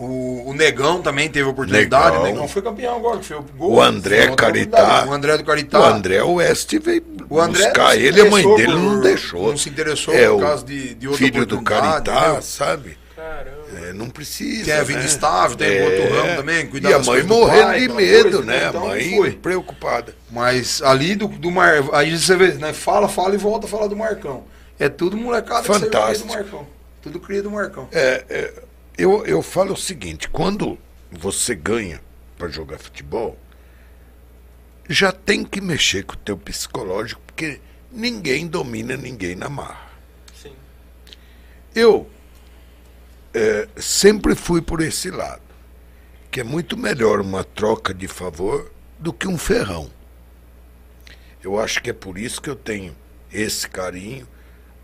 O Negão também teve oportunidade. O Negão foi campeão agora, que foi o gol. O André Caritá. O André do Caritá. O André Oeste veio buscar ele, a mãe dele não deixou. Não se interessou por causa de outra filho do Caritá, né? Sabe? Caramba. Não precisa. Tem a vida estável, tem o outro ramo também. E a mãe morrendo de medo, né? Então, a mãe foi preocupada. Mas ali do Marcão, aí você vê, né? Fala e volta a falar do Marcão. É tudo molecada que você vê do Marcão. Tudo cria do Marcão. Eu falo o seguinte, quando você ganha para jogar futebol, já tem que mexer com o teu psicológico, porque ninguém domina ninguém na marra. Sim. Eu sempre fui por esse lado, que é muito melhor uma troca de favor do que um ferrão. Eu acho que é por isso que eu tenho esse carinho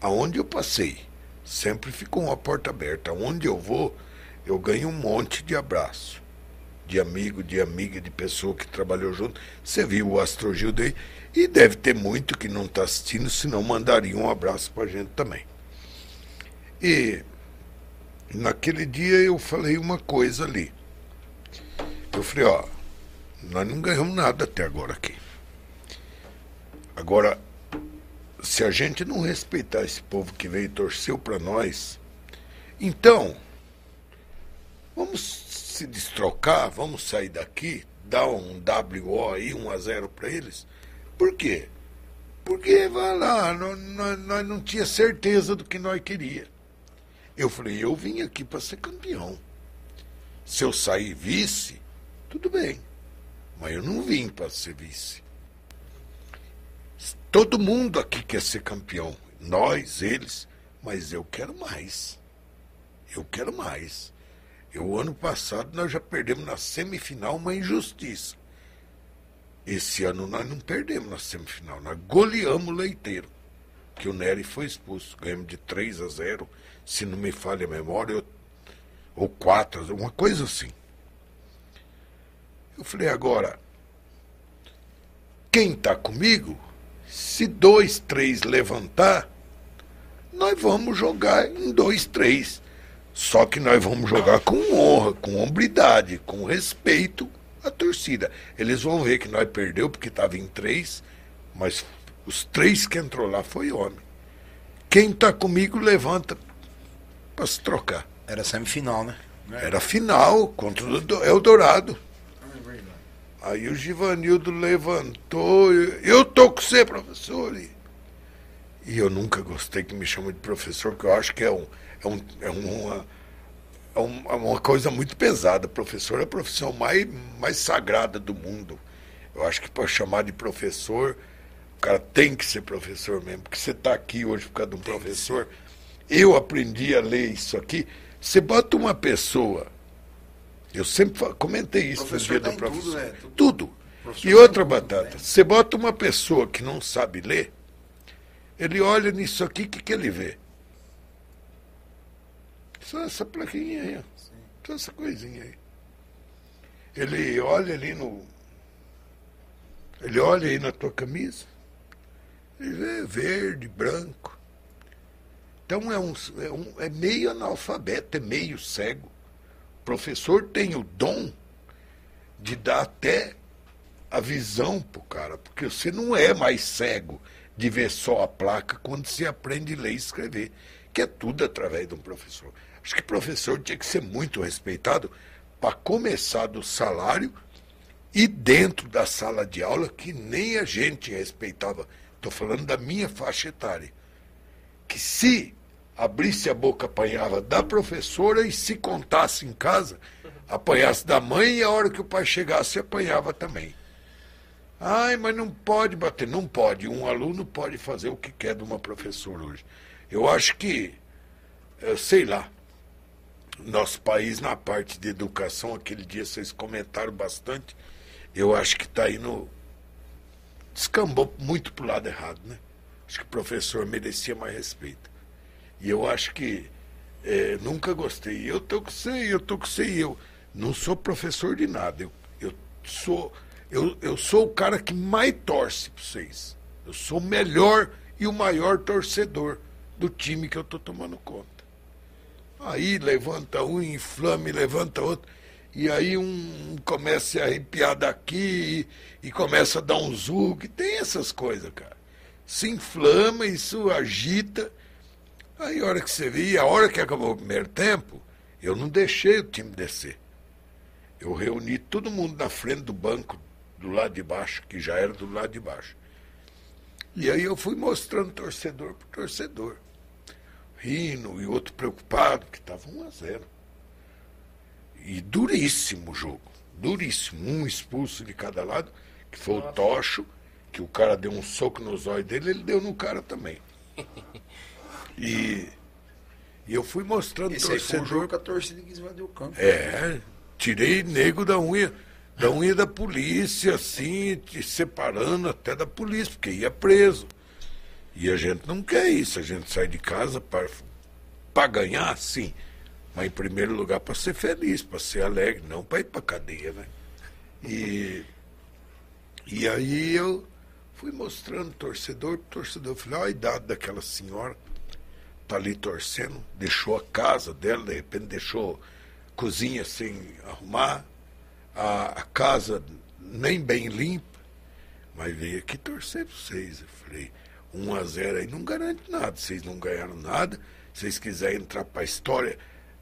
aonde eu passei. Sempre ficou uma porta aberta. Onde eu vou, eu ganho um monte de abraço. De amigo, de amiga, de pessoa que trabalhou junto. Você viu o Astro Gildo aí. E deve ter muito que não está assistindo, senão mandaria um abraço para a gente também. E naquele dia eu falei uma coisa ali. Eu falei, nós não ganhamos nada até agora aqui. Agora, se a gente não respeitar esse povo que veio e torceu para nós, então, vamos se destrocar, vamos sair daqui, dar um WO aí, 1x0 para eles. Por quê? Porque, vai lá, nós não tínhamos certeza do que nós queríamos. Eu falei, eu vim aqui para ser campeão. Se eu sair vice, tudo bem. Mas eu não vim para ser vice. Todo mundo aqui quer ser campeão. Nós, eles. Mas eu quero mais. Ano passado, nós já perdemos na semifinal uma injustiça. Esse ano, nós não perdemos na semifinal. Nós goleamos o Leiteiro. Que o Nery foi expulso. Ganhamos de 3-0. Se não me falha a memória, ou 4, uma coisa assim. Eu falei, agora, quem está comigo, se 2-3 levantar, nós vamos jogar em 2-3. Só que nós vamos jogar com honra, com hombridade, com respeito à torcida. Eles vão ver que nós perdeu porque estava em 3, mas os 3 que entrou lá foi homem. Quem está comigo levanta para se trocar. Era semifinal, né? Era final contra o Eldorado. Aí o Givanildo levantou, eu tô com você, professor. E eu nunca gostei que me chamem de professor, porque eu acho que é uma coisa muito pesada. Professor é a profissão mais sagrada do mundo. Eu acho que para chamar de professor, o cara tem que ser professor mesmo, porque você está aqui hoje por causa de um professor. Eu aprendi a ler isso aqui. Você bota uma pessoa... Eu sempre comentei isso no dia do professor. Tudo, né? Tudo. E outra batata. Você bota uma pessoa que não sabe ler, ele olha nisso aqui, o que, que ele vê? Só essa plaquinha aí. Ó. Só essa coisinha aí. Ele olha ali no... Ele olha aí na tua camisa, ele vê verde, branco. Então é meio analfabeto, é meio cego. O professor tem o dom de dar até a visão pro cara, porque você não é mais cego de ver só a placa quando você aprende a ler e escrever, que é tudo através de um professor. Acho que professor tinha que ser muito respeitado para começar do salário e dentro da sala de aula, que nem a gente respeitava. Estou falando da minha faixa etária. Que se abrisse a boca, apanhava da professora e se contasse em casa, apanhasse da mãe e a hora que o pai chegasse, apanhava também. Ai, mas não pode bater. Não pode. Um aluno pode fazer o que quer de uma professora hoje. Eu acho que, sei lá, nosso país, na parte de educação, aquele dia vocês comentaram bastante, eu acho que está indo... Descambou muito para o lado errado, né? Acho que o professor merecia mais respeito. E eu acho que nunca gostei. Eu tô com você. Eu não sou professor de nada. Eu sou o cara que mais torce para vocês. Eu sou o melhor e o maior torcedor do time que eu tô tomando conta. Aí levanta um, inflama e levanta outro. E aí um começa a arrepiar daqui e começa a dar um zugo. Tem essas coisas, cara. Se inflama, isso agita. Aí a hora que você vê, a hora que acabou o primeiro tempo, eu não deixei o time descer. Eu reuni todo mundo na frente do banco, do lado de baixo, que já era do lado de baixo. E aí eu fui mostrando torcedor por torcedor. Rindo e outro preocupado, que estava 1-0. E duríssimo o jogo, duríssimo. Um expulso de cada lado, que foi o Tocho, que o cara deu um soco no zóio dele, ele deu no cara também. E eu fui mostrando o torcedor. Esse foi um jogo que a torcida quis invadir o campo. É, tirei nego da unha da polícia, assim, separando até da polícia, porque ia preso. E a gente não quer isso, a gente sai de casa para ganhar, sim. Mas em primeiro lugar para ser feliz, para ser alegre, não para ir para cadeia, né? E aí eu fui mostrando torcedor pro torcedor. Eu falei, olha a idade daquela senhora, tá ali torcendo, deixou a casa dela, de repente deixou a cozinha sem arrumar, a casa nem bem limpa, mas veio aqui torcer para vocês. Eu falei, 1-0 aí não garante nada, vocês não ganharam nada, se vocês quiserem entrar para a história,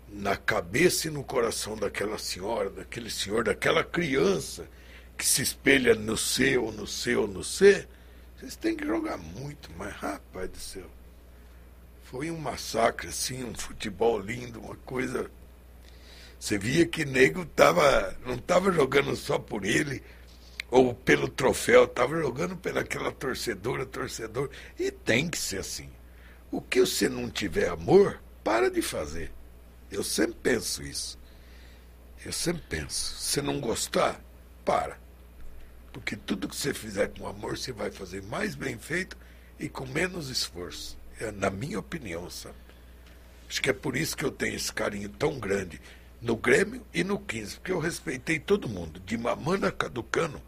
na cabeça e no coração daquela senhora, daquele senhor, daquela criança que se espelha no seu, no seu, no seu, vocês têm que jogar muito, mas rapaz do céu, foi um massacre, assim, um futebol lindo, uma coisa... Você via que nego não estava jogando só por ele, ou pelo troféu, estava jogando pelaquela torcedor, e tem que ser assim. O que você não tiver amor, para de fazer. Eu sempre penso isso. Se não gostar, para. Porque tudo que você fizer com amor, você vai fazer mais bem feito e com menos esforço. É, na minha opinião, sabe? Acho que é por isso que eu tenho esse carinho tão grande no Grêmio e no 15. Porque eu respeitei todo mundo, de mamana a caducano.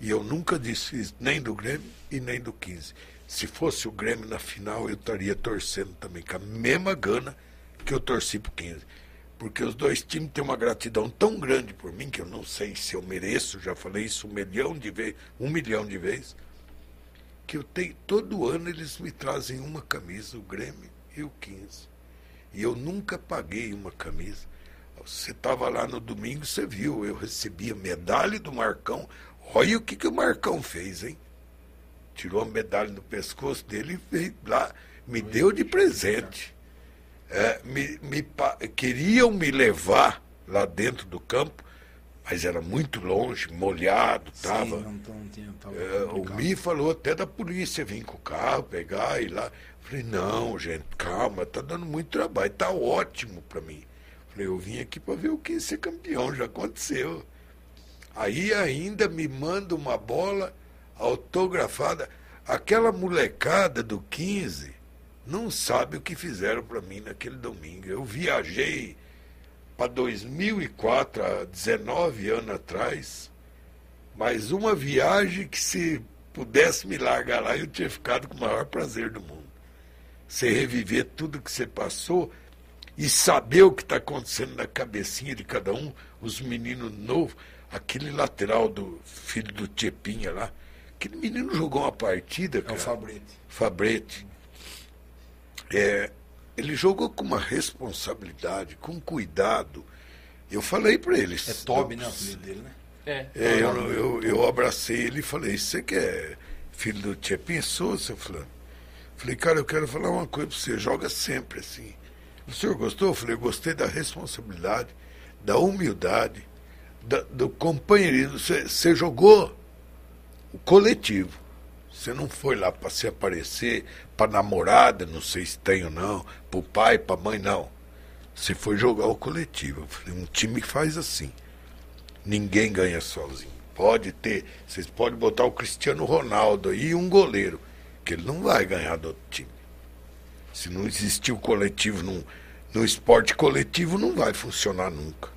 E eu nunca disse isso, nem do Grêmio e nem do 15. Se fosse o Grêmio na final, eu estaria torcendo também, com a mesma gana que eu torci pro 15. Porque os dois times têm uma gratidão tão grande por mim, que eu não sei se eu mereço, já falei isso um milhão de vezes, que eu tenho, todo ano eles me trazem uma camisa, o Grêmio e o 15. E eu nunca paguei uma camisa. Você estava lá no domingo, você viu, eu recebi a medalha do Marcão. Olha o que o Marcão fez, hein? Tirou a medalha do pescoço dele e veio lá, me deu de presente. É, queriam me levar lá dentro do campo, mas era muito longe, molhado, estava. O Mi falou até da polícia vir com o carro, pegar e ir lá. Falei, não, gente, calma, tá dando muito trabalho, tá ótimo para mim. Falei, eu vim aqui para ver o que é ser campeão, já aconteceu. Aí ainda me manda uma bola autografada. Aquela molecada do 15 não sabe o que fizeram para mim naquele domingo. Eu viajei para 2004, há 19 anos atrás, mas uma viagem que se pudesse me largar lá, eu tinha ficado com o maior prazer do mundo. Você reviver tudo que você passou e saber o que está acontecendo na cabecinha de cada um, os meninos novos, aquele lateral do filho do Tchepinha lá, aquele menino jogou uma partida, cara. É o Fabrete. Fabrete. É, ele jogou com uma responsabilidade, com cuidado. Eu falei para ele... É Toby, né? O filho dele, né? É. É, eu abracei ele e falei, você que é filho do Tchepinha? Sou, seu Flávio. Falei, cara, eu quero falar uma coisa para você. Joga sempre assim. O senhor gostou? Eu falei, eu gostei da responsabilidade, da humildade, do companheirismo. Você jogou o coletivo. Você não foi lá para se aparecer, para namorada, não sei se tem ou não, para o pai, para a mãe, não. Você foi jogar o coletivo. Eu falei, um time faz assim. Ninguém ganha sozinho. Pode ter, vocês podem botar o Cristiano Ronaldo aí e um goleiro, que ele não vai ganhar do outro time. Se não existir o coletivo, no esporte coletivo, não vai funcionar nunca.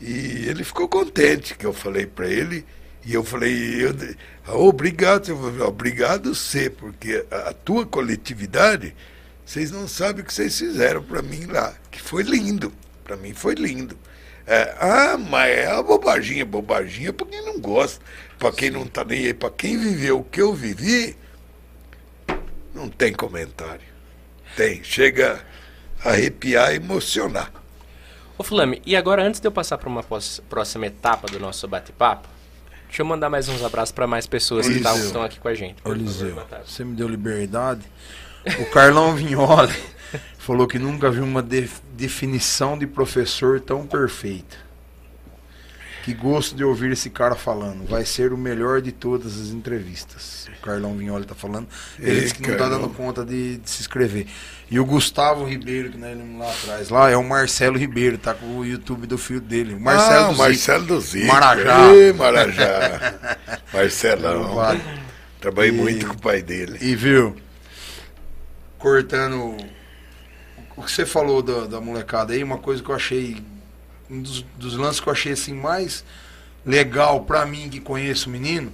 E ele ficou contente que eu falei para ele, e eu falei, obrigado, obrigado você, porque a tua coletividade, vocês não sabem o que vocês fizeram para mim lá, que foi lindo, para mim foi lindo. É, mas é uma bobaginha para quem não gosta, para quem não está nem aí, para quem viveu o que eu vivi, não tem comentário. Chega a arrepiar e emocionar. Ô Flame, e agora antes de eu passar para uma próxima etapa do nosso bate-papo, deixa eu mandar mais uns abraços para mais pessoas que estão aqui com a gente. Eliseu, você me deu liberdade. O Carlão Vignoli falou que nunca viu uma definição de professor tão perfeita. Que gosto de ouvir esse cara falando. Vai ser o melhor de todas as entrevistas. O Carlão Vignoli está falando. Ele disse que não está dando conta de se inscrever. E o Gustavo Ribeiro, que né, lá atrás, lá é o Marcelo Ribeiro, tá com o YouTube do filho dele. Marcelo, do Marcelo do Zico. Marajá. Ei, Marajá. Marcelão. Vale. Trabalhei muito com o pai dele. E viu, cortando o que você falou da molecada aí, uma coisa que eu achei, um dos lances que eu achei assim mais legal pra mim que conheço o menino,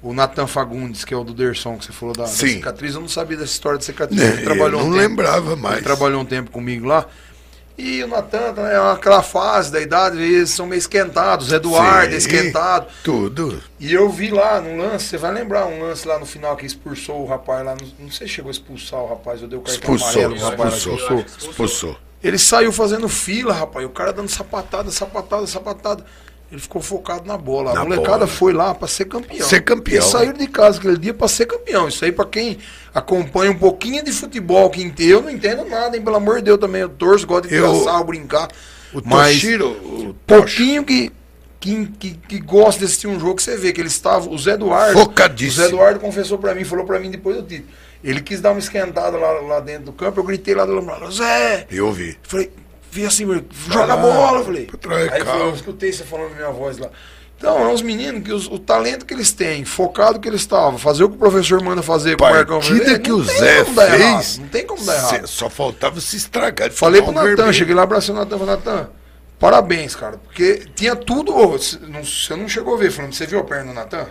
o Natan Fagundes, que é o do Derson, que você falou da cicatriz. Eu não sabia dessa história da cicatriz. Ele trabalhou um tempo, lembrava mais. Ele trabalhou um tempo comigo lá. E o Natan, né, aquela fase da idade, eles são meio esquentados. Eduardo, esquentado. Tudo. E eu vi lá no lance, você vai lembrar um lance lá no final que expulsou o rapaz lá. Não sei se chegou a expulsar o rapaz, eu dei o cartão amarelo pro rapaz. Expulsou. Ele saiu fazendo fila, rapaz. O cara dando sapatada. Ele ficou focado na bola. A molecada foi lá pra ser campeão. Eles saíram de casa aquele dia pra ser campeão. Isso aí pra quem acompanha um pouquinho de futebol, que eu não entendo nada, hein? Pelo amor de Deus também. Eu torço, gosto de traçar, brincar. O pouquinho que gosta de assistir um jogo, que você vê que ele estava... O Zé Eduardo... Focadíssimo. O Zé Eduardo confessou pra mim, falou pra mim depois do título. Ele quis dar uma esquentada lá dentro do campo. Eu gritei lá do lado, Zé... Eu ouvi. Falei... Vi assim, joga a bola, falei. Aí eu escutei você falando minha voz lá. Então, é uns meninos que o talento que eles têm, focado que eles estavam, fazer o que o professor manda fazer com o Marcão Vermelho, que o Zé fez. Não tem como dar errado. Só faltava se estragar. Falei pro Natan, cheguei lá, abracei o Natan, falei, Natan, parabéns, cara, porque tinha tudo. Você não chegou a ver, falando, você viu a perna do Natan?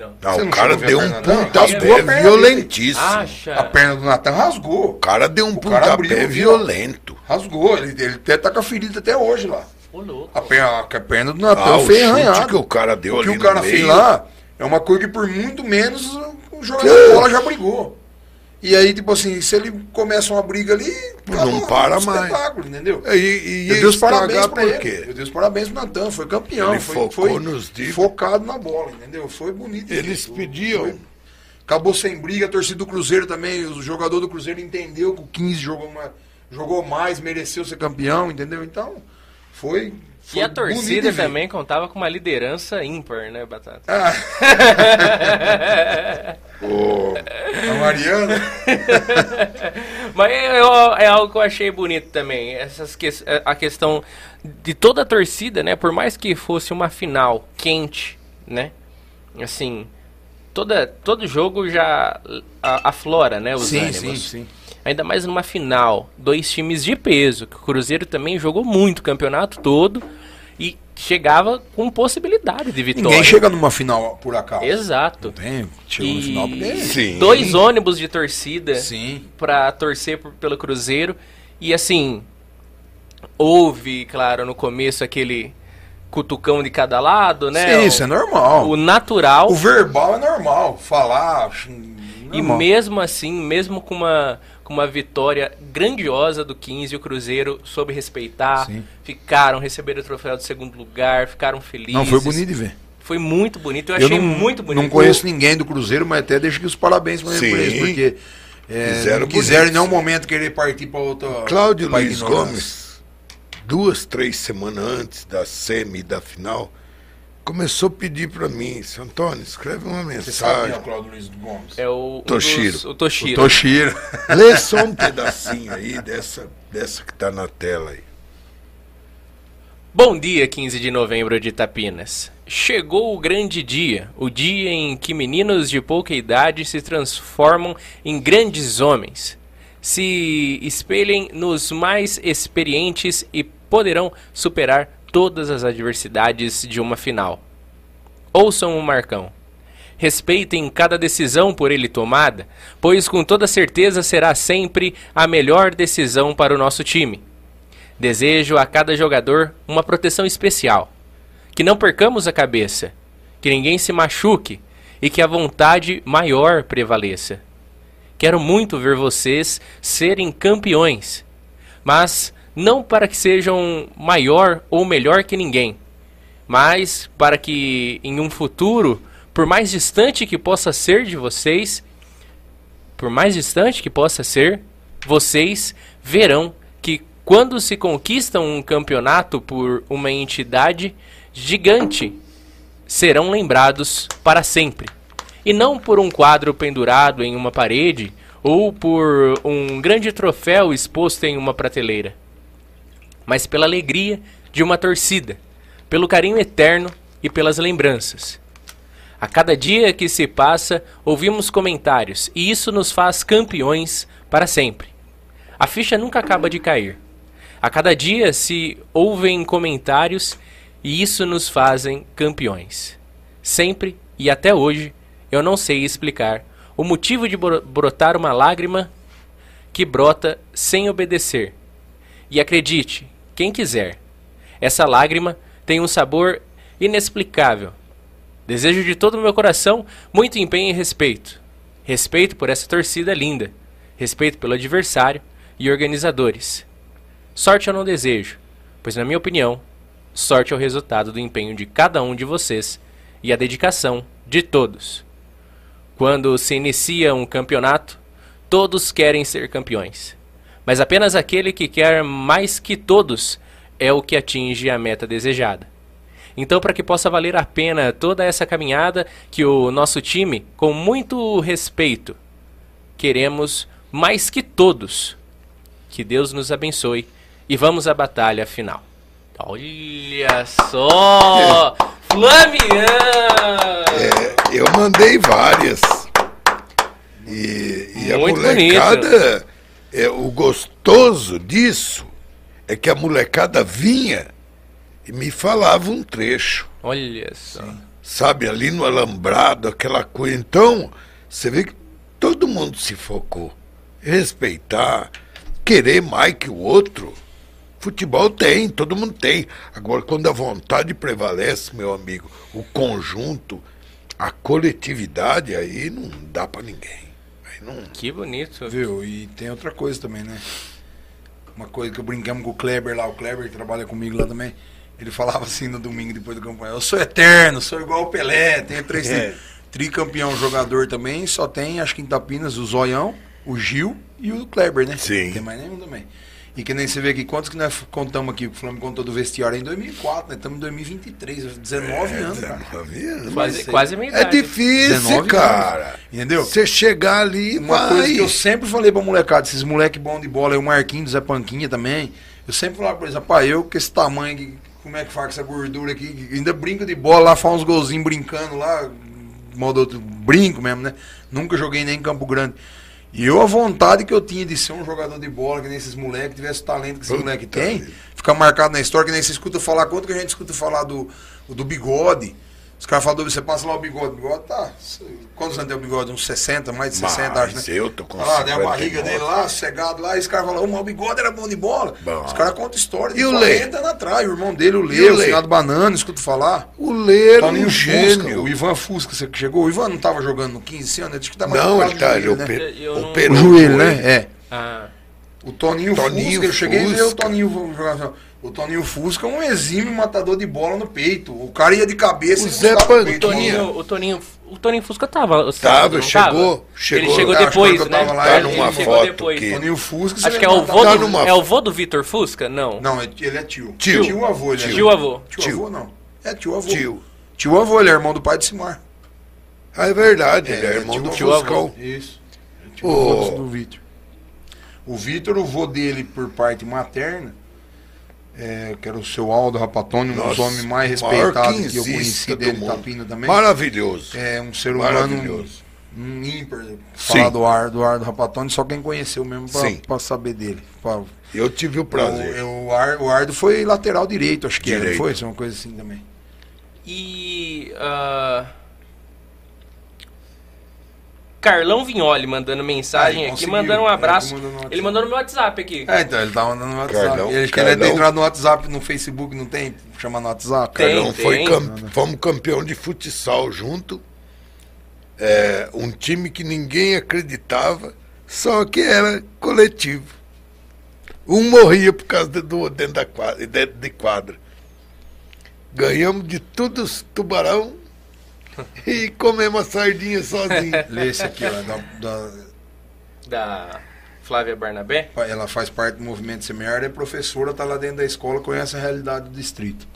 Não, o cara deu um pontapé violentíssimo. A perna do Natan rasgou. O cara deu um pontapé violento. Rasgou. Ele até tá com a ferida até hoje lá. A perna do Natan foi arranhada. O que o cara deu ali no meio. O que o cara fez lá é uma coisa que por muito menos o jogador de bola já brigou. E aí, tipo assim, se ele começa uma briga ali, não para mais. Espetáculo, entendeu? Eu dei os parabéns pra ele. Eu dei os parabéns pro Natan, foi campeão. Ele focou nos dias. Focado na bola, entendeu? Foi bonito. Eles pediam. Acabou sem briga, a torcida do Cruzeiro também, o jogador do Cruzeiro entendeu que o 15 jogou mais, mereceu ser campeão, entendeu? Então, foi... E a torcida também contava com uma liderança ímpar, né, Batata? A Mariana. Mas é algo que eu achei bonito também, a questão de toda a torcida, né? Por mais que fosse uma final quente, né? Assim, todo jogo já aflora, né? Os ânimos. Sim. Ainda mais numa final, dois times de peso, que o Cruzeiro também jogou muito o campeonato todo e chegava com possibilidade de vitória. Ninguém chega numa final por acaso. Exato. Chegou no final porque... Sim. Dois ônibus de torcida para torcer pelo Cruzeiro. E assim, houve, claro, no começo aquele cutucão de cada lado, né? Sim, isso é normal. O natural. O verbal é normal, falar... Normal. E mesmo assim, mesmo com uma vitória grandiosa do 15, o Cruzeiro soube respeitar, receberam o troféu do segundo lugar, ficaram felizes. Não, foi bonito de ver. Foi muito bonito, eu achei muito bonito. Não conheço ninguém do Cruzeiro, mas até deixo aqui os parabéns para eles, porque não quiseram em nenhum momento querer partir para outra... Cláudio Luiz Gomes, 2-3 semanas antes da semi e da final... Começou a pedir para mim, seu Antônio, escreve uma mensagem. Você sabe, o Cláudio Luiz Gomes? É o Toshiro. O Toshiro. Lê só um pedacinho aí dessa que tá na tela aí. Bom dia, 15 de novembro de Tapinas. Chegou o grande dia, o dia em que meninos de pouca idade se transformam em grandes homens. Se espelhem nos mais experientes e poderão superar todas as adversidades de uma final. Ouçam o Marcão. Respeitem cada decisão por ele tomada, pois com toda certeza será sempre a melhor decisão para o nosso time. Desejo a cada jogador uma proteção especial. Que não percamos a cabeça, que ninguém se machuque e que a vontade maior prevaleça. Quero muito ver vocês serem campeões, mas... não para que sejam maior ou melhor que ninguém, mas para que em um futuro, por mais distante que possa ser, vocês verão que quando se conquista um campeonato por uma entidade gigante, serão lembrados para sempre. E não por um quadro pendurado em uma parede ou por um grande troféu exposto em uma prateleira, mas pela alegria de uma torcida, pelo carinho eterno e pelas lembranças. A cada dia que se passa, ouvimos comentários, e isso nos faz campeões para sempre. A ficha nunca acaba de cair. A cada dia se ouvem comentários, e isso nos fazem campeões. Sempre e até hoje, eu não sei explicar o motivo de brotar uma lágrima que brota sem obedecer. E acredite, quem quiser, essa lágrima tem um sabor inexplicável. Desejo de todo o meu coração muito empenho e respeito. Respeito por essa torcida linda. Respeito pelo adversário e organizadores. Sorte eu não desejo, pois na minha opinião, sorte é o resultado do empenho de cada um de vocês e a dedicação de todos. Quando se inicia um campeonato, todos querem ser campeões. Mas apenas aquele que quer mais que todos é o que atinge a meta desejada. Então, para que possa valer a pena toda essa caminhada que o nosso time, com muito respeito, queremos mais que todos. Que Deus nos abençoe e vamos à batalha final. Olha só! Flamiano! Eu mandei várias. E a molecada... o gostoso disso é que a molecada vinha e me falava um trecho. Olha só. Sabe, ali no alambrado, aquela coisa. Então, você vê que todo mundo se focou. Respeitar, querer mais que o outro. Futebol tem, todo mundo tem. Agora, quando a vontade prevalece, meu amigo, o conjunto, a coletividade, aí não dá pra ninguém. Que bonito. Viu? E tem outra coisa também, né? Uma coisa que eu brincamos com o Kleber lá, o Kleber que trabalha comigo lá também, ele falava assim no domingo depois do campeonato: eu sou eterno, sou igual o Pelé, tenho três tricampeão jogador também, só tem, acho que em Tapinas, o Zoião, o Gil e o Kleber, né? Sim. Não tem mais nenhum também. E que nem você vê aqui, quantos que nós contamos aqui, o Flamengo contou do vestiário em 2004, nós estamos em 2023, 19 anos, cara. 19 anos. Quase meia idade. É difícil, cara. Anos, entendeu? Você chegar ali, uma coisa que eu sempre falei pra molecada, esses moleques bons de bola, o Marquinhos, o Zé Panquinha também, eu sempre falava pra eles, rapaz, eu com esse tamanho aqui, como é que faz com essa gordura aqui, ainda brinco de bola lá, faz uns golzinhos brincando lá, modo outro, brinco mesmo, né? Nunca joguei nem em Campo Grande. E eu, a vontade que eu tinha de ser um jogador de bola, que nem esses moleques, tivesse o talento que esses moleques têm, ficar marcado na história, que nem se escuta falar, quanto que a gente escuta falar do bigode, os caras falam, você passa lá o bigode tá, quantos anos tem o bigode? Uns 60, mais de 60, mas acho, né? Eu tô com lá, tem a barriga dele lá, cegado lá, e os caras falam, o bigode era bom de bola, bom. Os caras contam história, de 40 anos atrás, o irmão dele, o Lê, o Senado Banana, escuto falar. O Lê era um gênio. O Ivan Fusca, você que chegou, o Ivan não tava jogando no 15 anos, acho que tava não, ele tá, joelho, ele operou o joelho, né? É. Ah. O Toninho Fusca, eu cheguei e vi o Toninho jogar. O Toninho Fusca é um exímio matador de bola no peito. O cara ia de cabeça e buscava o peito. O Toninho Fusca tava. Tava, chegou. Ele chegou depois, né? Tá numa foto. O Toninho Fusca... Acho que é o vô do Vitor Fusca? Não. Não, ele é tio. Tio-avô. Tio-avô, não. É tio-avô. Tio-avô, ele é irmão do pai de Simar. Ah, é verdade, ele é irmão do Fuscão. Isso. Tio-avô do Vitor. O Vitor, o vô dele por parte materna, que era o seu Aldo Rapatone, um dos homens mais respeitados que eu conheci dele, Tapina também. Maravilhoso. É um ser humano, um ímpar. Falar do Ardo Rapatone, só quem conheceu mesmo para saber dele. Eu tive o prazer. O Ardo foi lateral direito, acho que era, foi uma coisa assim também. E... Carlão Vignoli mandando mensagem aqui, mandando um abraço. Ele mandou no meu WhatsApp aqui. É, então, ele tá mandando no WhatsApp. Ele tem entrado no WhatsApp, no Facebook, não tem? Chama no WhatsApp. Carlão, fomos campeão de futsal junto. É, um time que ninguém acreditava, só que era coletivo. Um morria por causa do dentro de quadra. Ganhamos de todos Tubarão. E comer uma sardinha sozinho. Lê esse aqui, ó. Da Flávia Barnabé. Ela faz parte do Movimento Semear, é professora, tá lá dentro da escola, conhece a realidade do distrito.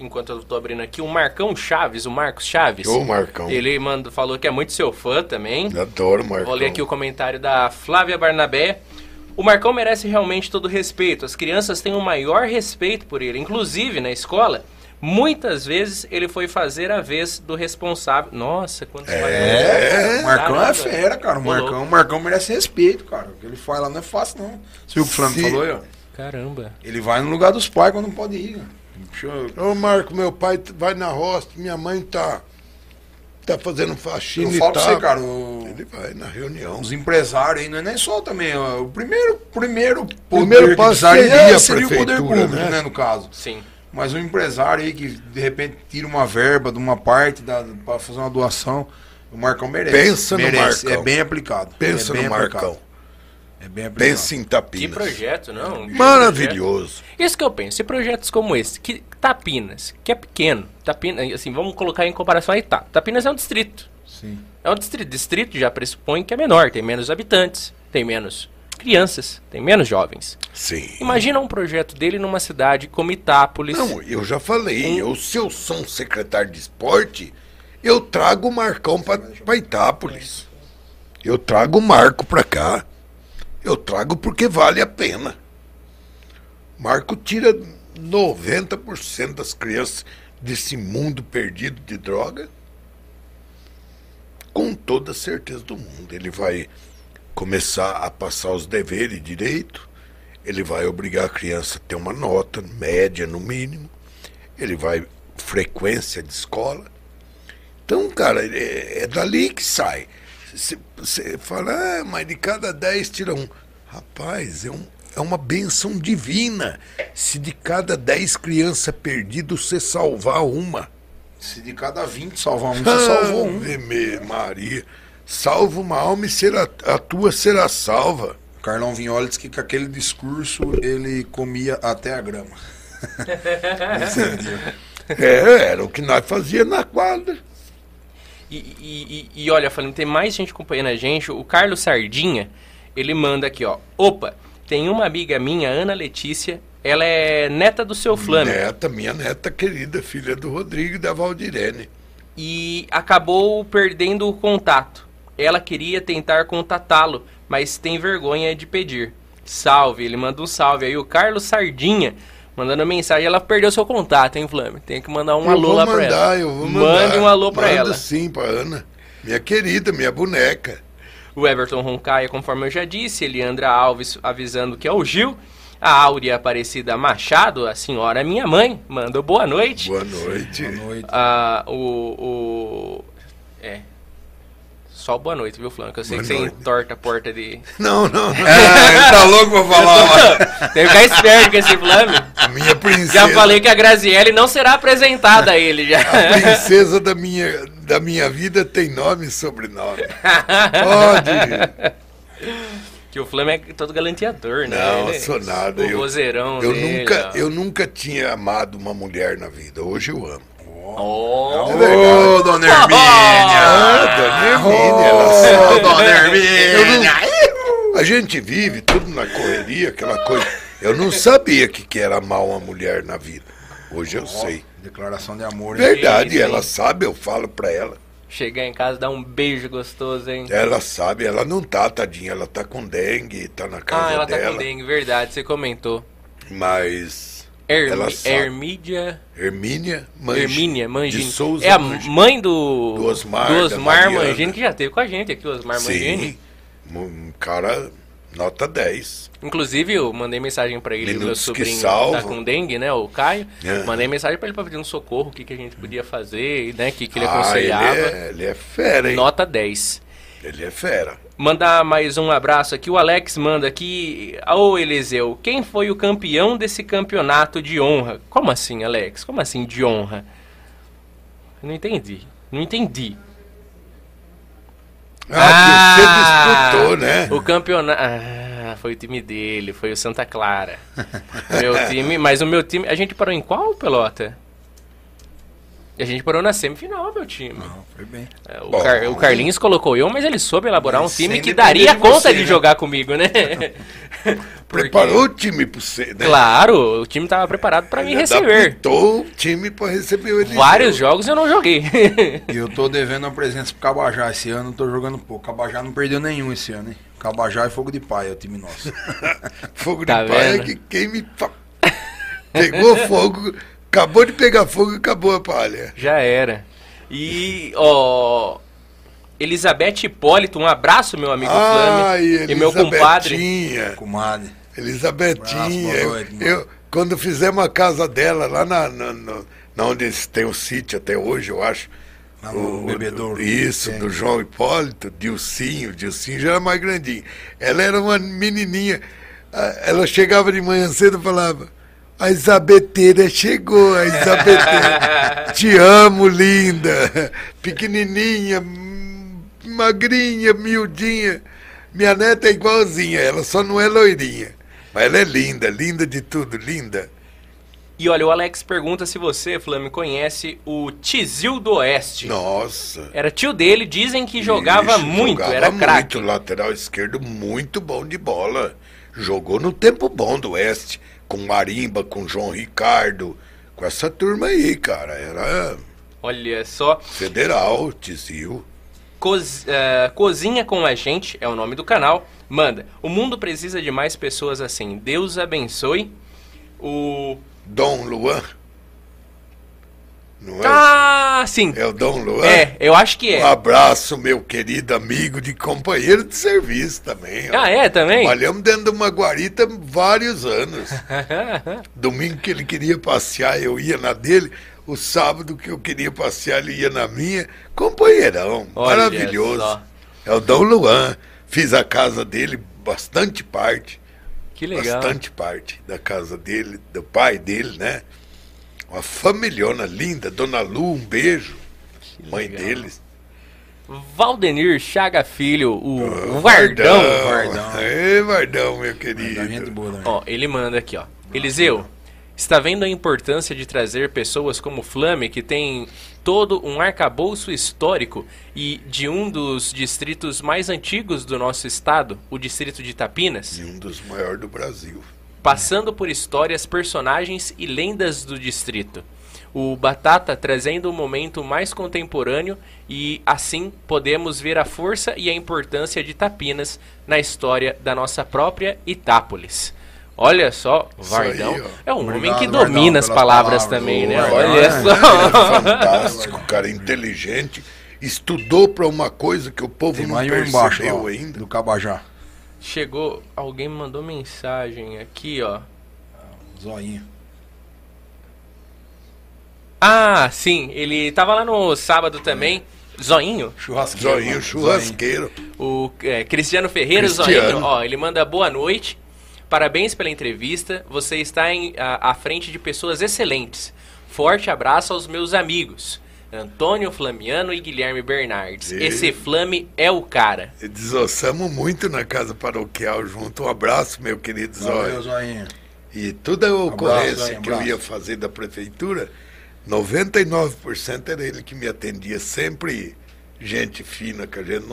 Enquanto eu tô abrindo aqui, o Marcos Chaves. Ô, Marcão. Ele falou que é muito seu fã também. Eu adoro, Marcão. Vou ler aqui o comentário da Flávia Barnabé. O Marcão merece realmente todo o respeito. As crianças têm o maior respeito por ele. Inclusive, na escola... Muitas vezes ele foi fazer a vez do responsável. Nossa, quanto o Marcão é fera, cara. O Marcão merece respeito, cara. O que ele faz lá não é fácil, não. Você viu o que o Flamengo falou aí, ó? Caramba. Ele vai no lugar dos pais quando não pode ir, cara. Ô, Marco, meu pai vai na roça, minha mãe tá fazendo faxina. Eu falo pra você, cara. Ele vai na reunião. Os empresários aí, não é nem só também. Ó, o primeiro passo seria o poder público, né, no caso. Sim. Mas um empresário aí que, de repente, tira uma verba de uma parte para fazer uma doação, o Marcão merece. Pensa no Marcão. É bem aplicado. Pensa no Marcão. É bem aplicado. Pensa em Tapinas. Que projeto, não? Maravilhoso. Projeto. Isso que eu penso. E projetos como esse, que Tapinas, que é pequeno. Tapinas, assim, vamos colocar em comparação a Itápolis. Tapinas é um distrito. Sim. É um distrito. Distrito já pressupõe que é menor. Tem menos habitantes, tem menos... crianças, tem menos jovens. Sim. Imagina um projeto dele numa cidade como Itápolis. Não, eu já falei, se eu sou um secretário de esporte, eu trago o Marcão para Itápolis. Eu trago o Marco para cá. Eu trago porque vale a pena. Marco tira 90% das crianças desse mundo perdido de droga. Com toda a certeza do mundo. Ele vai... começar a passar os deveres direito, ele vai obrigar a criança a ter uma nota média no mínimo, ele vai frequência de escola. Então, cara, é dali que sai. Você fala, mas de cada 10 tira um. Rapaz, é uma benção divina se de cada 10 crianças perdidas você salvar uma. Se de cada 20 salvar um, você salvou um. Maria... Salva uma alma e a tua será salva. Carlão Vignoli diz que com aquele discurso ele comia até a grama. Era o que nós fazíamos na quadra. E olha, falando, tem mais gente acompanhando a gente. O Carlos Sardinha, ele manda aqui, ó. Opa, Tem uma amiga minha, Ana Letícia, ela é neta do seu Flamengo. Neta, minha neta querida, filha do Rodrigo e da Valdirene. E acabou perdendo o contato. Ela queria tentar contatá-lo, mas tem vergonha de pedir. Salve, ele manda um salve aí, o Carlos Sardinha, mandando mensagem. Ela perdeu seu contato, hein, Flamengo? Tem que mandar um alô lá pra ela. Eu vou mandar, mande um alô pra ela. Sim, pra Ana, minha querida, minha boneca. O Everton Roncaia, conforme eu já disse, Eliandra Alves avisando que é o Gil. A Áurea Aparecida Machado, a senhora minha mãe, mandou boa noite. Boa noite. Boa noite. Ah, é. Só boa noite, viu, Flamengo? Eu sei boa que noite. Você entorta a porta de... Não. É, tá louco pra falar. Tem que ficar esperto com esse Flamengo. A minha princesa. Já falei que a Graziele não será apresentada a ele. Já. A princesa da minha vida tem nome e sobrenome. Pode. Que o Flamengo é todo galanteador, né? Não, ele, sou nada. O vozeirão dele, eu nunca tinha amado uma mulher na vida. Hoje eu amo. Oh, Dona Hermínia! Dona Hermínia! A gente vive tudo na correria, aquela coisa. Eu não sabia que era amar uma mulher na vida. Hoje eu sei. Declaração de amor. Verdade, ela sabe, eu falo pra ela. Chegar em casa, dar um beijo gostoso, hein? Ela sabe, ela não tá, tadinha, ela tá com dengue, tá na casa dela. Ah, ela tá com dengue, verdade, você comentou. Mas... Hermínia Mangini. De Souza, é a mãe do Osmar Mangini, que já teve com a gente aqui, o Osmar Mangini. Sim, um cara nota 10. Inclusive, eu mandei mensagem pra ele, meu sobrinho tá com dengue, né, o Caio. É. Mandei mensagem pra ele pra pedir um socorro, o que a gente podia fazer, né, o que ele aconselhava. Ele é fera, hein? Nota 10. Ele é fera. Mandar mais um abraço aqui. O Alex manda aqui. Ô, Eliseu, quem foi o campeão desse campeonato de honra? Como assim, Alex? Como assim de honra? Não entendi. Você disputou, né? O campeonato... foi o time dele, foi o Santa Clara. Meu time, mas o meu time... A gente parou em qual, Pelota? E a gente parou na semifinal, meu time. Não, foi bem. O Carlinhos colocou eu, mas ele soube elaborar um time que daria conta de jogar comigo, né? Porque... Preparou o time para você, né? Claro, o time estava preparado para me receber. Adaptou o time para receber o Eliseu. Vários jogos eu não joguei. E eu tô devendo a presença pro Cabajá esse ano, tô jogando pouco. Cabajá não perdeu nenhum esse ano, hein? Cabajá e Fogo de Paia, é o time nosso. Fogo de Paia é que quem me... Pegou fogo... Acabou de pegar fogo e acabou a palha. Já era. E, ó... Elizabeth Hipólito, um abraço, meu amigo Flamengo. E meu compadre. Elisabetinha. Eu, quando fizemos a casa dela, lá na onde tem o sítio até hoje, eu acho. O bebedouro. Isso, do João Hipólito, Dilcinho já era mais grandinho. Ela era uma menininha. Ela chegava de manhã cedo e falava... A Isabeteira chegou, a Isabeteira. Te amo, linda. Pequenininha, magrinha, miudinha. Minha neta é igualzinha, ela só não é loirinha. Mas ela é linda, linda de tudo, linda. E olha, o Alex pergunta se você, Flamengo, conhece o Tizil do Oeste. Nossa. Era tio dele, dizem que jogava muito, era craque. Jogava muito, lateral esquerdo, muito bom de bola. Jogou no tempo bom do Oeste. Com Marimba, com João Ricardo, com essa turma aí, cara. Era... Olha só. Federal, Tizil. Cozinha com a gente, é o nome do canal. Manda. O mundo precisa de mais pessoas assim. Deus abençoe. O... Dom Luan. Não é? Ah, sim. É o Dom Luan? É, eu acho que é. Um abraço, meu querido amigo de companheiro de serviço também. Ó. Ah, é? Também? Trabalhamos dentro de uma guarita vários anos. Domingo que ele queria passear, eu ia na dele. O sábado que eu queria passear, ele ia na minha. Companheirão, olha, maravilhoso. Só. É o Dom Luan. Fiz a casa dele bastante parte. Que legal. Bastante parte da casa dele, do pai dele, né? Uma familhona linda, Dona Lu, um beijo, que mãe legal. Deles. Valdenir Chaga Filho, o Vardão. Vardão, meu querido. Ó, ele manda aqui, ó. Vardão. Eliseu, Está vendo a importância de trazer pessoas como o Flame, que tem todo um arcabouço histórico e de um dos distritos mais antigos do nosso estado, o distrito de Tapinas. E um dos maiores do Brasil. Passando por histórias, personagens e lendas do distrito. O Batata trazendo um momento mais contemporâneo e assim podemos ver a força e a importância de Tapinas na história da nossa própria Itápolis. Olha só, Vardão aí, é um homem que domina as palavras também, né? Olha só. É fantástico, cara, inteligente, estudou para uma coisa que o povo tem não percebeu embaixo, ainda. Do Cabajá. Chegou, alguém me mandou mensagem aqui, ó. Zoinha. Ah, sim, ele tava lá no sábado também. Zoinho? Churrasqueiro. Zoinho, churrasqueiro. O Cristiano Ferreira, Zoinho, ó, ele manda boa noite. Parabéns pela entrevista, você está à frente de pessoas excelentes. Forte abraço aos meus amigos, Antonio Flamiano e Guilherme Bernardi. Esse Flame é o cara. Desossamos muito na casa paroquial junto. Um abraço, meu querido Zóio. E toda a ocorrência que eu ia fazer da prefeitura, 99% era ele que me atendia. Sempre gente fina, que a gente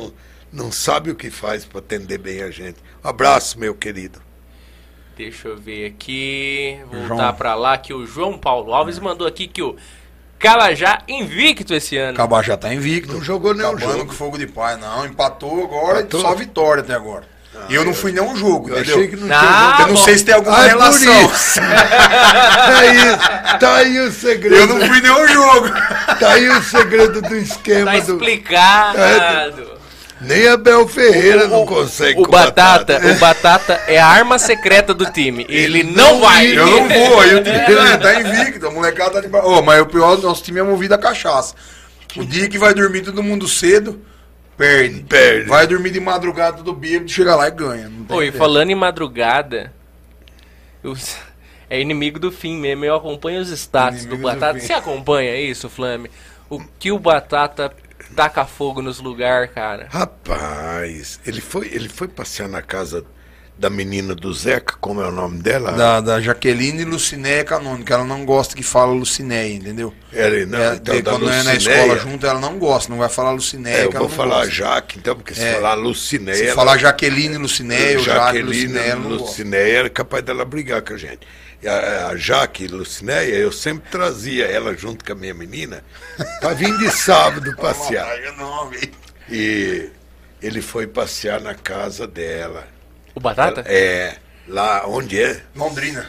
não sabe o que faz para atender bem a gente. Um abraço, meu querido. Deixa eu ver aqui, voltar para lá, que o João Paulo Alves mandou aqui que o Cabajá invicto esse ano. Cabajá tá invicto. Não jogou nenhum jogo. Com fogo de pai, não. Empatou agora, empatou. Só vitória até agora. Ah, e eu não fui nenhum jogo, eu achei que não tinha jogo. Eu não sei se tem alguma relação. Isso. Tá aí o segredo. Eu não fui nenhum jogo. Tá aí o segredo do esquema. Tá explicado. Nem Abel Ferreira não consegue. O Batata é a arma secreta do time. Ele não vai. Eu não vou. Eu tá invicto. A molecada tá de barra. Oh, mas o pior do nosso time é movido a cachaça. O dia que vai dormir todo mundo cedo, perde. Vai dormir de madrugada todo bêbado, chega lá e ganha. Oi, falando em madrugada, é inimigo do fim mesmo. Eu acompanho os status do Batata. Você acompanha isso, Flame? O que o Batata taca fogo nos lugares, cara. Rapaz, ele foi passear na casa da menina do Zeca, como é o nome dela? Da Jaqueline Lucinéia Canônica. Ela não gosta que fala Lucinéia, entendeu? Quando é na escola junto, ela não gosta, não vai falar Lucinéia. Eu vou falar Jaque, então, porque se falar Lucinéia... Se falar Jaqueline Lucinéia, ou Jaque Lucinéia... Lucinéia era capaz dela brigar com a gente. A Jaque Lucinéia, eu sempre trazia ela junto com a minha menina para vir de sábado passear. E ele foi passear na casa dela. O Batata? É, lá onde é? Londrina.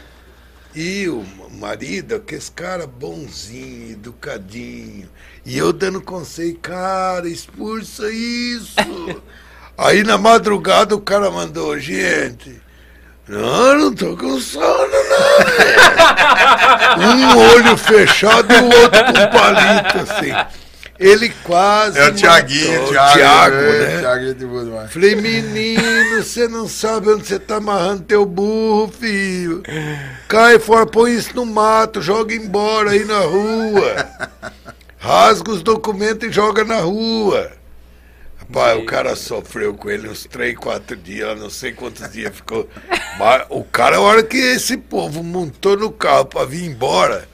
E o marido, que esse cara bonzinho, educadinho. E eu dando conselho, cara, expulsa isso. Aí na madrugada o cara mandou, gente... Não tô com sono, não. Um olho fechado e o outro com palito, assim. Ele quase... É o Thiaguinho, Thiago, né? Thiaguinho de Budvar. Falei, menino, você não sabe onde você tá amarrando teu burro, filho. Cai fora, põe isso no mato, joga embora aí na rua. Rasga os documentos e joga na rua. Pai, o cara sofreu com ele uns 3-4 dias, não sei quantos dias ficou. Mas o cara, a hora que esse povo montou no carro pra vir embora,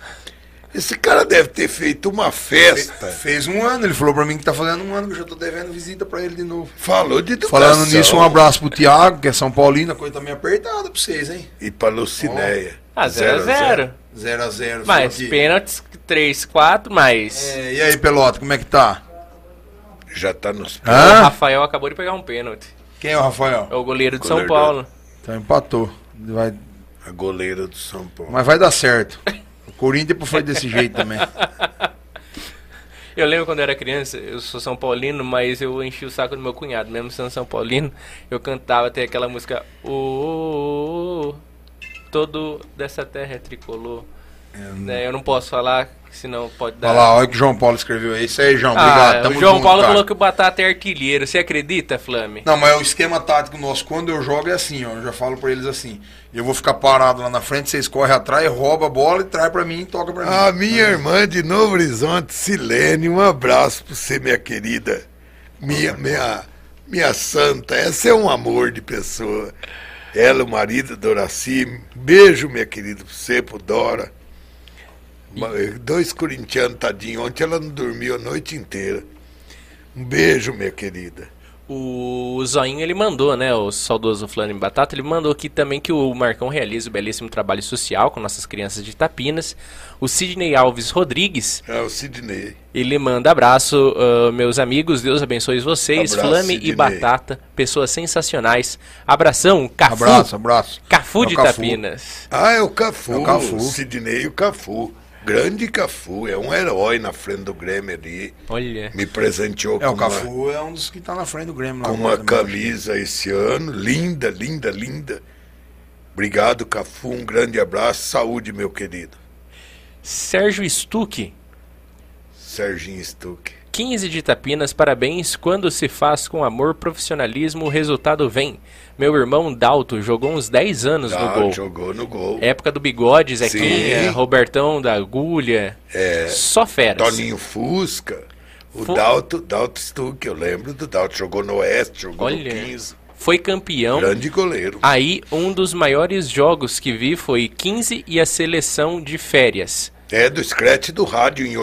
esse cara deve ter feito uma festa. Fez um ano, ele falou pra mim que tá fazendo um ano, que eu já tô devendo visita pra ele de novo. Falou de educação. Falando nisso, um abraço pro Thiago, que é São Paulino, a coisa tá meio apertada pra vocês, hein? E pra Lucinéia. Ah, 0-0. 0-0. Mas pênaltis, 3-4, mas... É, e aí, Pelota, como é que tá? Já tá nos... O Rafael acabou de pegar um pênalti. Quem é o Rafael? É o goleiro de São Paulo. Então empatou. A goleira do São Paulo. Mas vai dar certo. O Corinthians foi desse jeito também. Eu lembro quando eu era criança, eu sou São Paulino, mas eu enchi o saco do meu cunhado. Mesmo sendo São Paulino, eu cantava até aquela música. Todo dessa terra é tricolor. Eu não posso falar... Senão pode dar. Olha lá, olha o que o João Paulo escreveu aí. Isso aí, João. Obrigado. Tamo o João junto, Paulo, cara. Falou que o Batata é artilheiro. Você acredita, Flame? Não, mas o esquema tático nosso, quando eu jogo, é assim, ó. Eu já falo pra eles assim. Eu vou ficar parado lá na frente, vocês correm atrás, roubam a bola e traz pra mim e toca pra mim. A minha irmã de Novo Horizonte, Silene, um abraço pra você, minha querida. Minha santa. Essa é um amor de pessoa. Ela, o marido, Doraci. Beijo, minha querida, pra você, pro Dora. E... Dois corintianos, tadinho. Ontem ela não dormiu a noite inteira. Um beijo, minha querida. O Zoinho, ele mandou, né, o saudoso Flamengo Batata, ele mandou aqui também que o Marcão realiza um belíssimo trabalho social com nossas crianças de Tapinas. O Sidney Alves Rodrigues. É, o Sidney. Ele manda abraço, meus amigos, Deus abençoe vocês, abraço, Flame Sidney. E Batata, pessoas sensacionais. Abração, Cafu. Abraço. Cafu de Tapinas. Ah, é o Cafu, o Sidney e o Cafu. Grande Cafu, é um herói na frente do Grêmio ali. Olha. Me presenteou com uma... É, o Cafu é um dos que tá na frente do Grêmio. Com uma camisa esse ano, linda, linda, linda. Obrigado, Cafu, um grande abraço, saúde, meu querido. Sérgio Stuck. Serginho Stuck. 15 de Tapinas, parabéns, quando se faz com amor, profissionalismo, o resultado vem. Meu irmão Dalto jogou uns 10 anos no gol. Jogou no gol. Época do Bigode, Zequinha, Robertão da Agulha, só feras. Toninho Fusca, Dalto Stuck, eu lembro do Dalto, jogou no Oeste, jogou no 15. Foi campeão. Grande goleiro. Aí, um dos maiores jogos que vi foi 15 e a seleção de férias. É, do Scratch do rádio em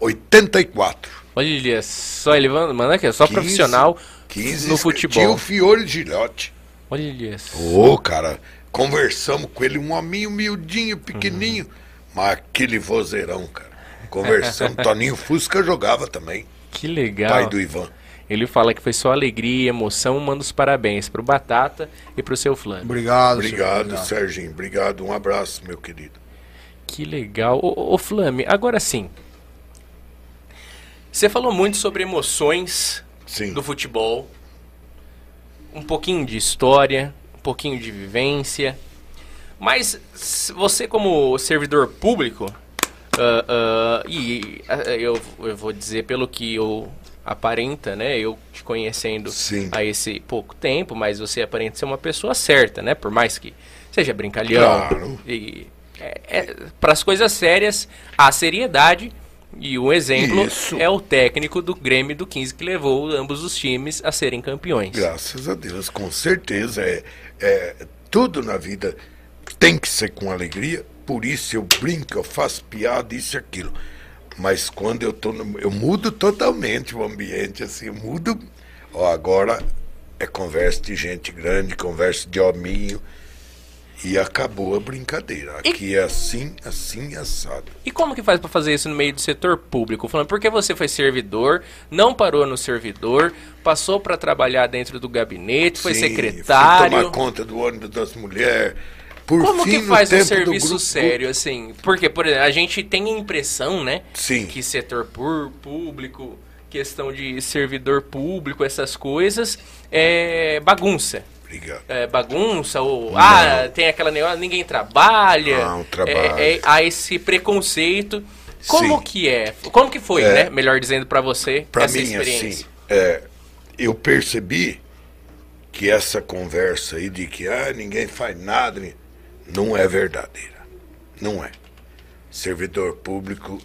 84. Olha só, ele manda aqui, só 15, profissional 15, no futebol. Tio Fiore Gilotti. Olha só. Ô, cara, conversamos com ele, um hominho miudinho, pequenininho, mas aquele vozeirão, cara. Conversamos, Toninho Fusca jogava também. Que legal. Pai do Ivan. Ele fala que foi só alegria e emoção, manda os parabéns pro Batata e pro seu Flamengo. Obrigado, Serginho, obrigado, um abraço, meu querido. Que legal. Ô Flame, agora sim. Você falou muito sobre emoções do futebol, um pouquinho de história, um pouquinho de vivência, mas você como servidor público, eu vou dizer pelo que eu aparenta, né, eu te conhecendo há esse pouco tempo, mas você aparenta ser uma pessoa certa, né, por mais que seja brincalhão, claro. Para as coisas sérias, a seriedade... E um exemplo é o técnico do Grêmio do 15, que levou ambos os times a serem campeões. Graças a Deus, com certeza. Tudo na vida tem que ser com alegria, por isso eu brinco, eu faço piada, isso e aquilo. Mas quando eu tô eu mudo totalmente o ambiente, assim, eu mudo. Ó, agora é conversa de gente grande, conversa de hominho. E acabou a brincadeira. Aqui é assim, assado. E como que faz para fazer isso no meio do setor público? Falando, porque você foi servidor, não parou no servidor, passou para trabalhar dentro do gabinete, foi secretário. Fui tomar conta do ônibus das mulheres. Como que faz um serviço sério, assim? Porque, por exemplo, a gente tem a impressão, né? Sim. Que setor público, questão de servidor público, essas coisas, é bagunça. Bagunça, ou tem aquela negócio, ninguém trabalha, há esse preconceito. Como que é? Como que foi, né? Melhor dizendo, para você, pra essa experiência? Assim, eu percebi que essa conversa aí de que ninguém faz nada, não é verdadeira. Não é. Servidor público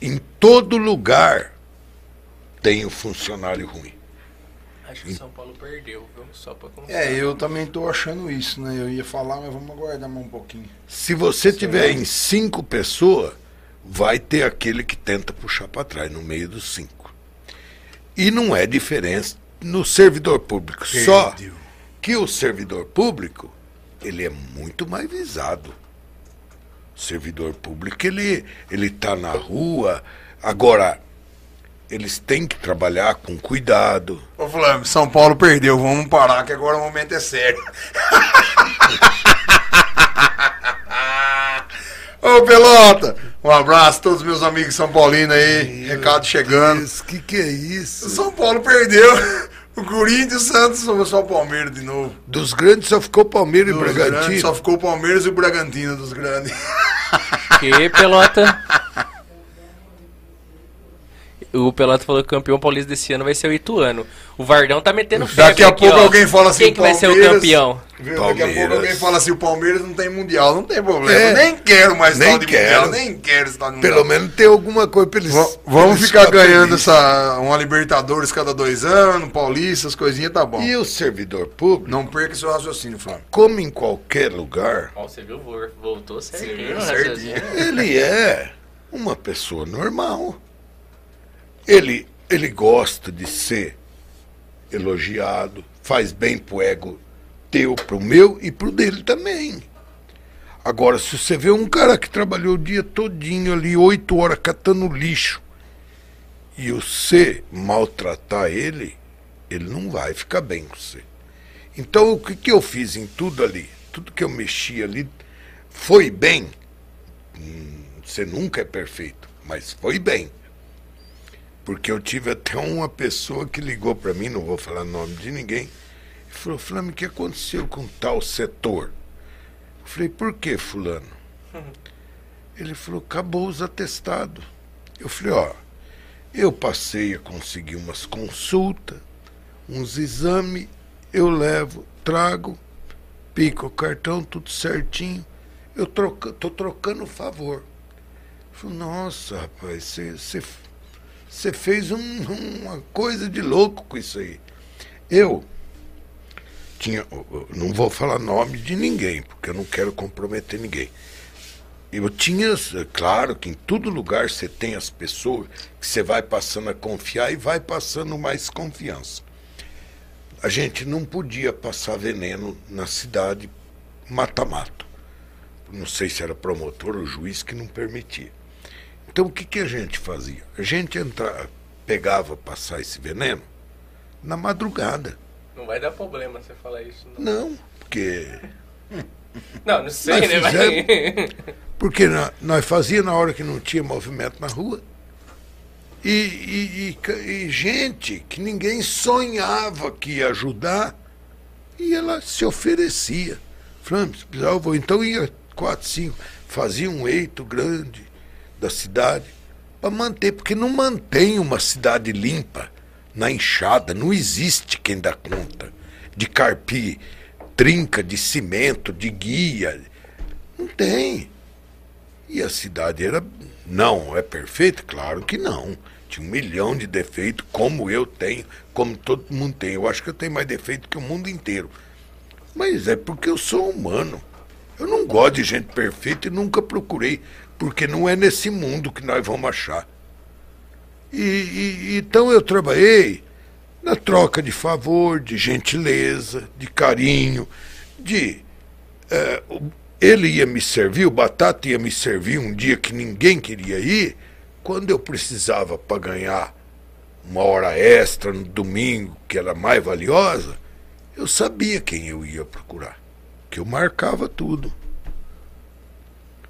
em todo lugar tem um funcionário ruim. Acho que o São Paulo perdeu, viu? Só pra começar. Eu também tô achando isso, né? Eu ia falar, mas vamos aguardar mais um pouquinho. Se você tiver em 5 pessoas, vai ter aquele que tenta puxar para trás, no meio dos 5. E não é diferença no servidor público. Perdeu. Só que o servidor público, ele é muito mais visado. O servidor público, ele tá na rua. Agora... Eles têm que trabalhar com cuidado. Ô Flávio, São Paulo perdeu, vamos parar que agora o momento é sério. Ô Pelota, um abraço a todos meus amigos são paulinos aí, recado chegando. Deus, que é isso? O São Paulo perdeu, o Corinthians e o Santos são só o Palmeiras de novo. Dos grandes só ficou o Palmeiras e o Bragantino. Grandes só ficou o Palmeiras e o Bragantino dos grandes. Que Pelota... O Pelota falou que o campeão paulista desse ano vai ser o Ituano. O Vardão tá metendo ferro. Daqui a pouco alguém fala assim: quem que vai ser o campeão? Daqui a pouco alguém fala assim: o Palmeiras não tem mundial. Não tem problema. É. Nem quero mais estar de mundial. Nem quero estar de mundial. Pelo menos tem alguma coisa pra eles. Vamos ficar ganhando essa, uma Libertadores cada 2 anos, Paulista, as coisinhas, tá bom. E o servidor público? Não perca seu raciocínio, Flávio. Como em qualquer lugar. Ó, você viu, voltou certinho. Ele é uma pessoa normal. Ele gosta de ser elogiado, faz bem pro ego teu, pro meu e pro dele também. Agora, se você vê um cara que trabalhou o dia todinho ali, 8 horas catando lixo, e você maltratar ele, ele não vai ficar bem com você. Então, o que eu fiz em tudo ali? Tudo que eu mexi ali foi bem. Você nunca é perfeito, mas foi bem. Porque eu tive até uma pessoa que ligou para mim, não vou falar o nome de ninguém, e falou: Fulano, o que aconteceu com tal setor? Eu falei: por que, Fulano? Ele falou: acabou os atestados. Eu falei: ó, eu passei a conseguir umas consultas, uns exames, eu levo, trago, pico o cartão, tudo certinho, eu tô trocando o favor. Ele falou: nossa, rapaz, você fez uma coisa de louco com isso aí. Eu tinha... Não vou falar nome de ninguém, porque eu não quero comprometer ninguém. Eu tinha... Claro que em todo lugar você tem as pessoas que você vai passando a confiar e vai passando mais confiança. A gente não podia passar veneno na cidade, mata-mato. Não sei se era promotor ou juiz que não permitia. Então, o que a gente fazia? A gente pegava, passar esse veneno na madrugada. Não vai dar problema você falar isso, não. Não, porque... não sei, né? Porque nós fazíamos na hora que não tinha movimento na rua. E gente que ninguém sonhava que ia ajudar, e ela se oferecia. Falando, se precisava, eu vou. Então, ia 4, 5, fazia um eito grande da cidade, para manter, porque não mantém uma cidade limpa na enxada, não existe quem dá conta de carpir trinca de cimento, de guia, não tem. E a cidade não é perfeita? Claro que não, tinha 1 milhão de defeitos, como eu tenho, como todo mundo tem. Eu acho que eu tenho mais defeito que o mundo inteiro, mas é porque eu sou humano. Eu não gosto de gente perfeita e nunca procurei, porque não é nesse mundo que nós vamos achar. Então eu trabalhei na troca de favor, de gentileza, de carinho, ele ia me servir, o Batata ia me servir um dia que ninguém queria ir, quando eu precisava para ganhar uma hora extra no domingo, que era mais valiosa, eu sabia quem eu ia procurar, que eu marcava tudo.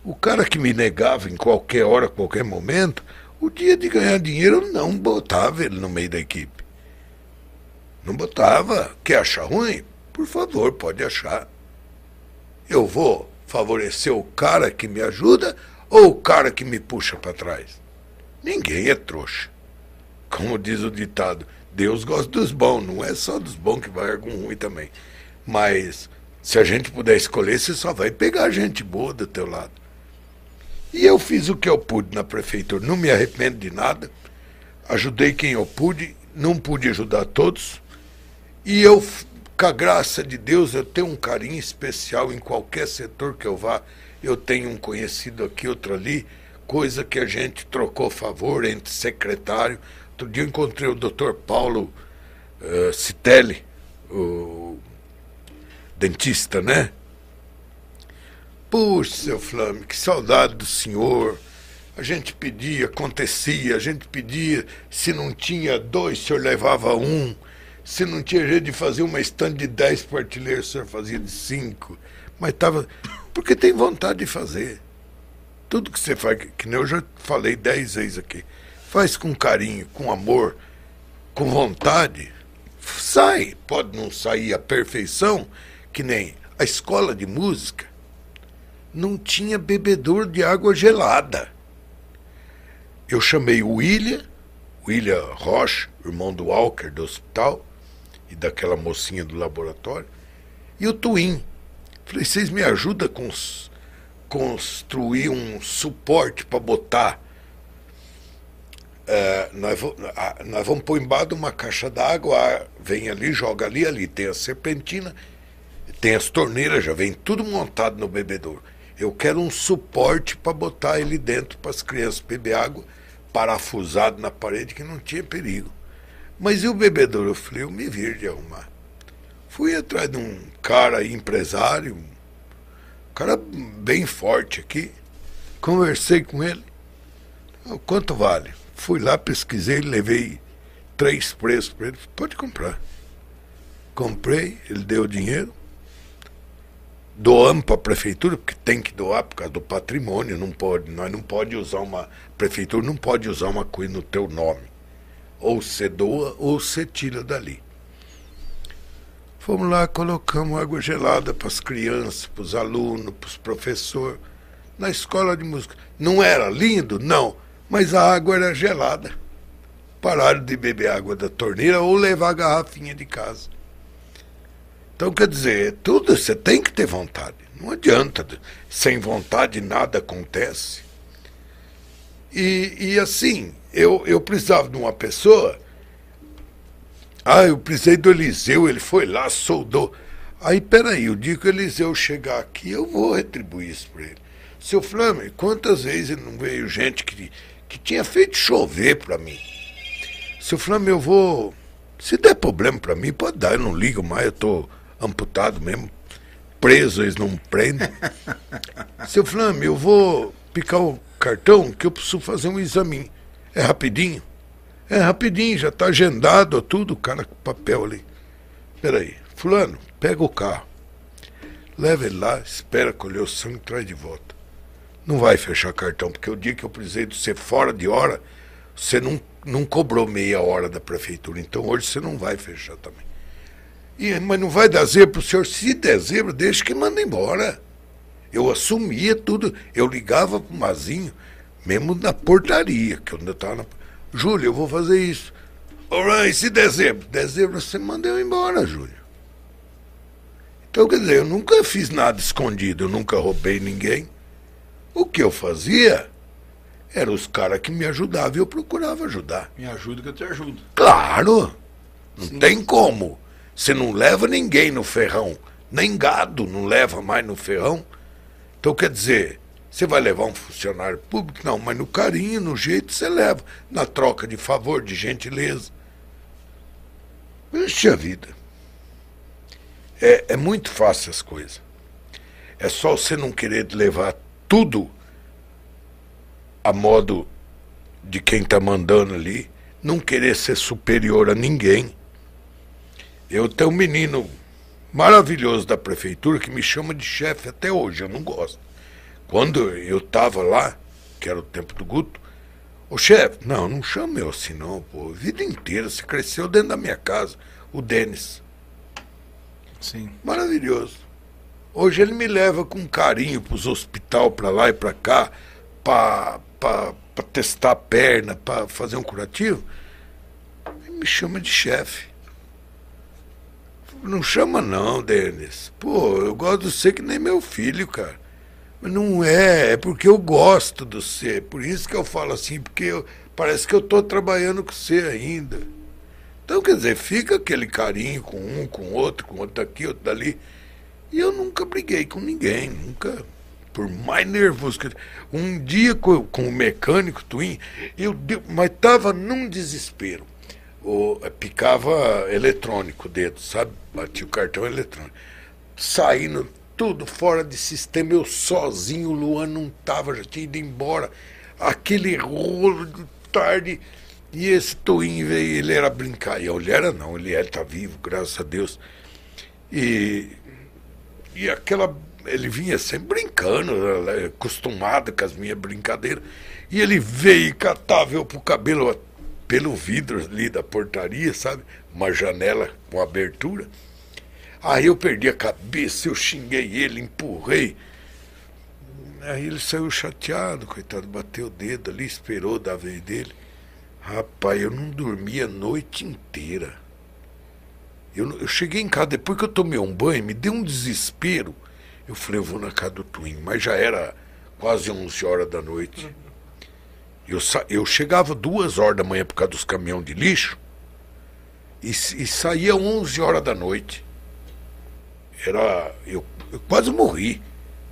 O cara que me negava em qualquer hora, qualquer momento, o dia de ganhar dinheiro eu não botava ele no meio da equipe. Não botava. Quer achar ruim? Por favor, pode achar. Eu vou favorecer o cara que me ajuda ou o cara que me puxa para trás? Ninguém é trouxa. Como diz o ditado, Deus gosta dos bons, não é só dos bons que vai algum ruim também. Mas se a gente puder escolher, você só vai pegar gente boa do teu lado. E eu fiz o que eu pude na prefeitura, não me arrependo de nada, ajudei quem eu pude, não pude ajudar todos, e eu, com a graça de Deus, eu tenho um carinho especial em qualquer setor que eu vá, eu tenho um conhecido aqui, outro ali, coisa que a gente trocou favor entre secretário. Outro dia eu encontrei o Dr. Paulo Citelli, o dentista, né? Puxa, seu Flame, que saudade do senhor. A gente pedia, acontecia, a gente pedia, se não tinha 2, o senhor levava 1. Se não tinha jeito de fazer uma estante de 10 partilheiros, o senhor fazia de 5. Mas tava... Porque tem vontade de fazer. Tudo que você faz, que nem eu já falei 10 vezes aqui, faz com carinho, com amor, com vontade, sai. Pode não sair a perfeição, que nem a escola de música. Não tinha bebedouro de água gelada. Eu chamei o William, William Rocha, irmão do Walker, do hospital, e daquela mocinha do laboratório, e o Twin. Falei, vocês me ajudam a construir um suporte para botar. Nós vamos pôr embaixo uma caixa d'água, vem ali, joga ali, ali tem a serpentina, tem as torneiras, já vem tudo montado no bebedouro. Eu quero um suporte para botar ele dentro para as crianças beber água, parafusado na parede, que não tinha perigo. Mas e o bebedouro? Eu falei, eu me vir de arrumar. Fui atrás de um cara aí, empresário, um cara bem forte aqui, conversei com ele. Oh, quanto vale? Fui lá, pesquisei, levei 3 preços para ele. Pode comprar. Comprei, ele deu o dinheiro. Doamos para a prefeitura, porque tem que doar por causa do patrimônio. Não pode, nós não pode usar uma... A prefeitura não pode usar uma coisa no teu nome. Ou você doa, ou você tira dali. Fomos lá, colocamos água gelada para as crianças, para os alunos, para os professores. Na escola de música. Não era lindo? Não. Mas a água era gelada. Pararam de beber água da torneira ou levar a garrafinha de casa. Então, quer dizer, tudo você tem que ter vontade. Não adianta. Sem vontade nada acontece. E assim, eu precisava de uma pessoa. Ah, eu precisei do Eliseu, ele foi lá, soldou. Aí, peraí, o dia que o Eliseu chegar aqui, eu vou retribuir isso para ele. Seu Flamengo, quantas vezes ele não veio gente que tinha feito chover para mim. Seu Flamengo, eu vou... Se der problema para mim, pode dar, eu não ligo mais, eu tô amputado mesmo. Preso, eles não me prendem. Seu Flamengo, eu vou picar o cartão que eu preciso fazer um exame. É rapidinho? É rapidinho, já tá agendado tudo, o cara com papel ali. Peraí, fulano, pega o carro. Leva ele lá, espera colher o sangue e traz de volta. Não vai fechar cartão, porque o dia que eu precisei de você fora de hora, você não cobrou meia hora da prefeitura, então hoje você não vai fechar também. Mas não vai dar zebra para o senhor? Se der zebra, deixa que manda embora. Eu assumia tudo, eu ligava para o Mazinho, mesmo na portaria, que eu ainda estava na... Júlio, eu vou fazer isso. Alright, se der zebra? Der zebra, você manda eu embora, Júlio. Então, quer dizer, eu nunca fiz nada escondido, eu nunca roubei ninguém. O que eu fazia eram os caras que me ajudavam e eu procurava ajudar. Me ajuda que eu te ajudo. Claro! Não Sim. tem como. Você não leva ninguém no ferrão. Nem gado não leva mais no ferrão. Então, quer dizer, você vai levar um funcionário público? Não, mas no carinho, no jeito, você leva. Na troca de favor, de gentileza. Puxa vida. É muito fácil as coisas. É só você não querer levar tudo a modo de quem está mandando ali, não querer ser superior a ninguém. Eu tenho um menino maravilhoso da prefeitura que me chama de chefe até hoje, eu não gosto. Quando eu estava lá, que era o tempo do Guto, o chefe, não chama eu assim não, pô, a vida inteira, você cresceu dentro da minha casa, o Denis. Sim. Maravilhoso. Hoje ele me leva com carinho para os hospital, para lá e para cá, para testar a perna, para fazer um curativo, me chama de chefe. Não chama não, Denis. Pô, eu gosto de você que nem meu filho, cara. Mas não é porque eu gosto de você. Por isso que eu falo assim, porque parece que eu tô trabalhando com você ainda. Então, quer dizer, fica aquele carinho com um, com outro daqui, outro dali. E eu nunca briguei com ninguém, nunca... Por mais nervoso que eu... Um dia com o mecânico Twin, mas estava num desespero. Picava eletrônico o dedo, sabe? Batia o cartão eletrônico. Saindo tudo fora de sistema, eu sozinho, o Luan não estava, já tinha ido embora. Aquele rolo de tarde. E esse Twin veio, ele era brincalhão. Ele era não, ele está vivo, graças a Deus. E aquela... Ele vinha sempre brincando, acostumado com as minhas brincadeiras. E ele veio e catava eu pro cabelo pelo vidro ali da portaria, sabe? Uma janela com abertura. Aí eu perdi a cabeça, eu xinguei ele, empurrei. Aí ele saiu chateado, coitado, bateu o dedo ali, esperou da vez dele. Rapaz, eu não dormi a noite inteira. Eu cheguei em casa, depois que eu tomei um banho, me deu um desespero. Eu falei, eu vou na casa do Twin, mas já era quase 11 horas da noite. Eu chegava 2 horas da manhã por causa dos caminhões de lixo e saía 11 horas da noite. Eu quase morri,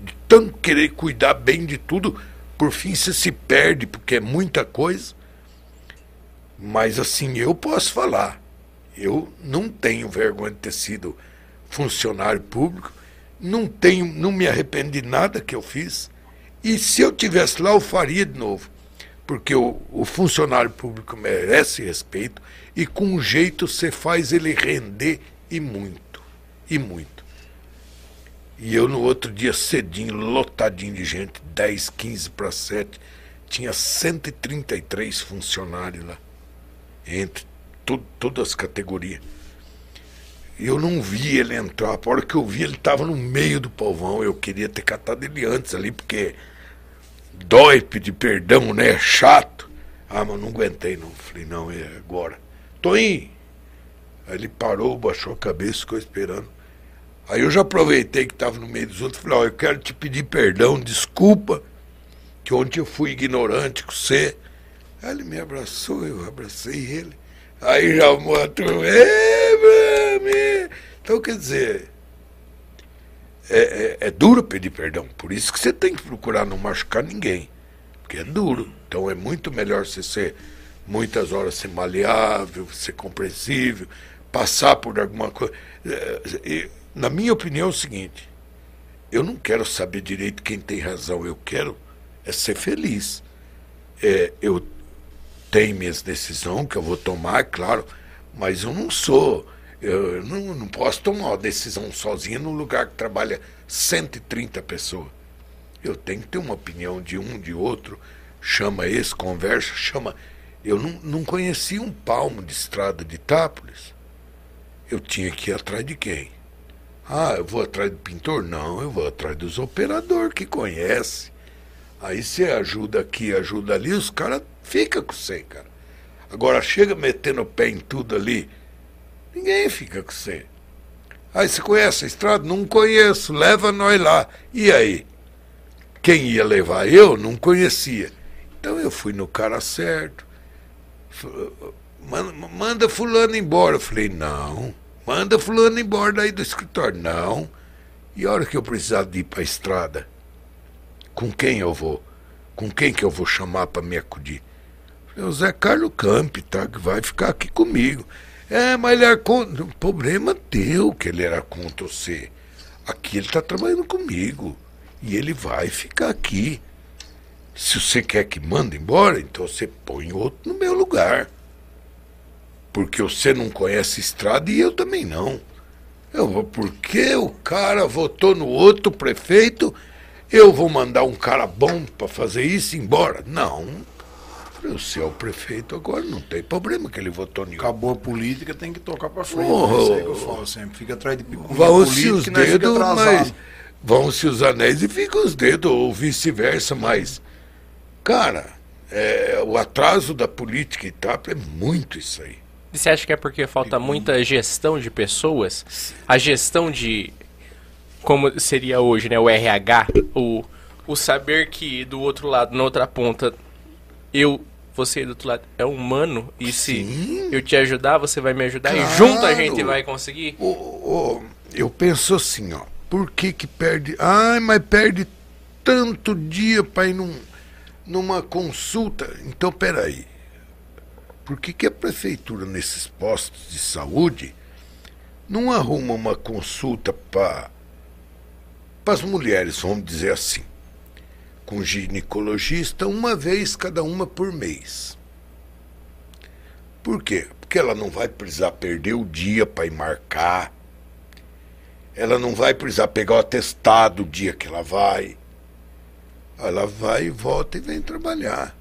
de tanto querer cuidar bem de tudo. Por fim, você se perde, porque é muita coisa. Mas assim, eu posso falar. Eu não tenho vergonha de ter sido funcionário público. Não me arrependo de nada que eu fiz. E se eu estivesse lá, eu faria de novo. Porque o funcionário público merece respeito e com um jeito você faz ele render e muito. E muito. E eu no outro dia cedinho, lotadinho de gente, 10, 15 para 7, tinha 133 funcionários lá. Entre todas as categorias. Eu não vi ele entrar. A hora que eu vi, ele estava no meio do povão. Eu queria ter catado ele antes ali, porque dói pedir perdão, né? É chato. Ah, mas não aguentei, não. Falei, não, é agora. Toim! Aí ele parou, baixou a cabeça, ficou esperando. Aí eu já aproveitei que estava no meio dos outros. Falei, ó, eu quero te pedir perdão, desculpa, que ontem eu fui ignorante com você. Aí ele me abraçou, eu abracei ele. Aí já matou. Então, quer dizer, é duro pedir perdão. Por isso que você tem que procurar não machucar ninguém. Porque é duro. Então é muito melhor você ser, muitas horas, ser maleável, ser compreensível, passar por alguma coisa. Na minha opinião é o seguinte, eu não quero saber direito quem tem razão. Eu quero é ser feliz. Eu tenho minhas decisões que eu vou tomar, claro, mas eu não sou... Eu não posso tomar uma decisão sozinho num lugar que trabalha 130 pessoas. Eu tenho que ter uma opinião de um, de outro. Chama esse, conversa, chama... Eu não conhecia um palmo de estrada de Itápolis. Eu tinha que ir atrás de quem? Ah, eu vou atrás do pintor? Não, eu vou atrás dos operadores que conhece. Aí você ajuda aqui, ajuda ali, os caras ficam com você, cara. Agora chega metendo o pé em tudo ali, ninguém fica com você. Aí você conhece a estrada? Não conheço, leva nós lá. E aí? Quem ia levar? Eu não conhecia. Então eu fui no cara certo. Manda fulano embora. Eu falei, não. Manda fulano embora daí do escritório. Não. E a hora que eu precisar de ir para a estrada, com quem eu vou? Com quem que eu vou chamar para me acudir? É o Zé Carlos Campi, tá? Que vai ficar aqui comigo. É, mas ele era contra... O problema teu que ele era contra você. Aqui ele tá trabalhando comigo. E ele vai ficar aqui. Se você quer que manda embora, então você põe outro no meu lugar. Porque você não conhece estrada e eu também não. Porque o cara votou no outro prefeito... Eu vou mandar um cara bom para fazer isso embora? Não. Você é o prefeito agora, não tem problema que ele votou nisso. Acabou a política, tem que tocar para frente. Isso é que eu falo sempre. Fica atrás de picuinha política, os dedos, mas vão-se os anéis e ficam os dedos, ou vice-versa, mas... Cara, o atraso da política e tal é muito isso aí. E você acha que é porque falta muita gestão de pessoas? Sim. A gestão de... Como seria hoje, né? O RH, o saber que do outro lado, na outra ponta, você do outro lado é humano. E se eu te ajudar, você vai me ajudar, claro. E junto a gente vai conseguir. Eu penso assim, ó. Por que perde... Ai, mas perde tanto dia para ir numa consulta. Então, peraí. Por que a prefeitura, nesses postos de saúde, não arruma uma consulta para as mulheres, vamos dizer assim, com ginecologista, uma vez cada uma por mês? Por quê? Porque ela não vai precisar perder o dia para ir marcar, ela não vai precisar pegar o atestado o dia que ela vai. Ela vai, volta e vem trabalhar.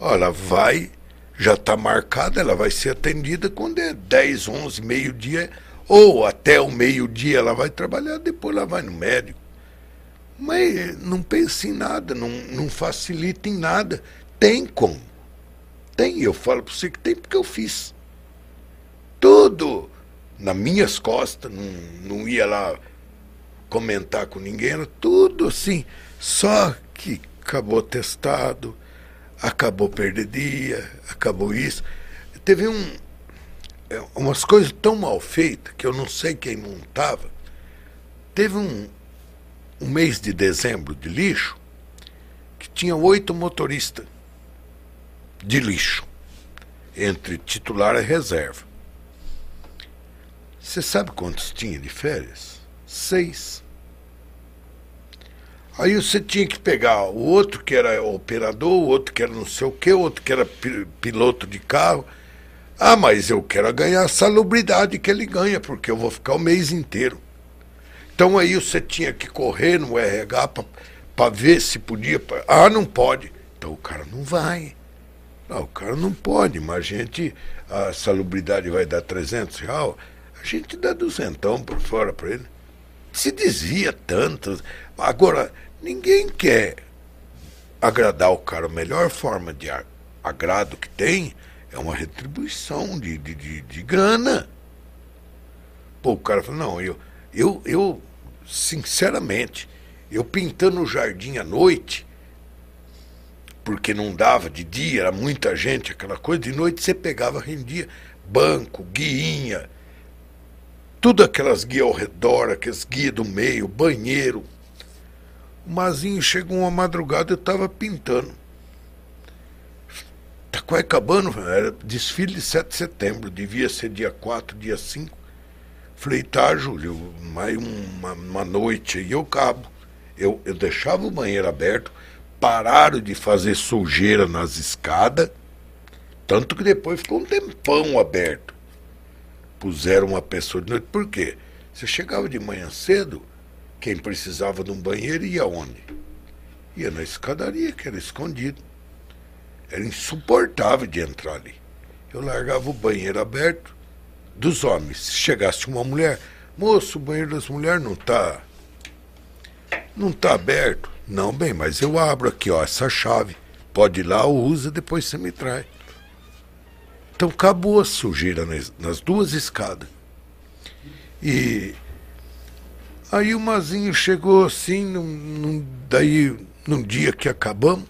Ela vai, já está marcada, ela vai ser atendida quando é 10, 11, meio-dia... Ou até o meio-dia ela vai trabalhar, depois ela vai no médico. Mas não pense em nada, não facilita em nada. Tem como. tem, eu falo para você que tem porque eu fiz. Tudo nas minhas costas, não ia lá comentar com ninguém, era tudo assim. Só que acabou testado, acabou perdedia, acabou isso. Teve umas coisas tão mal feitas que eu não sei quem montava. Teve um mês de dezembro de lixo que tinha 8 motoristas de lixo, entre titular e reserva. Você sabe quantos tinha de férias? 6. Aí você tinha que pegar o outro que era operador, o outro que era não sei o quê, o outro que era piloto de carro. Ah, mas eu quero ganhar a salubridade que ele ganha, porque eu vou ficar o mês inteiro. Então aí você tinha que correr no RH para ver se podia. Ah, não pode. Então o cara não vai. Não, o cara não pode, mas a salubridade vai dar R$300, a gente dá R$200 por fora para ele. Se desvia tanto. Agora, ninguém quer agradar o cara. A melhor forma de agrado que tem é uma retribuição de grana. Pô, o cara fala, não, eu sinceramente, eu pintando o jardim à noite, porque não dava de dia, era muita gente, aquela coisa, de noite você pegava, rendia banco, guinha, tudo aquelas guias ao redor, aquelas guias do meio, banheiro. O Mazinho chegou uma madrugada, eu estava pintando. Tá quase acabando, era desfile de 7 de setembro, devia ser dia 4, dia 5. Falei, tá, Júlio, mais uma noite aí eu cabo. Eu deixava o banheiro aberto, pararam de fazer sujeira nas escadas, tanto que depois ficou um tempão aberto. Puseram uma pessoa de noite. Por quê? Você chegava de manhã cedo, quem precisava de um banheiro ia onde? Ia na escadaria, que era escondido. Era insuportável de entrar ali. Eu largava o banheiro aberto dos homens. Se chegasse uma mulher, moço, o banheiro das mulheres não tá aberto. Não, bem, mas eu abro aqui, ó, essa chave. Pode ir lá, usa, depois você me traz. Então acabou a sujeira nas duas escadas. E aí o Mazinho chegou assim, daí num dia que acabamos,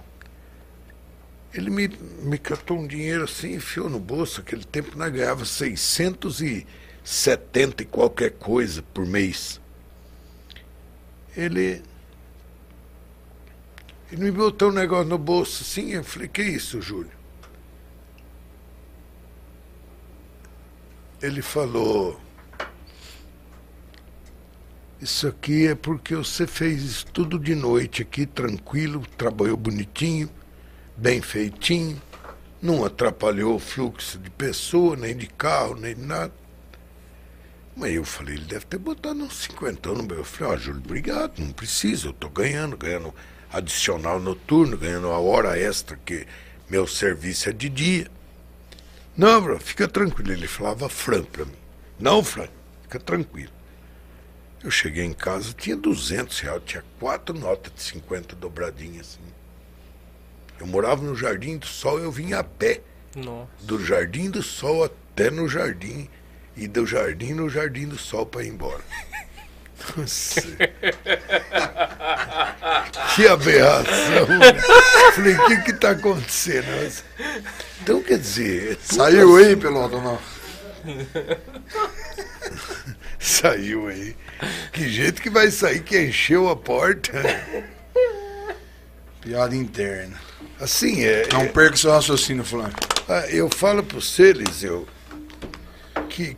ele me catou um dinheiro assim, enfiou no bolso. Aquele tempo nós ganhava 670 e qualquer coisa por mês. Ele me botou um negócio no bolso assim, eu falei, que isso, Júlio? Ele falou, isso aqui é porque você fez isso tudo de noite aqui, tranquilo, trabalhou bonitinho, bem feitinho, não atrapalhou o fluxo de pessoa, nem de carro, nem de nada. Mas eu falei, ele deve ter botado uns 50 no meu. Eu falei, ó, Júlio, obrigado, não precisa, eu tô ganhando adicional noturno, ganhando a hora extra, que meu serviço é de dia. Não, bro, fica tranquilo. Ele falava Fran para mim. Não, Fran, fica tranquilo. Eu cheguei em casa, tinha R$200, tinha 4 notas de 50 dobradinhas assim. Eu morava no Jardim do Sol, eu vinha a pé. Nossa. Do Jardim do Sol até no Jardim, e do Jardim no Jardim do Sol para ir embora. Nossa. Que aberração. Falei, o que tá acontecendo? Então, quer dizer, saiu assim, aí, Pelota, não. Saiu aí. Que jeito que vai sair, que encheu a porta. Piada interna. Assim é. Não perca seu raciocínio, Flávio. Eu falo para você, Eliseu,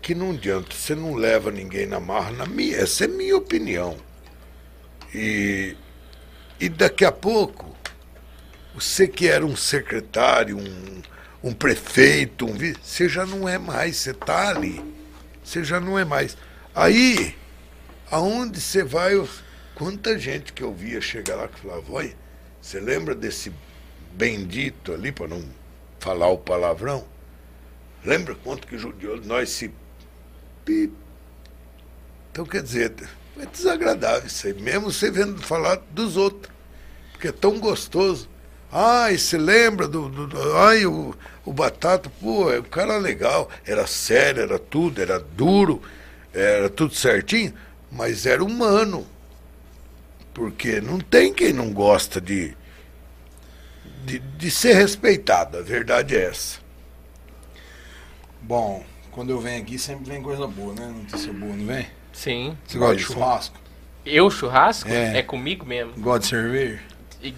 que não adianta, você não leva ninguém na marra, essa é minha opinião. E daqui a pouco, você que era um secretário, um prefeito, você já não é mais, você está ali. Você já não é mais. Aí, aonde você vai, quanta gente que eu via chegar lá que falava, olha, você lembra desse bendito ali, para não falar o palavrão? Lembra quanto que judiou nós se... Então, quer dizer, é desagradável isso aí, mesmo você vendo falar dos outros, porque é tão gostoso. Ai, se lembra o Batata, pô, o cara legal, era sério, era tudo, era duro, era tudo certinho, mas era humano. Porque não tem quem não gosta de ser respeitado, a verdade é essa. Bom, quando eu venho aqui sempre vem coisa boa, né? Notícia boa, não vem? Sim. Você gosta de churrasco? Eu churrasco? É comigo mesmo. Gosta de cerveja? E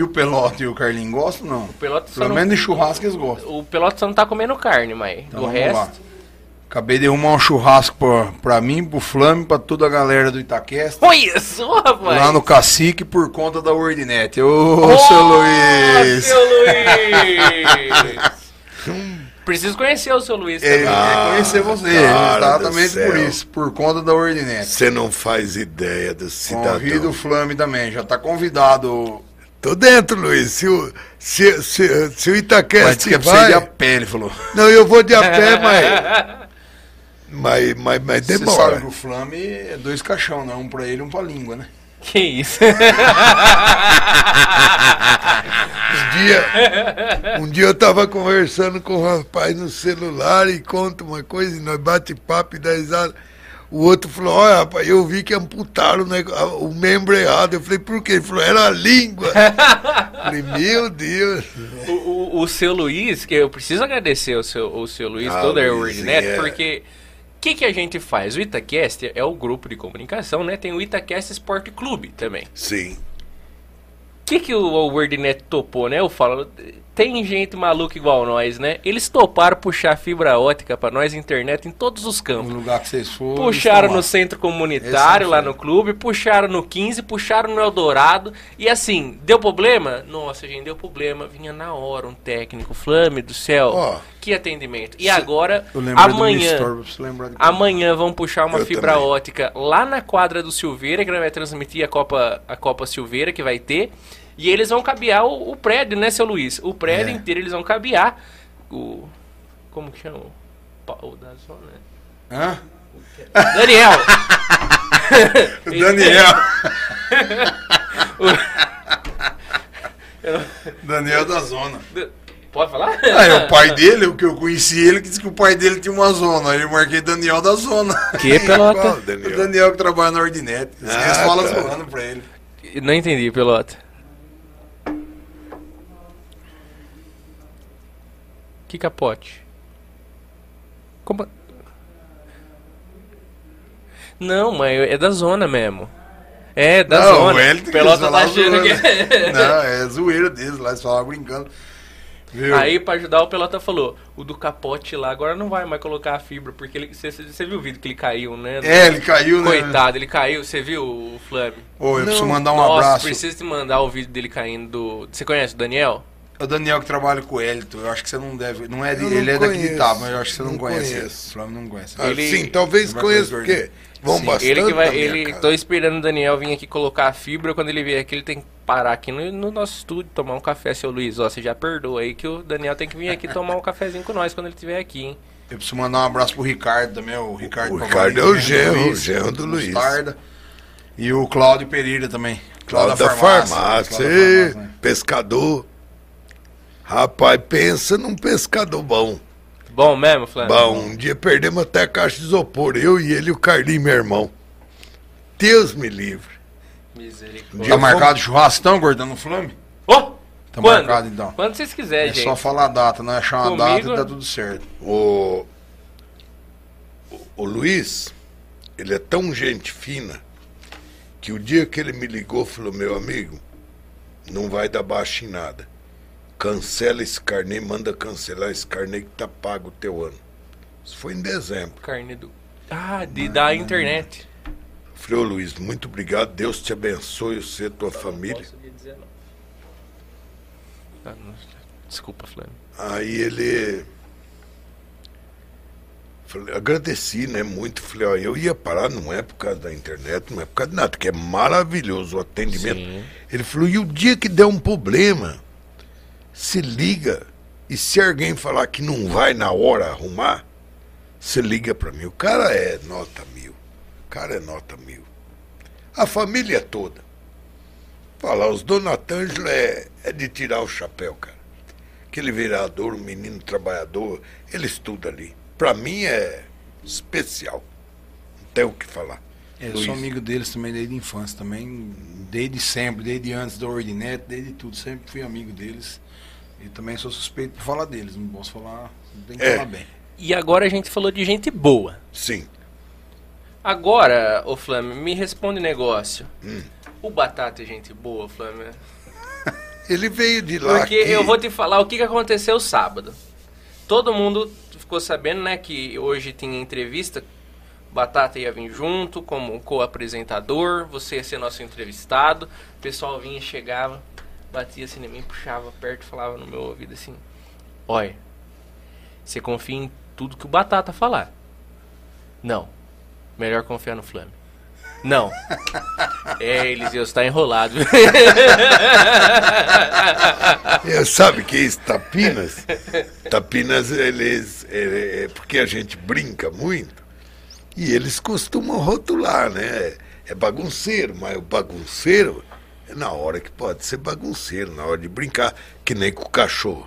o Pelota e o Carlinho gostam ou não? Pelo menos de churrasco eles gostam. O Pelota só não tá comendo carne, mas então, do resto... Lá. Acabei de arrumar um churrasco pra mim, pro Flamengo, pra toda a galera do Itaquesta. Olha só, rapaz! Lá no Cacique, por conta da WordNet. Ô, seu Luiz! Seu Luiz! Preciso conhecer o seu Luiz também. Conhecer você, exatamente por isso, por conta da WordNet. Você não faz ideia do cidadão. Convido o Flame também, já tá convidado. Tô dentro, Luiz. Se o Itaquest vai... Mas você de a pé, ele falou. Não, eu vou de a pé, mas demora. Você sabe que o Flame é 2 caixão, né? Um pra ele e um pra língua, né? Que isso? Um dia eu tava conversando com o rapaz no celular e conta uma coisa, e nós bate papo e dá risada. O outro falou, olha rapaz, eu vi que amputaram o membro errado. Eu falei, por quê? Ele falou, era a língua. Eu falei, meu Deus. O seu Luiz, que eu preciso agradecer o seu Luiz, toda a WordNet, porque... O que a gente faz? O Itaquest é o grupo de comunicação, né? Tem o Itaquest Esporte Clube também. Sim. O que o WordNet topou, né? Eu falo, tem gente maluca igual nós, né? Eles toparam puxar fibra ótica pra nós, internet, em todos os campos. No lugar que vocês foram. Puxaram no centro comunitário, lá no clube, puxaram no 15, puxaram no Eldorado. E assim, deu problema? Nossa, gente, deu problema. Vinha na hora um técnico, Flame do céu. Oh, que atendimento. E agora, amanhã vão puxar uma fibra ótica lá na quadra do Silveira, que vai transmitir a Copa Silveira, que vai ter. E eles vão cabear o prédio, né, seu Luiz? O prédio inteiro eles vão cabear. Como que chama? O da zona. Hã? Daniel! Daniel! Daniel da zona. Pode falar? É o pai dele, o que eu conheci ele, que disse que o pai dele tinha uma zona. Aí eu marquei Daniel da zona. Que Pelota? O Daniel que trabalha na Ordinete. Eles falam zoando pra ele. Não entendi, Pelota. Que capote? Como? Não, mas é da zona mesmo. É, da zona. Pelota tá achando que... Não, é zoeira deles lá, eles falavam brincando. Viu? Aí, pra ajudar, o Pelota falou, o do capote lá, agora não vai mais colocar a fibra, porque você viu o vídeo que ele caiu, né? Ele caiu, coitado, né? Coitado, ele caiu, você viu o Flame? Ô, eu preciso mandar um abraço. Preciso te mandar o vídeo dele caindo do... Você conhece o Daniel? É o Daniel que trabalha com o Hélito, eu acho que você não deve... Não é de... Ele é daqui de Itápolis, mas eu acho que você não conhece. O Flame não conhece. Sim, talvez conheça, porque vão bastante. Tô esperando o Daniel vir aqui colocar a fibra, quando ele vier aqui ele tem que parar aqui no nosso estúdio, tomar um café, seu Luiz. Ó, você já perdoa aí que o Daniel tem que vir aqui tomar um cafezinho com nós quando ele estiver aqui, hein? Eu preciso mandar um abraço pro Ricardo também, o Ricardo. O Ricardo é o genro do Luiz. E o Cláudio Pereira também. Cláudio da farmácia, pescador. Rapaz, pensa num pescador bom. Bom mesmo, Flamengo? Bom, um dia perdemos até a caixa de isopor. Eu e ele e o Carlinho, meu irmão. Deus me livre. Misericórdia. Tá marcado churrasco, então, gordão, no Flamengo? Ô! Tá marcado, então. Quando vocês quiserem, gente. É só falar a data, né? Achar uma data e tá tudo certo. O Luiz, ele é tão gente fina, que o dia que ele me ligou, falou, meu amigo, não vai dar baixo em nada. Cancela esse carnê, manda cancelar esse carnê que tá pago o teu ano. Isso foi em dezembro. Carnê do... da internet. Falei, ô Luiz, muito obrigado. Deus te abençoe, você e tua família. Desculpa, Flávio. Aí ele... Falei, agradeci, né, muito. Falei, ó, eu ia parar, não é por causa da internet, não é por causa de nada, que é maravilhoso o atendimento. Sim. Ele falou, e o dia que der um problema... Se liga, e se alguém falar que não vai na hora arrumar, se liga pra mim. O cara é nota 1000. A família toda. falar, os Donatângelo é de tirar o chapéu, cara. Aquele vereador, um menino trabalhador, ele estuda ali. Pra mim é especial. Não tem o que falar. Eu sou amigo deles também desde a infância, também, desde sempre, desde antes da Ordinete, desde tudo, sempre fui amigo deles. E também sou suspeito por falar deles, não posso falar, não tem que falar bem. E agora a gente falou de gente boa. Sim. Agora, ô Flávio, me responde um negócio. O Batata é gente boa, Flávio? Ele veio de lá. Porque eu vou te falar o que aconteceu sábado. Todo mundo ficou sabendo, né, que hoje tinha entrevista. Batata ia vir junto como co-apresentador, você ia ser nosso entrevistado. O pessoal vinha, chegava, batia assim em mim, puxava perto, falava no meu ouvido assim: olha, você confia em tudo que o Batata falar? Não. Melhor confiar no Flamengo. Não. Eliseu, está enrolado. Sabe que isso, Tapinas? Tapinas, eles... É porque a gente brinca muito e eles costumam rotular, né? É bagunceiro, mas o bagunceiro é na hora que pode ser bagunceiro, na hora de brincar, que nem com o cachorro.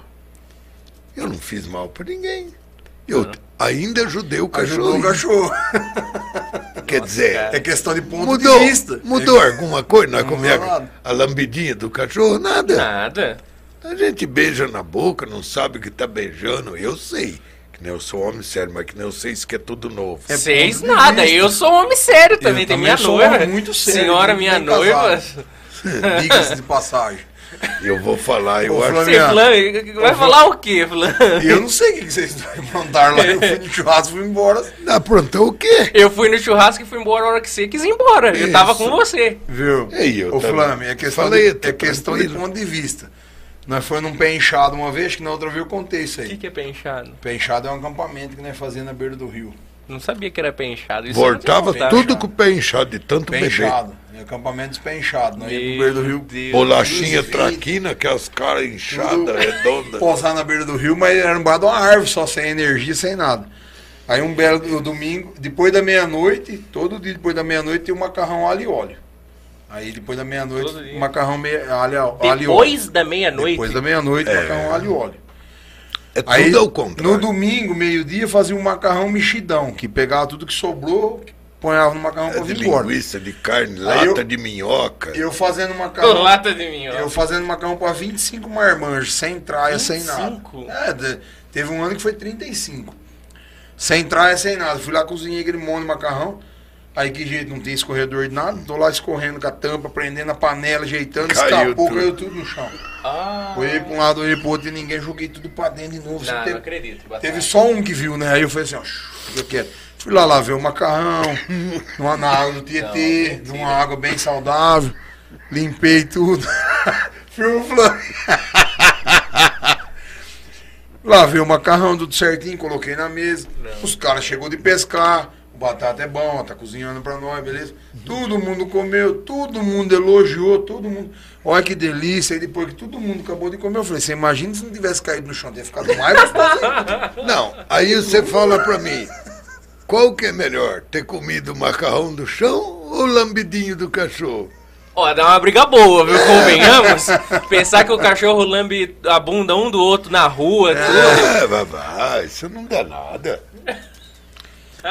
Eu não fiz mal pra ninguém. Eu ainda ajudei o cachorro. Ajudou o cachorro. Quer dizer, cara, é questão de ponto de vista. Mudou alguma coisa? Nós comemos a lambidinha do cachorro? Nada. Nada. A gente beija na boca, não sabe o que tá beijando. Eu sei. Que nem eu sou homem sério, mas que nem eu sei isso, que é tudo novo. É seis nada. Eu sou homem sério também. Eu tem também minha sou noiva. Homem muito sério. Senhora, minha noiva. Diga-se de passagem. Eu vou falar, eu acho que... Vai falar o quê, Flamengo? Eu não sei o que vocês mandaram lá. Eu fui no churrasco e fui embora. Aprontou o quê? Eu fui no churrasco e fui embora a hora que você quis ir embora. Isso. Eu tava com você. Viu? O Flamengo, é questão de ponto de vista. Nós foi num pé inchado uma vez, que na outra vez eu contei isso aí. O que é pé inchado? Pé inchado é um acampamento que nós fazíamos na beira do rio. Não sabia que era pé inchado. Isso voltava tudo com o pé inchado, de tanto pé bebê. Acampamento despenchado, né? Ia pro beira do rio. Deus, bolachinha, Deus, traquina, aquelas caras inchadas, redondas. Pousar na beira do rio, mas era embaixo de uma árvore, só sem energia, sem nada. Aí um belo domingo, depois da meia-noite, todo dia depois da meia-noite, tem um macarrão alho e óleo. Aí depois da meia-noite, um macarrão alho e óleo. Depois da meia-noite? Depois da meia-noite, macarrão alho e óleo. É tudo aí, ao contrário. No domingo, meio-dia, fazia um macarrão mexidão, que pegava tudo que sobrou, ponhava no macarrão pra vir embora. Linguiça, de carne, lata de minhoca. Eu fazendo macarrão. Lata de minhoca. Eu fazendo macarrão pra 25 marmanjos, sem traia, 25? Sem nada. Teve um ano que foi 35. Sem traia, sem nada. Fui lá, cozinhei aquele monte de macarrão. Aí que jeito, não tem escorredor de nada. Tô lá escorrendo com a tampa, prendendo a panela, ajeitando, escapou, caiu tudo no chão. Olhei pra um lado, olhei pro outro e ninguém, joguei tudo pra dentro de novo. Não acredito. Teve só um que viu, né? Aí eu falei assim, ó, fica quieto. Fui lá lavar o macarrão, na água do Tietê, numa água bem saudável. Limpei tudo. Lavei o macarrão, tudo certinho, coloquei na mesa. Os caras chegou de pescar. O Batata é bom, tá cozinhando pra nós, beleza? Todo mundo comeu, todo mundo elogiou, todo mundo... Olha que delícia. Aí depois que todo mundo acabou de comer, eu falei, você imagina se não tivesse caído no chão, teria ficado mais gostoso. Não, aí você fala pra mim, qual que é melhor, ter comido o macarrão do chão ou o lambidinho do cachorro? Ó, dá uma briga boa, viu? Convenhamos. Pensar que o cachorro lambe a bunda um do outro na rua, tudo. Vai, isso não dá nada.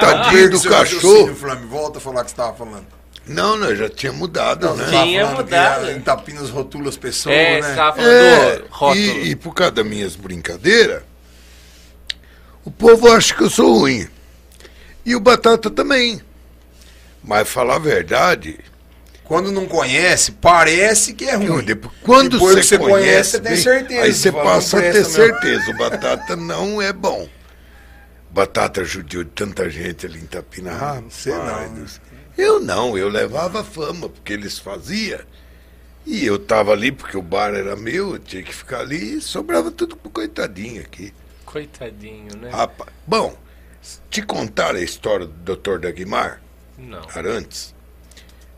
Tadinho do cachorro. Flamengo, volta a falar o que você estava falando. Não, já tinha mudado, né? Tinha mudado. Em Tapinas rotula as pessoas, né? Você estava falando do rótulo. E por causa das minhas brincadeiras, o povo acha que eu sou ruim. E o Batata também. Mas falar a verdade... Quando não conhece, parece que é ruim. Quando depois você conhece, você tem certeza. Aí você passa a ter certeza. O Batata não é bom. Batata judiou de tanta gente ali em Tapinas. Você não. Eu levava fama, porque eles faziam. E eu tava ali, porque o bar era meu, eu tinha que ficar ali e sobrava tudo pro coitadinho aqui. Coitadinho, né? Rapaz. Bom, te contar a história do Dr. Dagmar? Não. Arantes?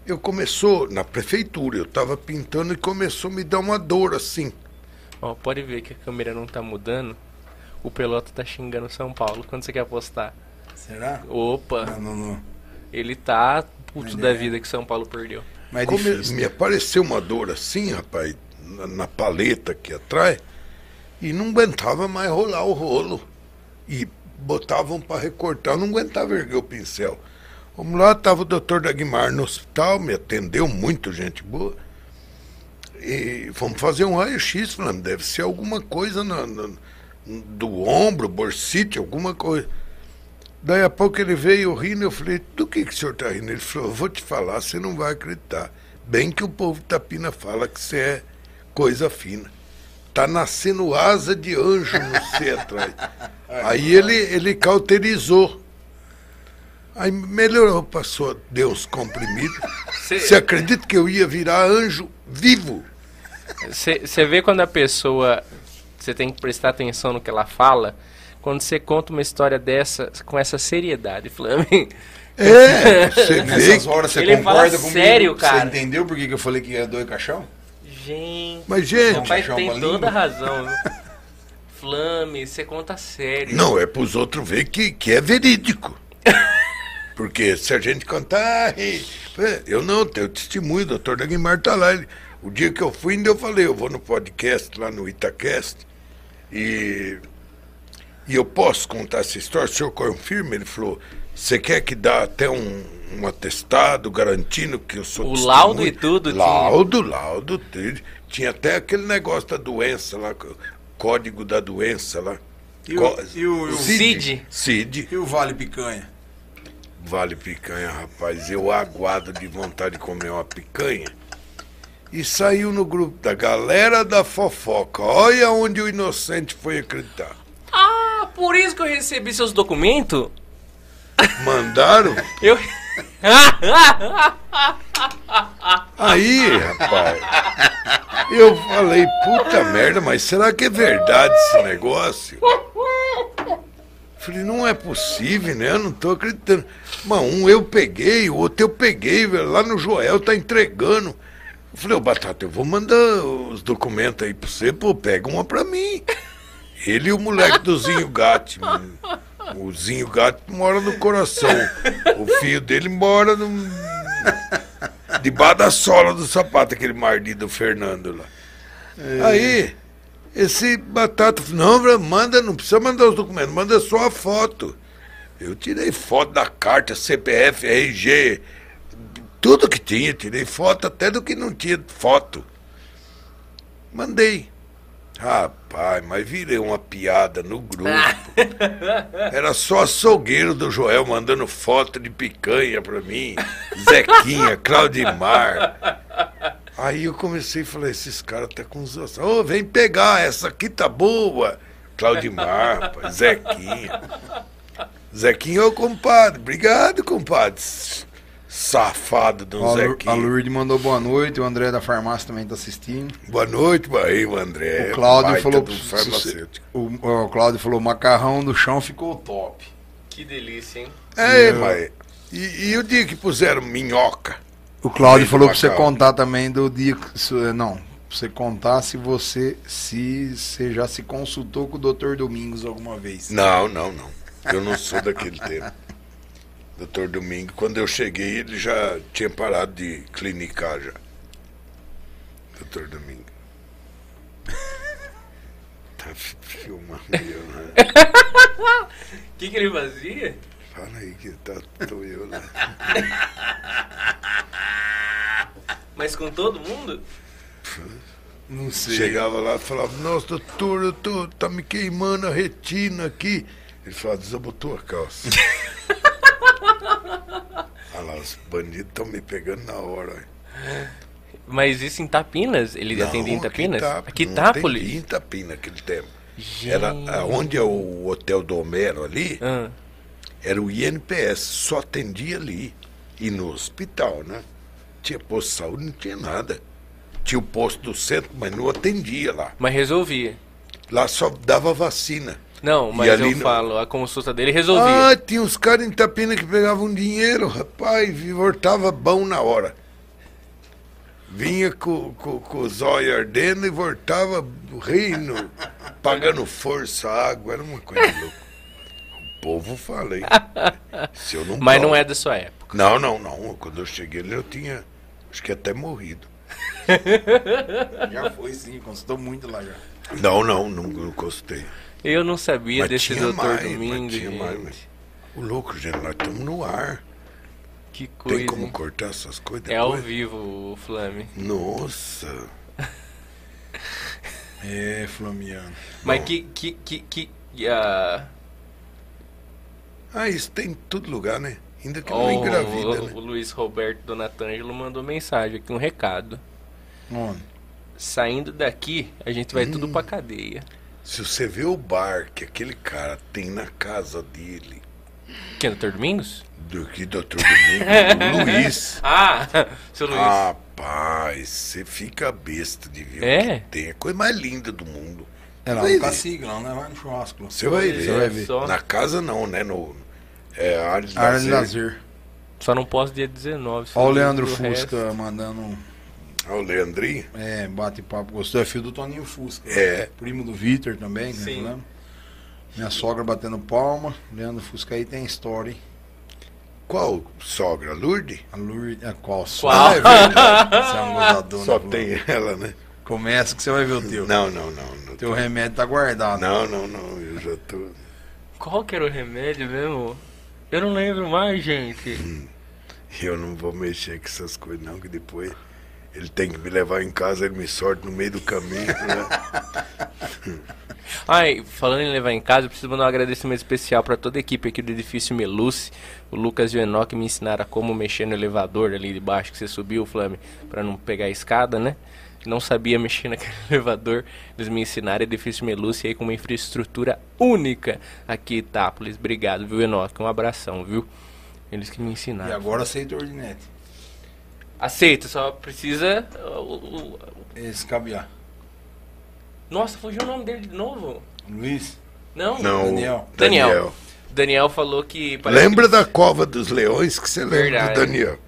Eu começou, na prefeitura, eu tava pintando e começou a me dar uma dor assim. Ó, pode ver que a câmera não tá mudando. O Pelota tá xingando São Paulo. Quando você quer apostar? Será? Opa! Não. Ele tá puto da vida que São Paulo perdeu. Mas me apareceu uma dor assim, rapaz, na paleta aqui atrás, e não aguentava mais rolar o rolo. E botavam para recortar, eu não aguentava erguer o pincel. Vamos lá, estava o doutor Dagmar no hospital, me atendeu, muito gente boa. E fomos fazer um raio-x, falando, deve ser alguma coisa do ombro, bursite, alguma coisa. Daí a pouco ele veio rindo, eu falei, do que o senhor está rindo? Ele falou, eu vou te falar, você não vai acreditar. Bem que o povo de Tapina fala que você é coisa fina. Tá nascendo asa de anjo no céu atrás. Aí ele cauterizou. Aí melhorou, passou, deu uns comprimidos. Você acredita que eu ia virar anjo vivo? Você vê quando a pessoa... Você tem que prestar atenção no que ela fala. Quando você conta uma história dessa, com essa seriedade, Flamengo... É, você nessas horas você ele concorda fala comigo? Sério, cara. Você entendeu por que eu falei que era dois caixão? Gente, mas, gente, o pai tem toda a razão, né? Flame, você conta sério. Não, é pros outros ver que é verídico. Porque se a gente contar... Eu não tenho testemunho, o doutor Dagmar tá lá. O dia que eu fui, ainda eu falei, eu vou no podcast, lá no Itacast, e eu posso contar essa história, o senhor confirma? Ele falou, você quer que dá até um atestado garantindo que eu sou testemunho? O laudo e tudo? Laudo. Tinha até aquele negócio da doença lá, código da doença lá. E o CID. E o Vale Picanha? Vale Picanha, rapaz, eu aguardo de vontade de comer uma picanha. E saiu no grupo da galera da fofoca. Olha onde o inocente foi acreditar. Ah, por isso que eu recebi seus documentos? Mandaram? Eu... Aí, rapaz, eu falei, puta merda, mas será que é verdade esse negócio? Falei, não é possível, né? Eu não tô acreditando. Mas um eu peguei, o outro eu peguei, velho, lá no Joel tá entregando. Eu falei, ô Batata, eu vou mandar os documentos aí pra você, pô, pega uma pra mim. Ele e o moleque do Zinho Gatti. O Zinho Gatti mora no coração. O filho dele mora debaixo da sola do sapato, aquele mardido Fernando lá. É. Aí, esse Batata falou, não, manda, não precisa mandar os documentos, manda só a foto. Eu tirei foto da carta, CPF, RG... Tudo que tinha, tirei foto até do que não tinha foto. Mandei. Rapaz, mas virei uma piada no grupo. Era só açougueiro do Joel mandando foto de picanha pra mim. Zequinha, Claudimar. Aí eu comecei a falar, esses caras tá com os ossos. Ô, vem pegar, essa aqui tá boa. Claudimar, rapaz, Zequinha, ô compadre, obrigado, compadre. Safado do Zequinho. A Lourdes mandou boa noite, o André da farmácia também está assistindo. Boa noite, o André. O Cláudio falou do farmacêutico. O Cláudio falou, macarrão do chão ficou top. Que delícia, hein? É, mas... E o dia que puseram minhoca? O Cláudio falou para você contar também do dia que... Não, pra você contar se você já se consultou com o doutor Domingos alguma vez. Não. Eu não sou daquele tempo. Doutor Domingo, quando eu cheguei, ele já tinha parado de clinicar já. Doutor Domingo. Tá filmando eu, né? O que ele fazia? Fala aí que tô eu lá. Mas com todo mundo? Não sei. Chegava lá e falava, nossa, doutor, tá me queimando a retina aqui. Ele falava, desabotou a calça. Olha lá, os bandidos estão me pegando na hora. Mas isso em Tapinas? Ele atendia em Tapinas? Aqui em Itápolis? Aqui em Tapinas, naquele tempo. Gente. Era onde é o hotel do Homero ali, era o INPS, só atendia ali. E no hospital, né? Tinha posto de saúde, não tinha nada. Tinha o posto do centro, mas não atendia lá. Mas resolvia. Lá só dava vacina. Não, mas eu falo, a consulta dele resolvia. Ah, tinha uns caras em Tapina que pegavam dinheiro, rapaz, e voltava bom na hora. Vinha com o zóio ardendo e voltava rindo, pagando força, água, era uma coisa louca. O povo fala aí. Mas não é da sua época. Não. Quando eu cheguei ali, eu tinha Acho que até morrido. Já foi sim, consultou muito lá já. Não consultei. Eu não sabia mas desse doutor Domingo. O louco, gente, nós estamos no ar. Que coisa. Tem como cortar essas coisas? É ao vivo o Flame. Nossa. É, Flamiano. Mas Ah, isso tem em todo lugar, né? Ainda que não engravida, né? O Luiz Roberto Donatângelo mandou mensagem aqui, um recado. Mano. Saindo daqui, a gente vai tudo pra cadeia. Se você vê o bar que aquele cara tem na casa dele... Que é Dr. Domingos? Dr. Domingos? Luiz. Ah, seu Luiz. Rapaz, você fica besta de ver o que tem. É a coisa mais linda do mundo. É lá, não cacique, não, né? Vai no churrasco. Você vai ver. Só... Na casa não, né? É a área de lazer. Só não posso dia 19. Olha o Leandro Fusca mandando... Olha o Leandrinho. É, bate papo gostoso. É filho do Toninho Fusca. É. Primo do Vitor também. Sim. Né? Minha sogra batendo palma. Leandro Fusca aí tem história, hein? Qual sogra? Lourdes? A Lourdes. Qual sogra? Ah, é verdade. Você é uma gozadona. Só tem ela, né? Começa que você vai ver o teu. Não. Teu remédio tá guardado. Não. Eu já tô... Qual que era o remédio mesmo? Eu não lembro mais, gente. Eu não vou mexer com essas coisas, não, que depois... Ele tem que me levar em casa, ele me sorte no meio do caminho, né? Ai, falando em levar em casa, eu preciso mandar um agradecimento especial para toda a equipe aqui do Edifício Meluce. O Lucas e o Enoque me ensinaram como mexer no elevador ali de baixo que você subiu, Flame, para não pegar a escada, né? Não sabia mexer naquele elevador. Eles me ensinaram Edifício Meluce aí com uma infraestrutura única aqui em Itápolis. Obrigado, viu, Enoque? Um abração, viu? Eles que me ensinaram. E agora aceita o Ordinete. Aceita, só precisa... Escabear. Nossa, fugiu o nome dele de novo. Luiz? Não. Daniel. Daniel falou que... Lembra da Cova dos Leões que você lembra do Daniel.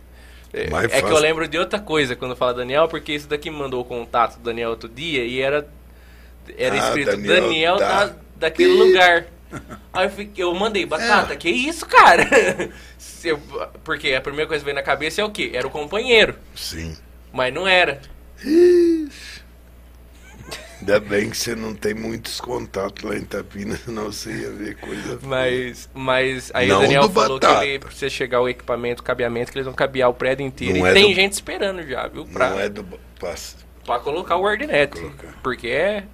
É que eu lembro de outra coisa quando fala Daniel, porque isso daqui mandou o contato do Daniel outro dia e era escrito Daniel daquele lugar. Aí eu mandei, Batata, que isso, cara? Porque a primeira coisa que veio na cabeça é o quê? Era o companheiro. Sim. Mas não era. Ainda bem que você não tem muitos contatos lá em Tapinas, não sei ia ver coisa. Mas aí o Daniel falou Batata. Que ele precisa chegar o equipamento, o cabeamento, que eles vão cabear o prédio inteiro. Não e é tem gente esperando já, viu? Não é do... Pra colocar o WordNet. Porque é...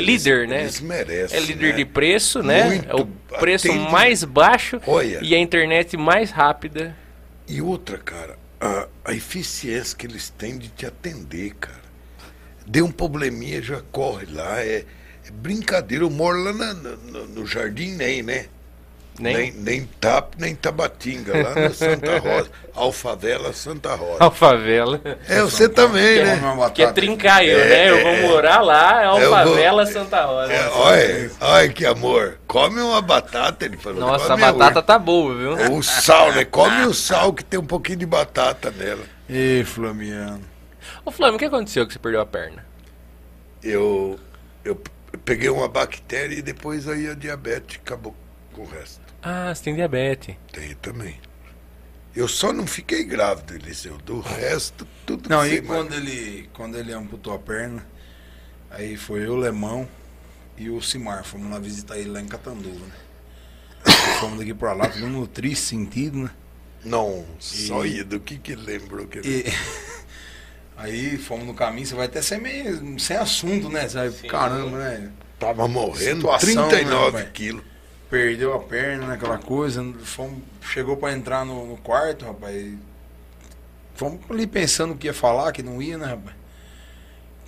líder, eles, né? Eles merecem, é líder, né? De preço, né? Muito, é o preço mais baixo. Olha, e a internet mais rápida. E outra, cara, a eficiência que eles têm de te atender, cara. Deu um probleminha, já corre lá. É brincadeira. Eu moro lá no Jardim Ney, né? Nem Tap, nem Tabatinga, lá na Santa Rosa. Alfavela, Santa Rosa. Alfavela. É, você também, né? Que é Trincaio, né? Eu vou morar lá, Alfavela, Santa Rosa. Olha que amor. Come uma batata, ele falou. Nossa, a batata tá boa, viu? O sal, né? Come o sal que tem um pouquinho de batata nela. Ih, Flamiano. Ô, Flamiano, o que aconteceu que você perdeu a perna? Eu peguei uma bactéria e depois aí a diabetes acabou com o resto. Ah, você tem diabetes. Tenho também. Eu só não fiquei grávido, Eliseu. Do resto, tudo. Não, e quando ele amputou a perna, aí foi eu, o Lemão e o Simar. Fomos lá visitar ele lá em Catanduva, né? Fomos daqui pra lá, todo mundo triste, sentido, né? Não, só ia do que lembrou que ele... Aí fomos no caminho, você vai até ser meio sem assunto, né? Você vai, caramba, né? Tava morrendo, situação, 39 quilos. Perdeu a perna, aquela coisa. Chegou pra entrar no quarto, rapaz. Fomos ali pensando o que ia falar, que não ia, né, rapaz?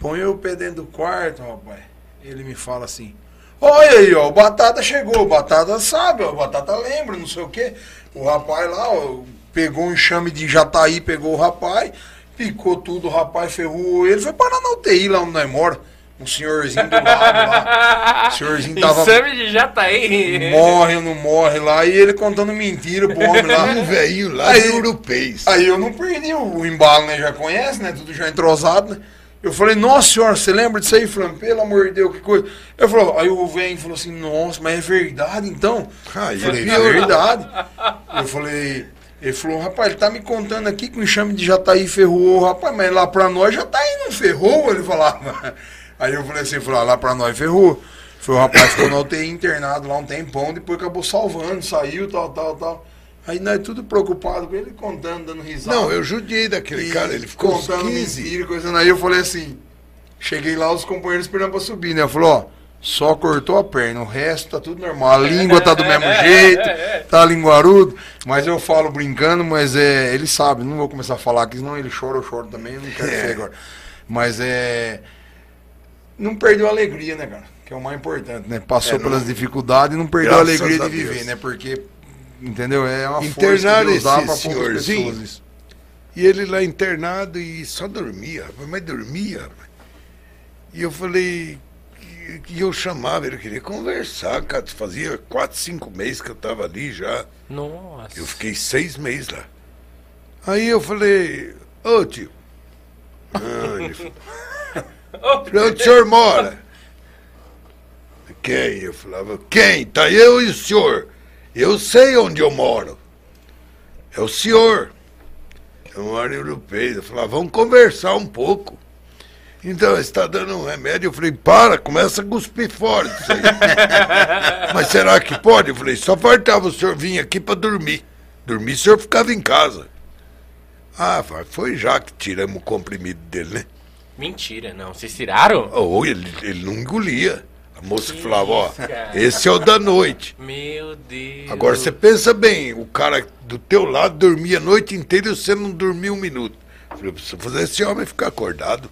Põe eu o pé dentro do quarto, rapaz. Ele me fala assim: olha aí, ó, o Batata chegou, o Batata sabe, ó, o Batata lembra, não sei o quê. O rapaz lá, ó, pegou um enxame de jataí, pegou o rapaz, picou tudo, o rapaz ferrou ele, foi parar na UTI lá onde nós moramos. Um senhorzinho do lado lá. O senhorzinho tava... Exame de jataí. Morre ou não morre lá. E ele contando mentira pro homem lá. Um velhinho lá de europeus. Aí eu não perdi o embalo, né? Já conhece, né? Tudo já entrosado, né? Eu falei, nossa senhora, você lembra disso aí, Flam? Pelo amor de Deus, que coisa. Eu falei, aí o velhinho falou assim, nossa, mas é verdade então? Ah, eu falei, é verdade. Eu falei... Ele falou, rapaz, ele tá me contando aqui que o enxame de Jataí ferrou, rapaz, mas lá pra nós Jataí não ferrou, ele falava. Aí eu falei assim, lá pra nós ferrou. Foi o rapaz que eu não tenho internado lá um tempão, depois acabou salvando, saiu, tal. Aí nós tudo preocupado com ele, contando, dando risada. Não, eu judiei daquele cara, ele ficou contando 15. Mentira, coisa. Aí eu falei assim, cheguei lá, os companheiros esperando pra subir, né? Eu falei, ó, só cortou a perna, o resto tá tudo normal, a língua tá do mesmo jeito, tá linguarudo, mas eu falo brincando, mas é, ele sabe, não vou começar a falar aqui, senão ele chora, eu choro também, eu não quero ser agora. Mas é, não perdeu a alegria, né, cara? Que é o mais importante, né? Passou pelas dificuldades e não perdeu a alegria de viver, né? Porque, entendeu? É uma força que Deus dá pra poucas pessoas. E ele lá internado e só dormia, mas dormia. E eu falei... que eu chamava, ele queria conversar, cara. Fazia 4, 5 meses que eu tava ali já. Nossa. Eu fiquei 6 meses lá. Aí eu falei, ô tio. Ah, ele falou, onde o senhor mora? Quem? Eu falava, quem? Tá eu e o senhor. Eu sei onde eu moro. É o senhor. Eu moro em Europeu. Eu falava, vamos conversar um pouco. Então, você está dando um remédio? Eu falei, para, começa a cuspir fora disso aí. Mas será que pode? Eu falei, só faltava o senhor vir aqui para dormir. Dormir, o senhor ficava em casa. Ah, foi já que tiramos o comprimido dele, né? Mentira, não. Vocês tiraram? Oh, ele não engolia. A moça falava, ó, esse é o da noite. Meu Deus. Agora, você pensa bem, o cara do teu lado dormia a noite inteira e você não dormia um minuto. Eu falei, eu preciso fazer esse homem ficar acordado.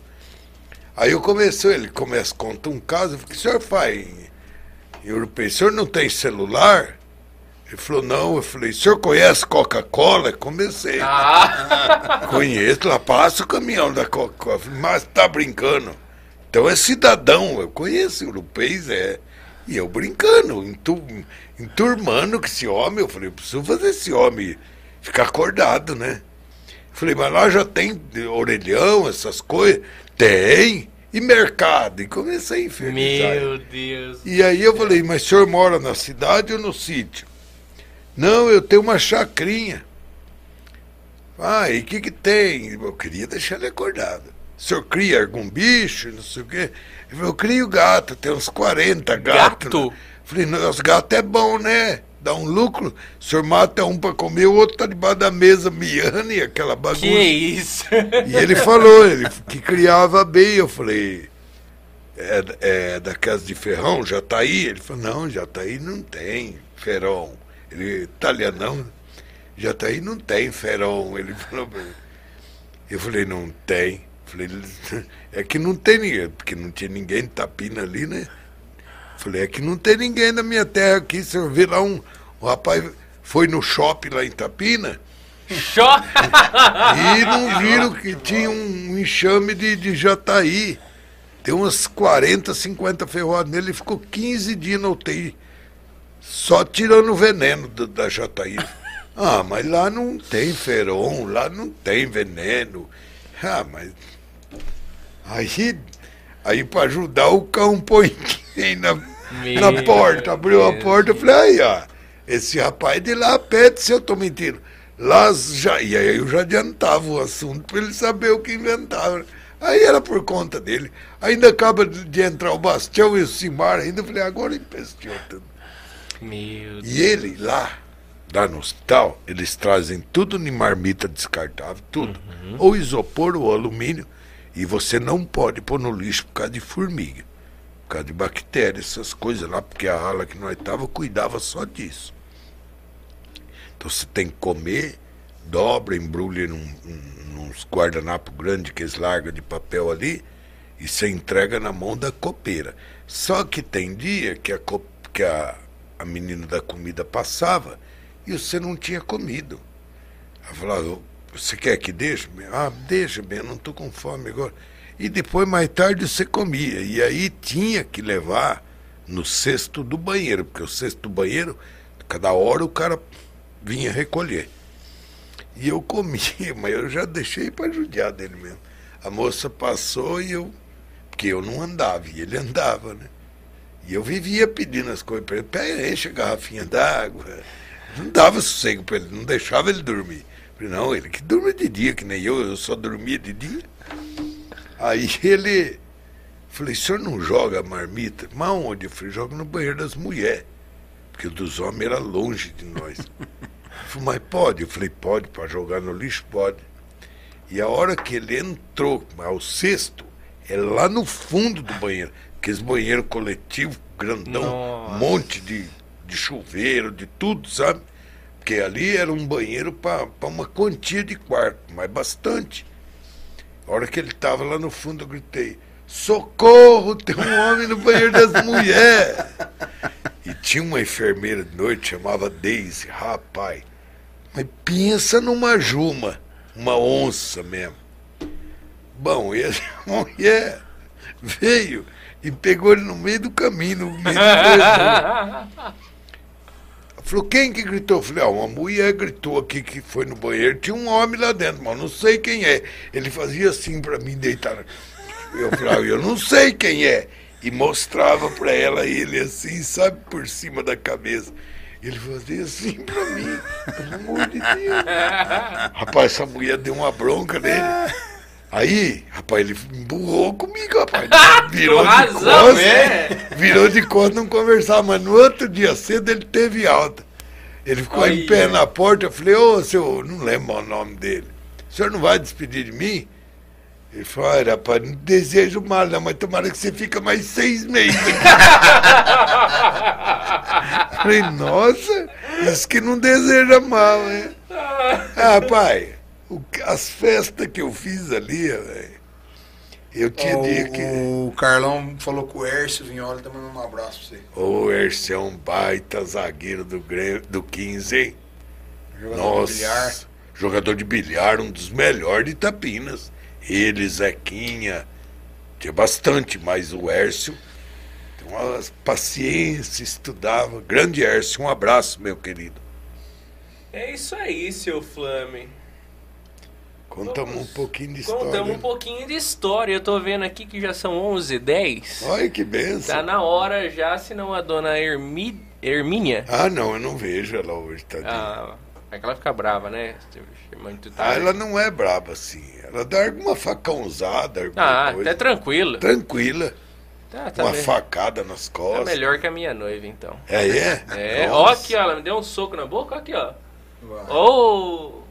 Aí eu comecei, ele conta um caso, eu falei, o senhor faz europeu, o senhor não tem celular? Ele falou, não. Eu falei, o senhor conhece Coca-Cola? Comecei. Conheço, lá passa o caminhão da Coca-Cola. Mas tá brincando. Então é cidadão, eu conheço europeus, E eu brincando, enturmando com esse homem, eu falei, eu preciso fazer esse homem ficar acordado, né? Eu falei, mas lá já tem orelhão, essas coisas. Tem, e mercado, e comecei a infernizar. Meu Deus. E aí eu falei, mas o senhor mora na cidade ou no sítio? Não, eu tenho uma chacrinha. Ah, e o que tem? Eu queria deixar ele acordado. O senhor cria algum bicho, não sei o quê? Ele falou, eu crio gato, tem uns 40 gatos. Gato? Né? Falei, os gatos é bom, né? Dá um lucro, o senhor mata um pra comer, o outro tá debaixo da mesa miando e aquela bagunça. Que isso? E ele falou, ele que criava bem, eu falei, é da casa de ferrão, já tá aí? Ele falou, não, já tá aí, não tem ferrão. Ele, italianão, já tá aí, não tem ferrão. Ele falou, eu falei, não tem. Eu falei, é que não tem ninguém, porque não tinha ninguém de Tapina ali, né? Falei, é que não tem ninguém na minha terra aqui. Se eu ver lá um rapaz foi no shopping lá em Tapina. Shopping? E não viram que tinha um enxame de Jataí. Tem umas 40, 50 ferroadas nele. Ele ficou 15 dias na UTI. Só tirando o veneno da Jataí. Ah, mas lá não tem feron, lá não tem veneno. Ah, mas... Aí pra ajudar o cão põe na porta, abriu a porta, eu falei, aí ó, esse rapaz de lá pede se eu tô mentindo. Lá já, e aí eu já adiantava o assunto pra ele saber o que inventava. Aí era por conta dele. Ainda acaba de entrar o Bastião e o Simar ainda, eu falei, agora empesteou tudo. Meu Deus. E ele lá no hospital, eles trazem tudo em marmita descartável, tudo. Uhum. Ou isopor ou alumínio. E você não pode pôr no lixo por causa de formiga, por causa de bactéria, essas coisas lá, porque a ala que nós estávamos cuidava só disso. Então você tem que comer, dobra, embrulha nos guardanapos grandes que eles largam de papel ali e você entrega na mão da copeira. Só que tem dia que a menina da comida passava e você não tinha comido. Ela falava... Você quer que deixe? Ah, deixa, bem, eu não estou com fome agora. E depois, mais tarde, você comia. E aí tinha que levar no cesto do banheiro, porque o cesto do banheiro, cada hora o cara vinha recolher. E eu comia, mas eu já deixei para judiar dele mesmo. A moça passou e eu... Porque eu não andava, e ele andava, né? E eu vivia pedindo as coisas para ele. Enche a garrafinha d'água... Não dava sossego para ele, não deixava ele dormir. Não, ele que dorme de dia, que nem eu só dormia de dia. Aí ele... Falei, o senhor não joga marmita? Mas onde? Eu falei, joga no banheiro das mulheres. Porque o dos homens era longe de nós. Falei, mas pode? Eu falei, pode, para jogar no lixo, pode. E a hora que ele entrou ao cesto, é lá no fundo do banheiro. Aqueles banheiro coletivo, grandão, um monte de chuveiro, de tudo, sabe? Porque ali era um banheiro para uma quantia de quarto, mas bastante. A hora que ele estava lá no fundo, eu gritei, socorro, tem um homem no banheiro das mulheres. E tinha uma enfermeira de noite, chamava Daisy, rapaz. Mas pensa numa juma, uma onça mesmo. Bom, e a mulher veio e pegou ele no meio do caminho, no meio do caminho. Falou, quem que gritou? Eu falei, ah, uma mulher gritou aqui que foi no banheiro, tinha um homem lá dentro, mas não sei quem é. Ele fazia assim pra mim deitar. Eu falei, eu não sei quem é. E mostrava pra ela ele assim, sabe, por cima da cabeça. Ele fazia assim pra mim, pelo amor de Deus. Rapaz, essa mulher deu uma bronca nele. Aí, rapaz, ele emburrou comigo, rapaz. Virou de costas, é. Virou de costas, não conversava. Mas no outro dia cedo ele teve alta. Ele ficou aí, em pé na porta. Eu falei, ô, senhor, não lembro o nome dele. O senhor não vai despedir de mim? Ele falou, olha, rapaz, não desejo mal, não, mas tomara que você fica mais 6 meses. Eu falei, nossa, isso que não deseja mal, né? Ah, rapaz... As festas que eu fiz ali, velho. Eu tinha dia que. O Carlão falou com o Hércio Vinhola, tá mandando um abraço pra você. Ô, Hércio é um baita zagueiro do 15, hein? Jogador de bilhar. Jogador de bilhar, um dos melhores de Tapinas. Ele, Zequinha. Tinha bastante, mas o Hércio. Tem uma paciência, estudava. Grande Hércio, um abraço, meu querido. É isso aí, seu Flame. Contamos um pouquinho de história. Contamos um pouquinho de história. Eu tô vendo aqui que já são 11h10. Olha que benção. Tá na hora já, senão a dona Hermínia... Ah, não, eu não vejo ela hoje, tadinha. Ah, é que ela fica brava, né? Ela não é brava, assim. Ela dá alguma facãozada, alguma coisa. Ah, até tranquila. Tranquila. Tá uma facada nas costas. É melhor que a minha noiva, então. É? Ó aqui, ó, ela me deu um soco na boca, ó aqui, ó. Ô...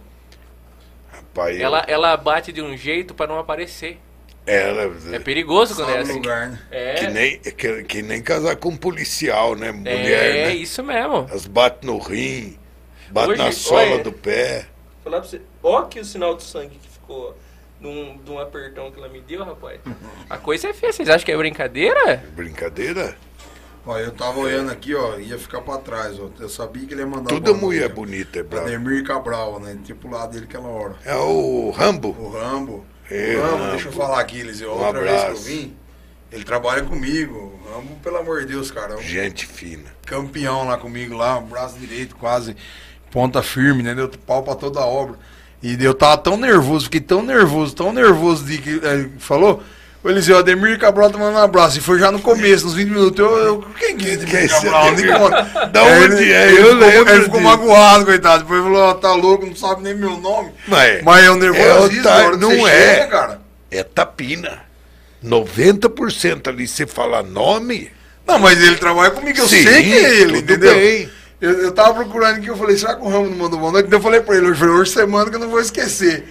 Ela bate de um jeito para não aparecer. É perigoso quando é assim. Lugar, né? Que nem casar com um policial, né? Mulher, né? Isso mesmo. Elas batem no rim, batem na sola do pé. Falar pra você, ó que o sinal do sangue que ficou de um apertão que ela me deu, rapaz. A coisa é feia, vocês acham que é brincadeira? Brincadeira? Ó, eu tava olhando aqui, ó, ia ficar pra trás, ó. Eu sabia que ele ia mandar... Toda mulher bonita é brava. Ademir Cabral, né? Tipo lá dele que ela hora. É o Rambo? O Rambo, deixa eu falar aqui, Eliseu. Outra vez que eu vim, ele trabalha comigo. O Rambo, pelo amor de Deus, cara. Gente fina. Campeão lá comigo, lá, braço direito quase, ponta firme, né? Deu pau pra toda a obra. E eu tava tão nervoso, fiquei tão nervoso de que... Falou... O Eliseu, Ademir Cabral tá mandando um abraço. E foi já no começo, nos 20 minutos. Quem que é Ademir Cabral? Da onde é? Eu lembro. Ele ficou magoado, coitado. Depois falou, tá louco, não sabe nem meu nome. Mas é um nervosismo. Não é, cara. É Tapina. 90% ali, se falar nome... Não, mas ele trabalha comigo, eu sei que é ele, entendeu? Eu tava procurando aqui, eu falei, será que o Ramo não mandou bom? Então eu falei pra ele, hoje você manda que eu não vou esquecer.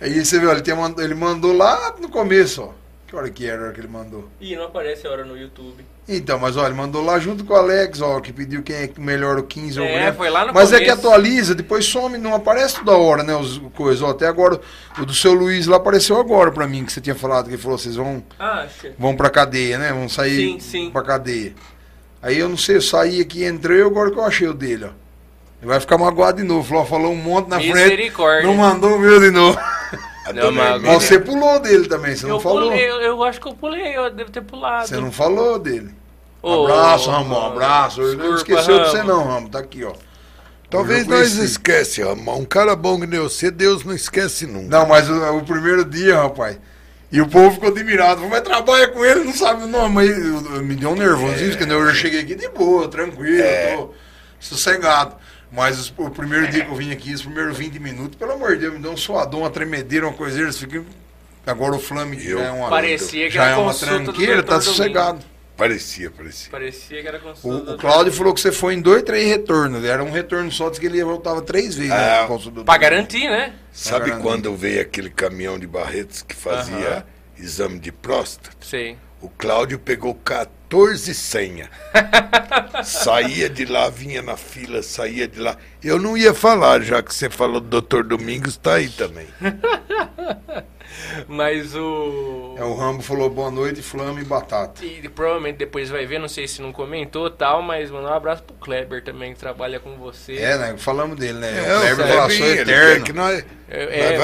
Aí você viu, ele mandou lá no começo, ó. Que hora que era a hora que ele mandou? Ih, não aparece a hora no YouTube. Então, mas olha, ele mandou lá junto com o Alex, ó, que pediu quem é que melhora o 15 ou o Grêmio. Foi lá no começo. Mas é que atualiza, depois some, não aparece toda hora, né, os coisas. Ó, até agora, o do seu Luiz lá apareceu agora pra mim, que você tinha falado, que ele falou, vocês vão pra cadeia, né, vão sair pra cadeia. Aí eu não sei, eu saí aqui, entrei, agora que eu achei o dele, ó. Ele vai ficar magoado de novo, falou um monte na frente, não mandou o meu de novo. Não, você pulou dele também, você não falou. Eu acho que eu pulei, eu devo ter pulado. Você não falou dele. Abraço, Ramon, abraço. Eu não esqueci de você não, Ramon, tá aqui, ó. Talvez nós esquece, Ramon. Um cara bom que nem você, Deus não esquece nunca. Não, mas o primeiro dia, rapaz, e o povo ficou admirado. Mas trabalha com ele, não sabe o nome. Mas me deu um nervosismo, porque eu cheguei aqui de boa, tranquilo, tô sossegado. Mas o primeiro dia que eu vim aqui, os primeiros 20 minutos, pelo amor de Deus, me deu um suadão, uma tremedeira, uma coisa, eles ficam... Agora o Flamengo é uma... Parecia que já era uma tranqueira, tá sossegado. Parecia. Parecia que era consulta. O Cláudio falou que você foi em 2, 3 retornos. Era um retorno só, disse que ele voltava 3 vezes. Ah, né? Para garantir, né? Sabe quando veio aquele caminhão de Barretos que fazia exame de próstata? Sim. O Cláudio pegou 14 senhas. Saía de lá, vinha na fila, saía de lá. Eu não ia falar, já que você falou do Dr. Domingos, tá aí também. Mas o... É, o Rambo falou boa noite, Flama e Batata. E provavelmente depois vai ver, não sei se não comentou tal, mas mandar um abraço pro Kleber também, que trabalha com você. É, né? Falamos dele, né? É, o Kleber relação eterna. Que nós...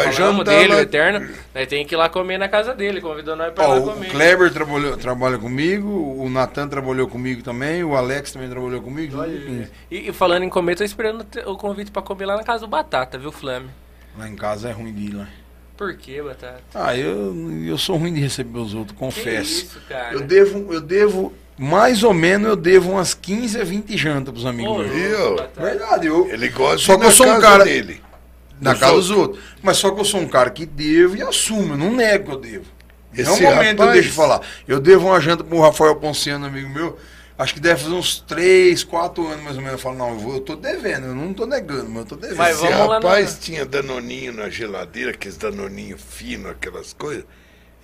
nós falamos dele, o eterno. Nós tem que ir lá comer na casa dele, convidou nós pra lá comer. O Kleber trabalha comigo, o Natan trabalhou comigo também, o Alex também trabalhou comigo. E falando em comer, tô esperando o convite pra comer lá na casa do Batata, viu, Flame? Lá em casa é ruim de ir lá. Por que, Batata? Ah, eu sou ruim de receber os outros, confesso. Que isso, cara? Eu devo, mais ou menos, eu devo umas 15 a 20 jantas pros amigos meus. Verdade, ele gosta de só que eu sou um cara dele. Na casa dos outros. Mas só que eu sou um cara que devo e assumo, eu não nego que eu devo. Esse momento rapaz... eu deixo de falar. Eu devo uma janta pro Rafael Ponciano, amigo meu, acho que deve fazer uns 3, 4 anos mais ou menos. Eu falo, não, eu tô devendo, eu não tô negando, mas eu tô devendo. Mas esse rapaz tinha danoninho na geladeira, aqueles danoninho fino, aquelas coisas,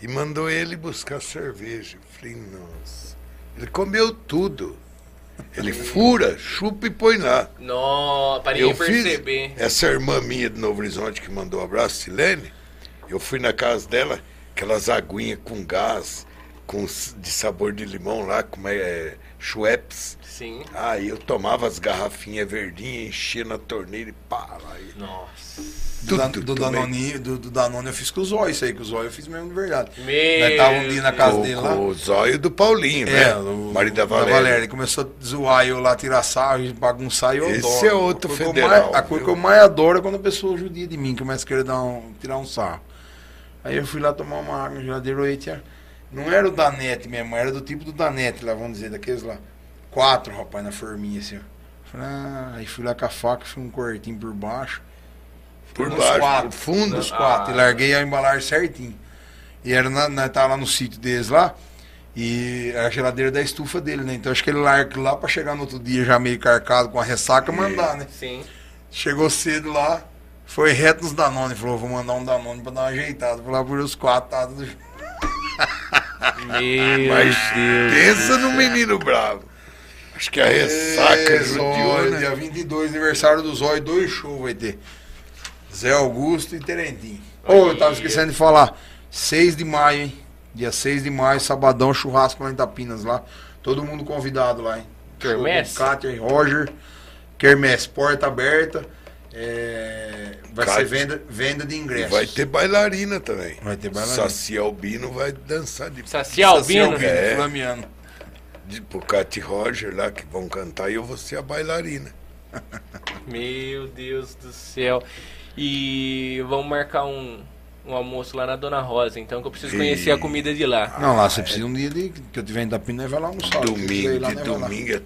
e mandou ele buscar cerveja. Eu falei, nossa, ele comeu tudo. Ele fura, chupa e põe lá. Nossa, para ninguém perceber. Essa irmã minha de Novo Horizonte que mandou um abraço, Silene, eu fui na casa dela, aquelas aguinhas com gás, de sabor de limão lá, como é... Schweppes. Sim. Aí eu tomava as garrafinhas verdinhas, enchia na torneira e pá lá. Nossa. Do Danone eu fiz com o Zóio, isso aí, que o Zóio eu fiz mesmo de verdade. Nós tava um dia na casa dele lá. O Zóio do Paulinho, né? O marido da Valéria. Ele começou a zoar eu lá, tirar sarro, bagunçar e eu adoro. Esse é outro federal. A coisa que eu mais adoro é quando a pessoa judia de mim, que começa a querer tirar um sarro. Aí eu fui lá tomar uma água na geladeira, não era o Danete mesmo, era do tipo do Danete lá, vamos dizer, daqueles lá. 4, rapaz, na forminha assim, ó. Aí fui lá com a faca, fui um cortinho por baixo. Por baixo, fundo dos quatro. E larguei a embalagem certinho. E era tava lá no sítio deles lá, e a geladeira da estufa dele, né? Então acho que ele larga lá pra chegar no outro dia já meio carcado com a ressaca, mandar, né? Sim. Chegou cedo lá, foi reto nos Danone, falou, vou mandar um Danone pra dar uma ajeitada. Vou lá por os 4, tá tudo... Meu Mas Deus pensa Deus no menino bravo. Acho que a ressaca judiou, né? Dia 22, aniversário do Zóio, 2 shows vai ter. Zé Augusto e Terentinho. Eu tava esquecendo de falar. 6 de maio, hein? Dia 6 de maio, sabadão, churrasco lá em Tapinas lá. Todo mundo convidado lá, hein? Kermesse? Cátia, Roger, Kermesse, porta aberta. Vai ser venda de ingressos. Vai ter bailarina também. Saci Albino vai dançar de Saci Albino, Flamiano. Pro Cate Roger lá que vão cantar e eu vou ser a bailarina. Meu Deus do céu. E vamos marcar um almoço lá na Dona Rosa, então, que eu preciso conhecer a comida de lá. Não, lá você precisa um dia que eu tiver em Tapina e vai lá almoçar. Domingo é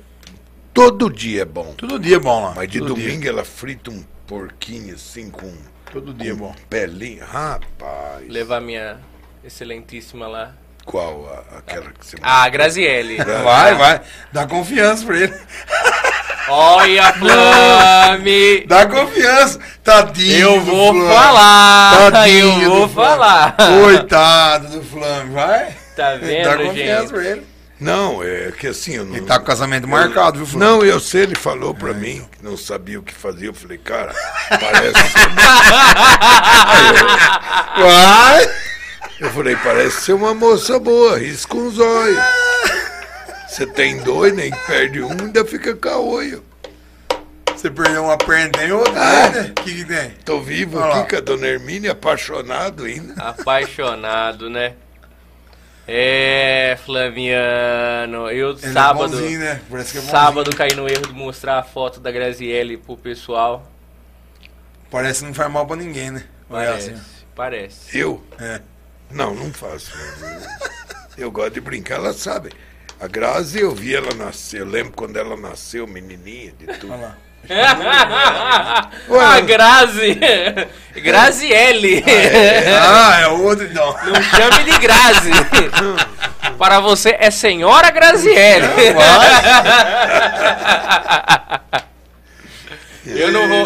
todo dia é bom. Todo dia é bom lá. Mas de domingo ela frita um porquinho assim com... Todo dia é bom. Pelinho, rapaz. Levar minha excelentíssima lá. Qual? Aquela que você... Ah, Graziele. Vai. Dá confiança pra ele. Olha, Flame. Dá confiança. Tadinho Eu vou falar. Coitado do Flame, vai. Tá vendo, dá confiança pra ele. Não, é que assim... Eu não, ele tá com o casamento marcado, viu, Flávio? Não, eu sei, ele falou pra mim, que não sabia o que fazer. Eu falei, cara, parece... Eu falei, parece ser uma moça boa, risca um zóio. Você tem 2, nem perde um, ainda fica caolho. Você perdeu uma perna, tem outra, né? O que tem? Tô vivo aqui com a Dona Hermínia, apaixonado ainda. Apaixonado, né? Flamiano, sábado, é bonzinho, né? Parece que é sábado caí no erro de mostrar a foto da Graziele pro pessoal. Parece que não faz mal pra ninguém, né? Parece. Eu? É. Não faço. Eu gosto de brincar, ela sabe. A Grazi, eu vi ela nascer, eu lembro quando ela nasceu, menininha, de tudo. A Grazi. Graziele. É outro, não. Não chame de Grazi. Para você é senhora Graziele.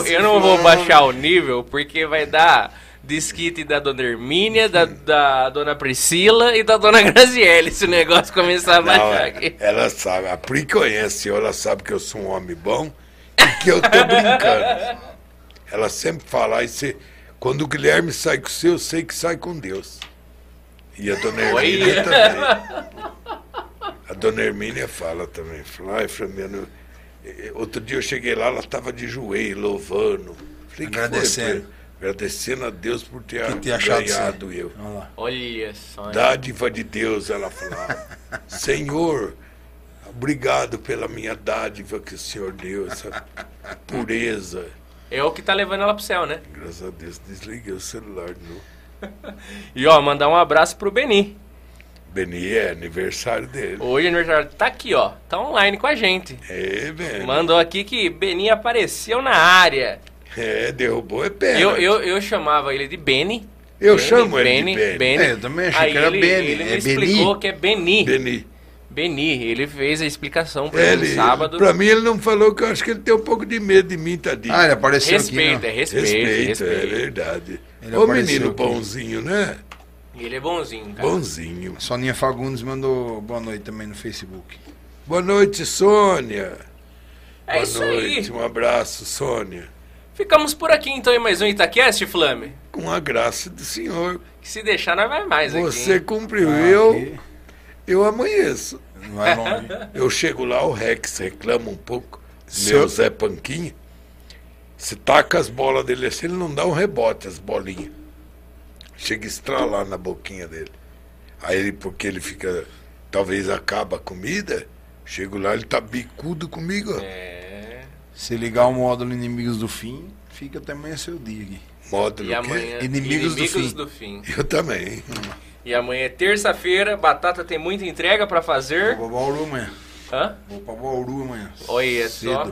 Eu não vou baixar o nível, porque vai dar disquite da dona Hermínia, da dona Priscila e da dona Graziele, se o negócio começar a baixar aqui. Ela sabe, a Pri conhece, ela sabe que eu sou um homem bom e que eu tô brincando. Ela sempre fala, quando o Guilherme sai com o seu, eu sei que sai com Deus. E a dona Hermínia também. A dona Hermínia fala também, ai, Flamiano... Outro dia eu cheguei lá, ela estava de joelho, louvando. Falei, agradecendo a Deus por ter ganhado eu. Olha só. Dádiva de Deus, ela falava. Senhor, obrigado pela minha dádiva que o Senhor deu, essa pureza. É o que está levando ela pro céu, né? Graças a Deus, desliguei o celular de novo. E ó, mandar um abraço pro Beni. Beni, é aniversário dele. Hoje o aniversário tá aqui, ó. Tá online com a gente. É, Beni. Mandou aqui que Beni apareceu na área. É, derrubou, é pé. Eu chamava ele de Beni. Eu chamo ele de Beni. É, eu também achei que era Beni. Ele me explicou que é Beni. Beni, ele fez a explicação pra ele no sábado. Pra mim ele não falou, que eu acho que ele tem um pouco de medo de mim, tadinho. Ah, ele apareceu aqui, não. Respeito. É verdade. Ô menino bonzinho, né? Ele é bonzinho, cara. Bonzinho. A Soninha Fagundes mandou boa noite também no Facebook. Boa noite, Sônia. Boa noite, um abraço, Sônia. Ficamos por aqui, então, em mais um Itaquest, Flame. Com a graça do Senhor. Que se deixar, não vai mais aqui. Você cumpriu, eu amanheço. Não vai longe. Eu chego lá, o Rex reclama um pouco. Meu Zé Panquinha. Se taca as bolas dele assim, ele não dá um rebote, as bolinhas. Chega a estralar na boquinha dele. Aí ele, porque ele fica... Talvez acaba a comida. Chego lá, ele tá bicudo comigo. É. Se ligar o módulo Inimigos do Fim, fica até amanhã seu dia aqui. Módulo amanhã... Inimigos do Fim. Eu também. E amanhã é terça-feira. Batata tem muita entrega pra fazer. Vou pra Bauru amanhã. Vou pra Bauru amanhã. Olha só.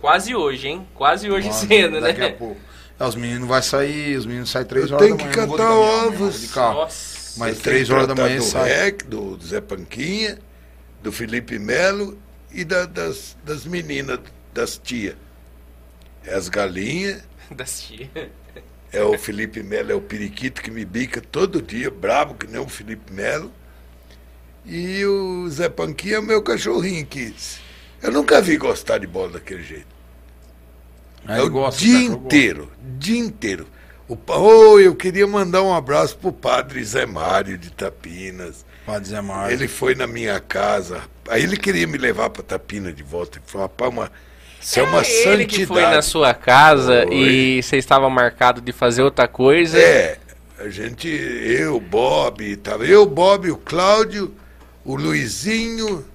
Quase hoje, hein? Quase hoje cedo, né? Daqui a pouco. Os meninos saem 3 horas da manhã. Tem que catar ovos. De carro. Nossa. Mas 3 horas da manhã sai. Rec, do Zé Panquinha, do Felipe Melo e das meninas, das tias. É as galinhas. Das tias. É o Felipe Melo, é o periquito que me bica todo dia, brabo que nem o Felipe Melo. E o Zé Panquinha é o meu cachorrinho que... Eu nunca vi gostar de bola daquele jeito. O dia inteiro. Eu queria mandar um abraço pro padre Zé Mário de Tapinas. Padre Zé Mário. Ele foi na minha casa. Aí ele queria me levar pra Tapinas de volta. Ele falou, rapaz, isso é uma santidade. Ele que foi na sua casa e você estava marcado de fazer outra coisa. É, a gente, eu, Bob, o Cláudio, o Luizinho,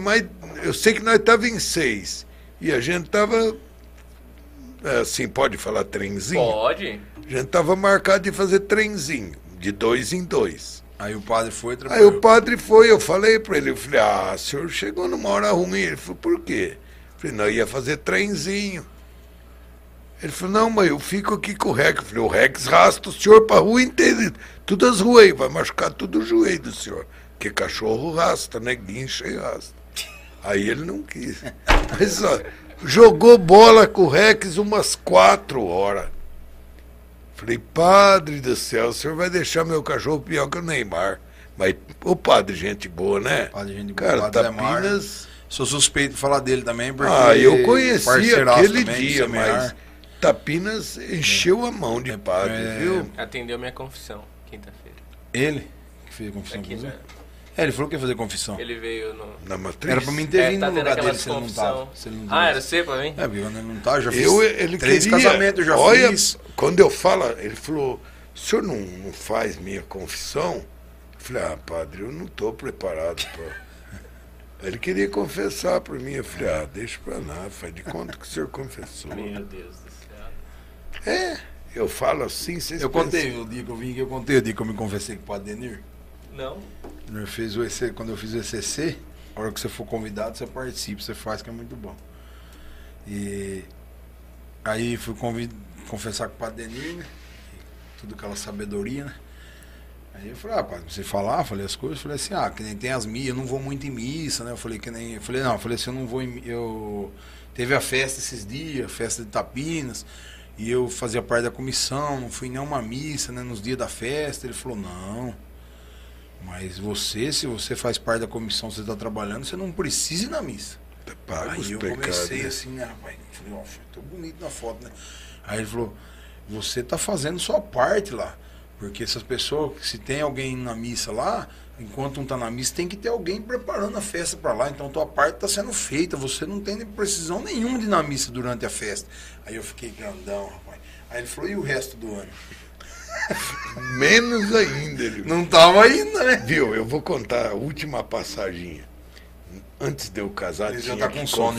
mas eu sei que nós estávamos em 6. E a gente tava... Assim, pode falar trenzinho? Pode. A gente tava marcado de fazer trenzinho, de 2 em 2. Aí o padre foi trabalhar. Eu falei pra ele, eu falei, o senhor chegou numa hora ruim. Ele falou, por quê? Eu falei, não, eu ia fazer trenzinho. Ele falou, não, mas eu fico aqui com o Rex. Eu falei, o Rex rasta o senhor pra rua inteira, todas as ruas aí, vai machucar tudo o joelho do senhor. Porque cachorro rasta, né? Guincha e rasta. Aí ele não quis. Mas ó, jogou bola com o Rex umas 4 horas. Falei, padre do céu, o senhor vai deixar meu cachorro pior que o Neymar. Mas o padre, gente boa, né? Padre, gente boa. Cara, Tapinas... Sou suspeito de falar dele também, porque... eu conheci aquele dia, mas... Tapinas encheu a mão de padre, viu? Atendeu minha confissão, quinta-feira. Ele? Que fez a confissão aqui, né? Ele falou que ia fazer confissão. Ele veio na matriz. Era pra mim ter vindo no lugar dele se ele não tava. Era você pra mim? É, porque quando ele não tava, já fiz. Ele 3 queria, casamentos, já olha, fiz. Quando eu falo, ele falou, o senhor não faz minha confissão? Eu falei, padre, eu não tô preparado pra... Ele queria confessar pra mim. Eu falei, deixa pra lá, faz de conta que o senhor confessou. Meu Deus do céu. Eu falo assim, vocês Eu contei o dia que eu me confessei com o padre Denir. Não. Quando eu fiz o ECC, a hora que você for convidado, você participa, você faz, que é muito bom. E aí fui confessar com o padre Denir, né? Tudo aquela sabedoria, né? Aí eu falei, ah, padre, você falar, falei as coisas, falei assim, ah, que nem tem as minhas, eu não vou muito em missa, né? Eu falei que nem. Eu falei, não, eu falei assim, eu não vou em. Eu... Teve a festa esses dias, a festa de Tapinas, e eu fazia parte da comissão, não fui em nenhuma missa, né? Nos dias da festa. Ele falou, não. Mas você, se você faz parte da comissão, você está trabalhando, você não precisa ir na missa. Aí eu comecei assim, né, rapaz? Falei, ó, tô bonito na foto, né? Aí ele falou, você tá fazendo sua parte lá. Porque essas pessoas, se tem alguém na missa lá, enquanto não tá na missa, tem que ter alguém preparando a festa para lá. Então tua parte tá sendo feita, você não tem precisão nenhuma de ir na missa durante a festa. Aí eu fiquei grandão, rapaz. Aí ele falou, e o resto do ano? Menos ainda, ele não tava ainda, né? Viu, eu vou contar a última passaginha. Antes de eu casar, tinha, tá que sono,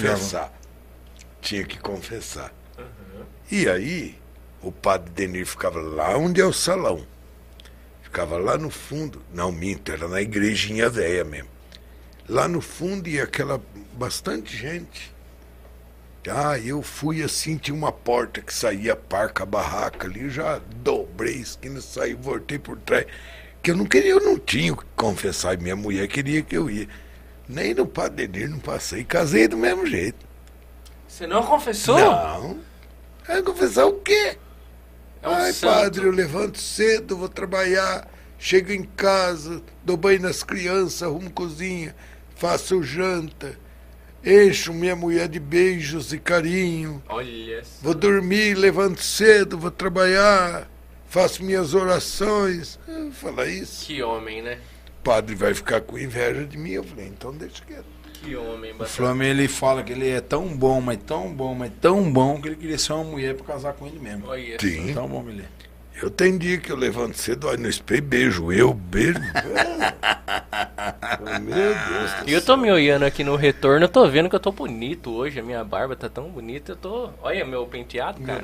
tinha que confessar. Uhum. E aí, o padre Denir ficava lá onde é o salão. Ficava lá no fundo. Não, minto, era na igrejinha velha mesmo. Lá no fundo ia aquela... bastante gente. Ah, eu fui assim, tinha uma porta que saía, parca, barraca ali. Eu já dobrei a esquina, saí, voltei por trás. Que eu não queria, eu não tinha o que confessar. Minha mulher queria que eu ia. Nem no padre Denir não passei, casei do mesmo jeito. Você não confessou? Não. Vai confessar o quê? É um ai, santo. Padre, eu levanto cedo, vou trabalhar, chego em casa, dou banho nas crianças, arrumo cozinha, faço janta, encho minha mulher de beijos e carinho. Olha só. Vou dormir, levanto cedo, vou trabalhar, faço minhas orações. Fala isso. Que homem, né? O padre vai ficar com inveja de mim. Eu falei, então deixa quieto. Que homem, Batata. O Flamengo, ele fala que ele é tão bom, mas tão bom, mas tão bom, que ele queria ser uma mulher pra casar com ele mesmo. Oh, yes. Sim. Tão bom, ele. Eu tenho dia que eu levanto cedo, aí no espelho beijo, eu beijo. Meu Deus do céu. E eu tô me olhando aqui no retorno, eu tô vendo que eu tô bonito hoje, a minha barba tá tão bonita, eu tô... Olha meu penteado, cara.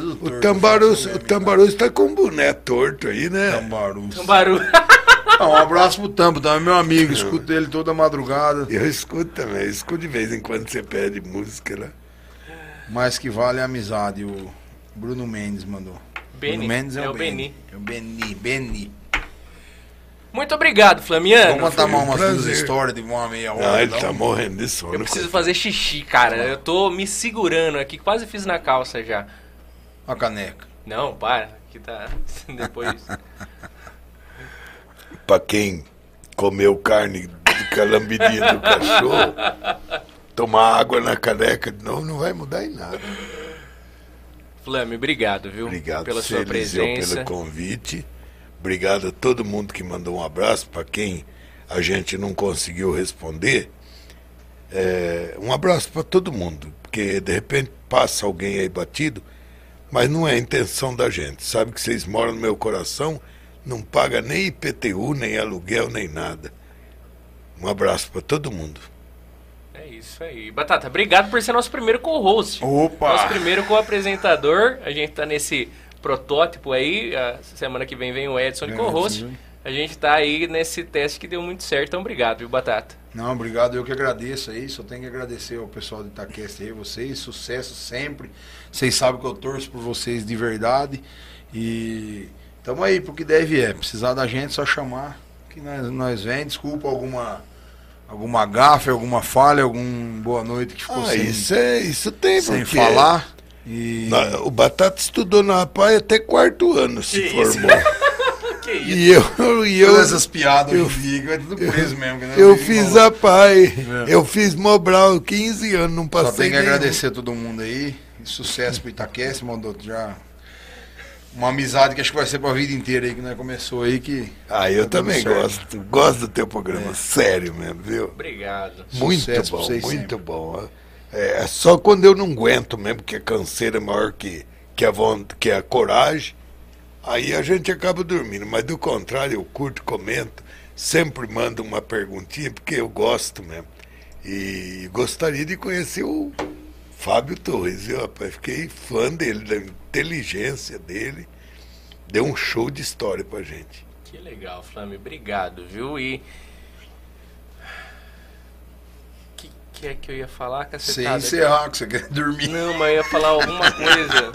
O Tambaruz tá com um boné torto aí, né? Tambaruz. Não, um abraço pro Tambo, também meu amigo, escuto ele toda madrugada. Eu escuto também, eu escuto de vez em quando, você pede música, né? Mas que vale a amizade, o Bruno Mendes mandou. Beni, Bruno Mendes é o Beni. É o Beni. Muito obrigado, Flamiano. Vamos matar mal umas histórias de uma meia hora. Ah, ele tá morrendo de sono. Eu preciso fazer xixi, cara, eu tô me segurando aqui, quase fiz na calça já. A caneca. Não, para, que tá depois... Pra quem comeu carne de calambidinha do cachorro, tomar água na caneca de novo não vai mudar em nada. Flame, obrigado, viu? Obrigado pela sua presença. Pelo convite. Obrigado a todo mundo que mandou um abraço. Pra quem a gente não conseguiu responder, um abraço pra todo mundo, porque de repente passa alguém aí batido, mas não é a intenção da gente. Sabe que vocês moram no meu coração. Não paga nem IPTU, nem aluguel, nem nada. Um abraço pra todo mundo. É isso aí. Batata, obrigado por ser nosso primeiro co-host. Opa! Nosso primeiro co-apresentador. A gente tá nesse protótipo aí. A semana que vem o Edson de co-host. A gente tá aí nesse teste que deu muito certo. Então, obrigado, viu, Batata? Não, obrigado. Eu que agradeço aí. Só tenho que agradecer ao pessoal do Itaquest aí. Vocês, sucesso sempre. Vocês sabem que eu torço por vocês de verdade. E... tamo aí, porque deve precisar da gente, só chamar que nós vem. Desculpa alguma gafe, alguma falha, algum boa noite que ficou sem... Isso tem sem falar. E... o Batata estudou na APAE até quarto ano, se que formou. Que isso? E eu todas essas piadas eu digo, é tudo preso mesmo. Eu fiz a APAE, eu fiz Mobral 15 anos, não passei. Só tem que agradecer a todo mundo aí. Sucesso pro Itaquest, mandou já... uma amizade que acho que vai ser pra vida inteira aí, que nós começou aí, que... Ah, eu também gosto do teu programa, sério mesmo, viu? Obrigado. Muito bom. É só quando eu não aguento mesmo, que a canseira é maior que a coragem, aí a gente acaba dormindo, mas do contrário, eu curto, comento, sempre mando uma perguntinha, porque eu gosto mesmo. E gostaria de conhecer o... Fábio Torres, eu fiquei fã dele, da inteligência dele, deu um show de história pra gente. Que legal, Flame, obrigado, viu? E que é que eu ia falar, cacetada? Sem encerrar, que você quer dormir. Não, mas eu ia falar alguma coisa.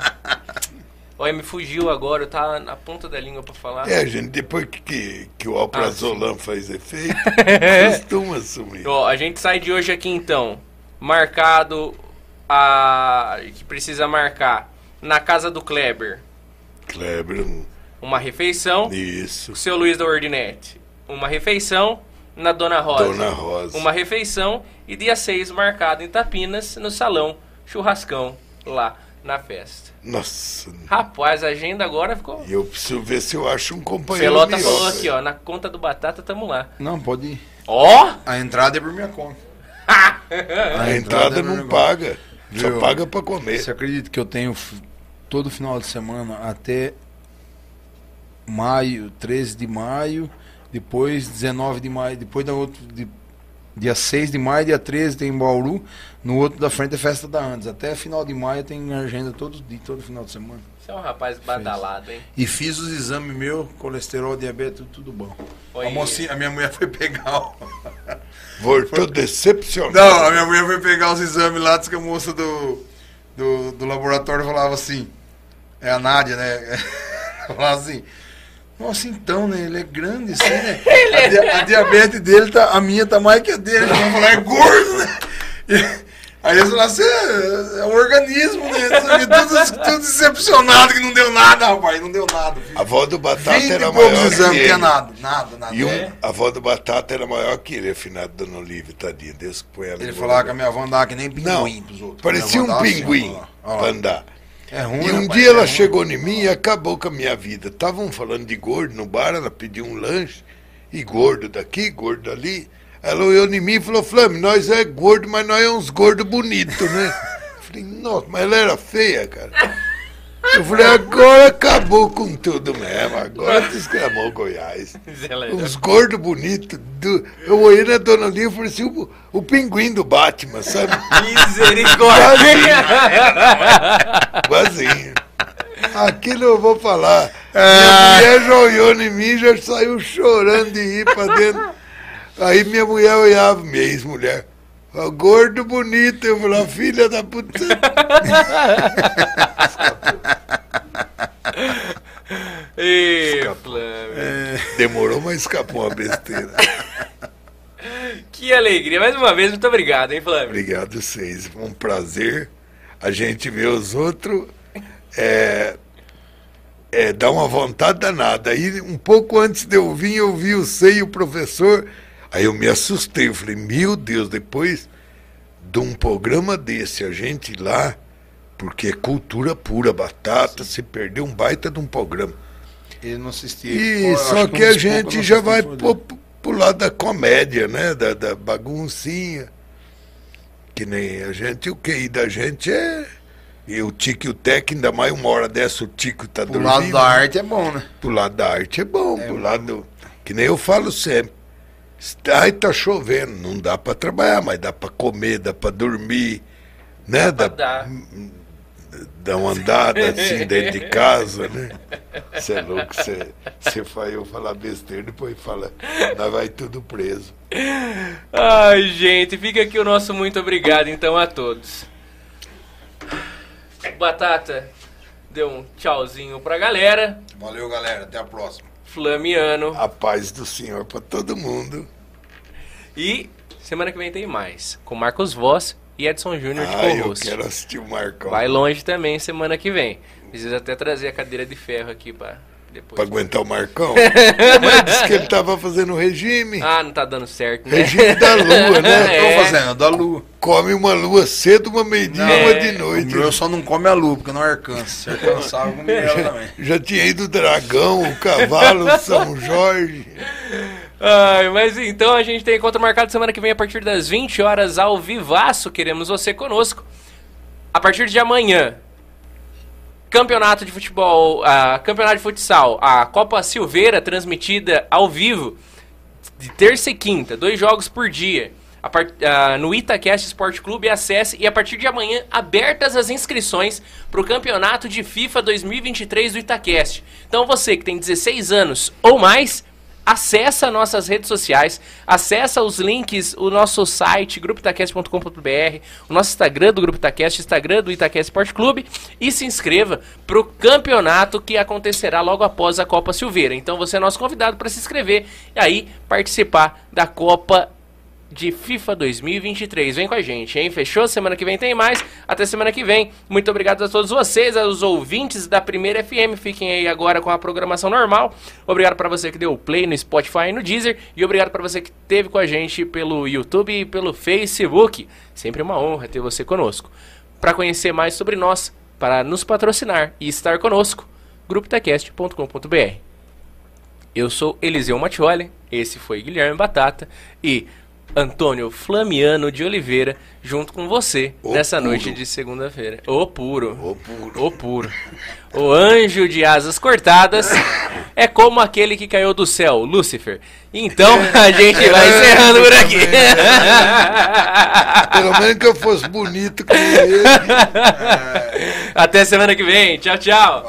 Olha, me fugiu agora, tá na ponta da língua pra falar. É, gente, depois que o alprazolam faz efeito, costuma sumir. Ó, a gente sai de hoje aqui, então, marcado, que precisa marcar, na casa do Kleber. Kleber. Uma refeição. Isso. O seu Luiz da Ordinete. Uma refeição. Na Dona Rosa. Dona Rosa. Uma refeição e dia 6 marcado em Tapinas, no salão churrascão, lá na festa. Nossa. Rapaz, a agenda agora ficou... Eu preciso ver se eu acho um companheiro. Pelota falou aqui, ó, na conta do Batata tamo lá. Não, pode ir. Ó! A entrada é por minha conta. A entrada não paga. Só paga pra comer. Você acredita que eu tenho todo final de semana até maio, 13 de maio... Depois, 19 de maio, depois da outra, dia 6 de maio, dia 13 tem Bauru, no outro da frente é Festa da Andes. Até final de maio tem agenda todo final de semana. Você é um rapaz badalado, hein? E fiz os exames meus, colesterol, diabetes, tudo bom. Oi. A minha mulher foi pegar o... Voltou decepcionado. Não, a minha mulher foi pegar os exames lá, disse que a moça do laboratório falava assim, é a Nádia, né? Falava assim... Nossa, então, né? Ele é grande, assim, né? A diabetes dele, a minha tá mais que a dele. Vamos falar, é gordo, né? Aí eles falaram assim, é um organismo, né? Tudo decepcionado que não deu nada, rapaz. Não deu nada. Filho. A avó do Batata era maior que ele. Que é nada. E a avó do Batata era maior que ele, afinal, dona Olívia, tadinha. Deus que põe ela. Ele falava que a minha avó andava que nem pinguim pros outros. Parecia um pinguim pra andar. É ruim, e um dia ela chegou em mim e acabou com a minha vida. Estavam falando de gordo no bar, ela pediu um lanche, e gordo daqui, gordo dali. Ela olhou em mim e falou, Flame, nós é gordo, mas nós é uns gordos bonitos, né? Eu falei, nossa, mas ela era feia, cara. Eu falei, agora acabou com tudo mesmo, agora descramou Goiás. Uns gordos bonitos. Eu olhei na dona Linha e falei assim, o pinguim do Batman, sabe? Misericórdia! Quasinho. Aquilo eu vou falar. Minha mulher já olhou em mim, já saiu chorando de ir pra dentro. Aí minha mulher olhava, minha ex-mulher. O gordo bonito, eu falei, filha da puta. Demorou, mas escapou uma besteira. Que alegria. Mais uma vez, muito obrigado, hein, Flávio? Obrigado a vocês. Foi um prazer a gente ver os outros. Dá uma vontade danada. Aí, um pouco antes de eu vir, eu vi o Sei e o professor... Aí eu me assustei, eu falei, meu Deus, depois de um programa desse, a gente ir lá, porque é cultura pura, Batata, se perdeu um baita de um programa. Ele não assistia. E só que a gente já vai pro lado da comédia, né, da baguncinha, que nem a gente, o QI da gente é... E o Tico e o Tec, ainda mais uma hora dessa o Tico tá dormindo. Pro lado da arte é bom, né? Pro lado da arte é bom, pro lado... Que nem eu falo sempre. Aí tá chovendo, não dá pra trabalhar, mas dá pra comer, dá pra dormir, né? Dá uma andada assim dentro de casa, né? Você é louco, você faz eu falar besteira, depois fala, vai tudo preso. Ai, gente, fica aqui o nosso muito obrigado então a todos. Batata deu um tchauzinho pra galera. Valeu, galera, até a próxima. Flamiano. A paz do Senhor pra todo mundo. E semana que vem tem mais. Com Marcos Voss e Edson Júnior de Corroço. Eu quero assistir o Marcão. Vai longe também semana que vem. Precisa até trazer a cadeira de ferro aqui pra depois. Pra aguentar o Marcão? Mas disse que ele tava fazendo regime. Ah, não tá dando certo, né? Regime da lua, né? Tô fazendo, da lua. Come uma lua cedo, uma meia-dia, uma de noite. Eu só não come a lua, porque não alcança. Se alcançava, comi ela também. Já tinha ido o dragão, o cavalo, o São Jorge. Ai, mas então a gente tem encontro marcado semana que vem a partir das 20 horas ao vivaço. Queremos você conosco. A partir de amanhã, campeonato de futsal, a Copa Silveira transmitida ao vivo de terça e quinta, 2 jogos por dia. No Itacast Sport Clube, acesse e a partir de amanhã abertas as inscrições para o campeonato de FIFA 2023 do Itacast. Então você que tem 16 anos ou mais, Acessa nossas redes sociais, acessa os links, o nosso site, grupotacast.com.br, o nosso Instagram do Grupo Itacast, Instagram do Itaquest Sport Clube, e se inscreva pro campeonato que acontecerá logo após a Copa Silveira. Então você é nosso convidado para se inscrever e aí participar da Copa de FIFA 2023. Vem com a gente, hein? Fechou? Semana que vem tem mais. Até semana que vem. Muito obrigado a todos vocês, aos ouvintes da Primeira FM. Fiquem aí agora com a programação normal. Obrigado para você que deu play no Spotify e no Deezer. E obrigado para você que esteve com a gente pelo YouTube e pelo Facebook. Sempre uma honra ter você conosco. Para conhecer mais sobre nós, para nos patrocinar e estar conosco, grupotacast.com.br. Eu sou Eliseu Mattioli, esse foi Guilherme Batata e Antônio Flamiano de Oliveira, junto com você, nessa noite de segunda-feira. Ô puro. Ô puro. Ô puro. O anjo de asas cortadas é como aquele que caiu do céu, Lúcifer. Então, a gente vai encerrando por aqui. Pelo menos que eu fosse bonito com ele. Até semana que vem. Tchau, tchau.